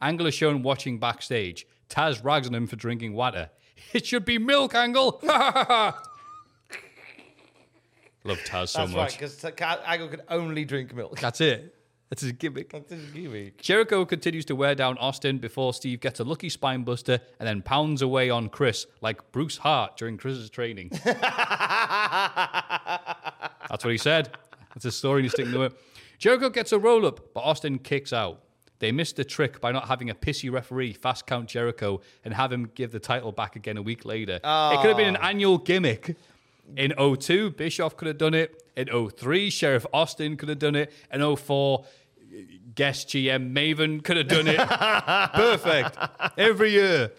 Angle is shown watching backstage. Taz rags on him for drinking water. It should be milk, Angle! Love Taz so That's much. That's right, because Angle could only drink milk. That's it. That's his gimmick. That's his gimmick. Jericho continues to wear down Austin before Steve gets a lucky spine buster and then pounds away on Chris like Bruce Hart during Chris's training. That's what he said. That's his story, and he's sticking to it. Jericho gets a roll-up, but Austin kicks out. They missed the trick by not having a pissy referee fast count Jericho and have him give the title back again a week later. Oh. It could have been an annual gimmick. In oh two, Bischoff could have done it. In oh three, Sheriff Austin could have done it. In oh four, guest G M Maven could have done it. Perfect. Every year.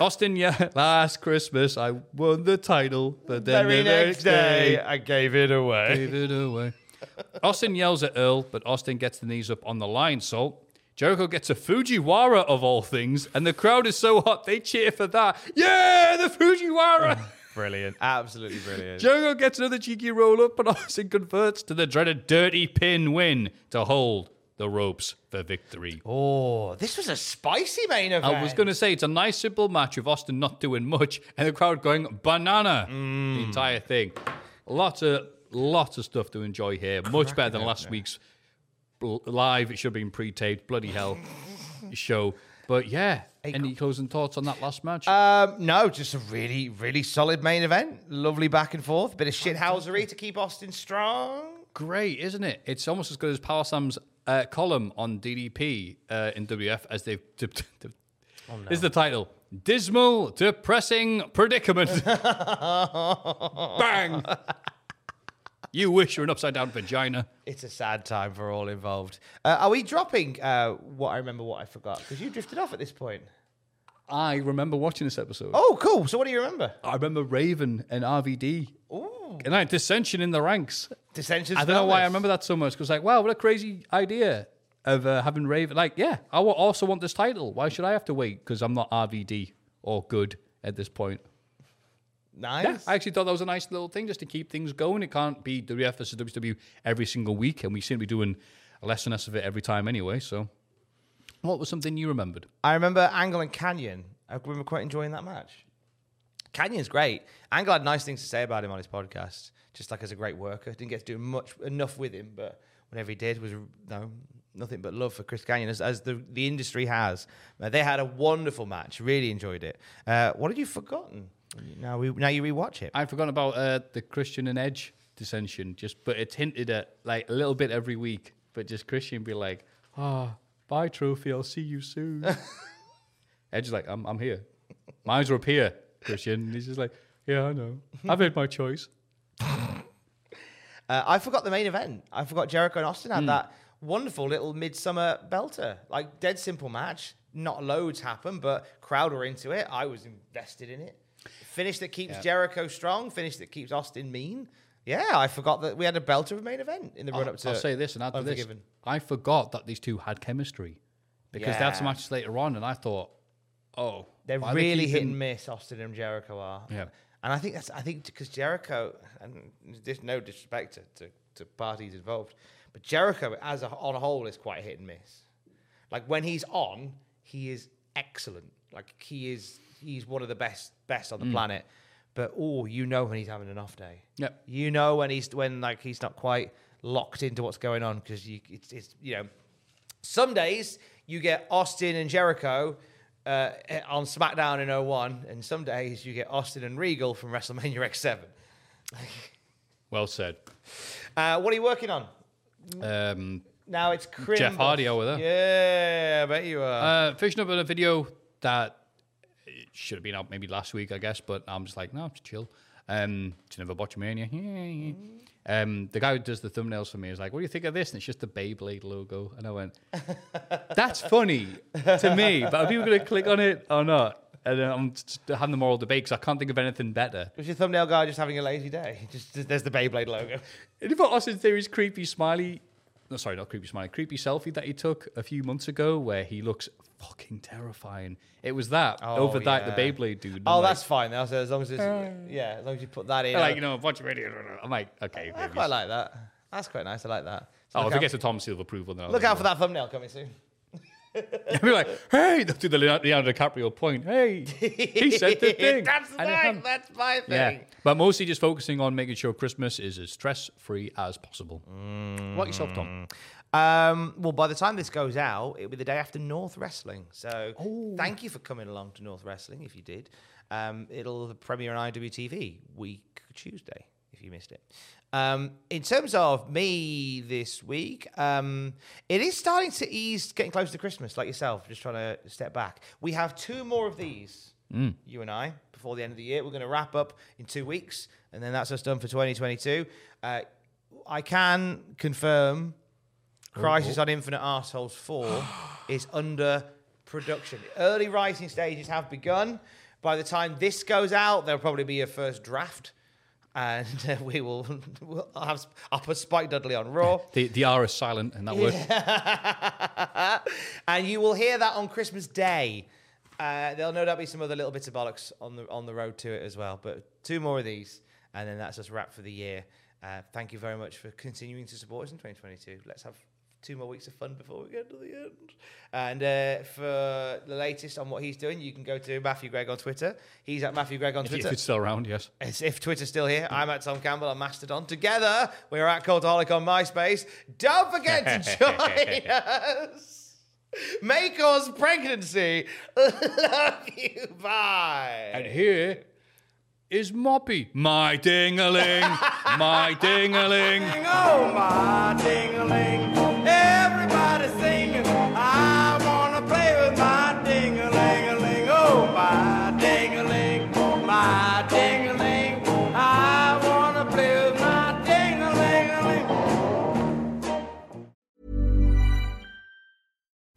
Austin, yeah, last Christmas, I won the title, but then Very the next day, day, I gave it away. Gave it away. Austin yells at Earl, but Austin gets the knees up on the line, so Jericho gets a Fujiwara of all things, and the crowd is so hot, they cheer for that. Yeah, the Fujiwara! Oh, brilliant. Absolutely brilliant. Jericho gets another cheeky roll-up, but Austin converts to the dreaded dirty pin win to hold the ropes for victory. Oh, this was a spicy main event. I was going to say, it's a nice, simple match with Austin not doing much and the crowd going banana mm. the entire thing. Lots of, lots of stuff to enjoy here. Much Cracking better than last there. week's live. It should have been pre-taped. Bloody hell. show. But yeah, April. Any closing thoughts on that last match? Um, no, just a really, really solid main event. Lovely back and forth. Bit of shithousery to keep Austin strong. Great, isn't it? It's almost as good as Power Sam's Uh, column on D D P uh, in W F as they've... T- t- t- oh, no. This is the title. Dismal, Depressing Predicament. Bang! You wish you were an upside-down vagina. It's a sad time for all involved. Uh, are we dropping uh, what I remember, what I forgot? Because you drifted off at this point. I remember watching this episode. Oh, cool. So what do you remember? I remember Raven and R V D. Ooh. And I dissension in the ranks. Dissensions. I don't know why I remember that so much, because like, wow, what a crazy idea of uh, having Raven. Like, yeah, I will also want this title. Why should I have to wait? Because I'm not R V D or good at this point. Nice. Yeah, I actually thought that was a nice little thing just to keep things going. It can't be W F versus W W E every single week, and we seem to be doing less and less of it every time anyway. So, what was something you remembered? I remember Angle and Kanyon. I remember quite enjoying that match. Canyon's great. Angle had nice things to say about him on his podcast. Just like as a great worker. Didn't get to do much, enough with him, but whenever he did was no, nothing but love for Chris Kanyon, as, as the, the industry has. Uh, they had a wonderful match. Really enjoyed it. Uh, what had you forgotten? Now we now you rewatch it. I'd forgotten about uh, the Christian and Edge dissension, just but it's hinted at like a little bit every week, but just Christian be like, ah, oh, bye trophy, I'll see you soon. Edge's like, I'm I'm here. My eyes are up here, Christian. And he's just like, yeah, I know. I've made my choice. uh, I forgot the main event. I forgot Jericho and Austin had mm. that wonderful little midsummer belter. Like, dead simple match. Not loads happened, but crowd were into it. I was invested in it. Finish that keeps yeah. Jericho strong. Finish that keeps Austin mean. Yeah, I forgot that we had a belter of a main event in the I'll, run-up to I'll say this and add this. I forgot that these two had chemistry because yeah. that's a match later on, and I thought, oh. They're really they hit and miss, Austin and Jericho are. Yeah. And I think that's, I think because Jericho, and there's no disrespect to, to, to parties involved, but Jericho as a, on a whole is quite hit and miss. Like when he's on, he is excellent. Like he is, he's one of the best, best on the mm. planet. But oh, you know when he's having an off day. Yep. You know when he's when like he's not quite locked into what's going on because you it's, it's you know, some days you get Austin and Jericho. Uh, on SmackDown in oh one, and some days you get Austin and Regal from WrestleMania X seven. Well said. Uh, what are you working on? Um, now it's Crimble. Jeff Hardy over there. Yeah, I bet you are. Uh, fishing up on a video that should have been out maybe last week, I guess, but I'm just like, no, just chill. Um, it's another Botchamania. Um, the guy who does the thumbnails for me is like, what do you think of this? And it's just the Beyblade logo. And I went, that's funny to me, but are people going to click on it or not? And I'm having the moral debate because I can't think of anything better. Was your thumbnail guy just having a lazy day? Just, just there's the Beyblade logo. And you thought Austin Theory's creepy smiley, no, sorry, not creepy smiley, creepy selfie that he took a few months ago where he looks fucking terrifying. It was that oh, over yeah. that the Beyblade dude. Oh, like, that's fine. That's, as long as it's, uh, yeah, as long as you put that in. Like you know, watch your radio. I'm like, okay. I, I quite like that. That's quite nice. I like that. So oh, if it gets a Tom Seal approval, then I'll look out for that thumbnail coming soon. I'll be like, hey, they'll do the Leonardo DiCaprio point. Hey, he said the thing. That's mine. That's my thing. Yeah. But mostly just focusing on making sure Christmas is as stress-free as possible. Mm. What yourself, Tom? Um, well, by the time this goes out, it'll be the day after North Wrestling. So oh. thank you for coming along to North Wrestling, if you did. Um, it'll premiere on I W T V week Tuesday. if you missed it. Um, in terms of me this week, um, it is starting to ease, getting closer to Christmas, like yourself, just trying to step back. We have two more of these, mm. you and I, before the end of the year. We're going to wrap up in two weeks, and then that's us done for twenty twenty-two. Uh, I can confirm Crisis oh, oh. on Infinite Arseholes four is under production. Early writing stages have begun. By the time this goes out, there'll probably be a first draft. And uh, we will we'll have I'll put Spike Dudley on Raw. the the R is silent in that yeah. word. And you will hear that on Christmas Day. Uh, there'll no doubt be some other little bits of bollocks on the on the road to it as well. But two more of these, and then that's us wrap for the year. Uh, thank you very much for continuing to support us in twenty twenty-two. Let's have two more weeks of fun before we get to the end. And uh, for the latest on what he's doing, you can go to Matthew Gregg on Twitter. He's at Matthew Gregg on Twitter. If it's still around, yes. It's, if Twitter's still here, I'm at Tom Campbell on Mastodon. Together, we're at Cultaholic on MySpace. Don't forget to join us. May cause pregnancy. Love you. Bye. And here is Moppy. My ding-a-ling. My ding-a-ling. Oh, my ding-a-ling. Everybody singing, I want to play with my ding-a-ling-a-ling, oh, my ding-a-ling, my ding-a-ling, I want to play with my ding-a-ling-a-ling.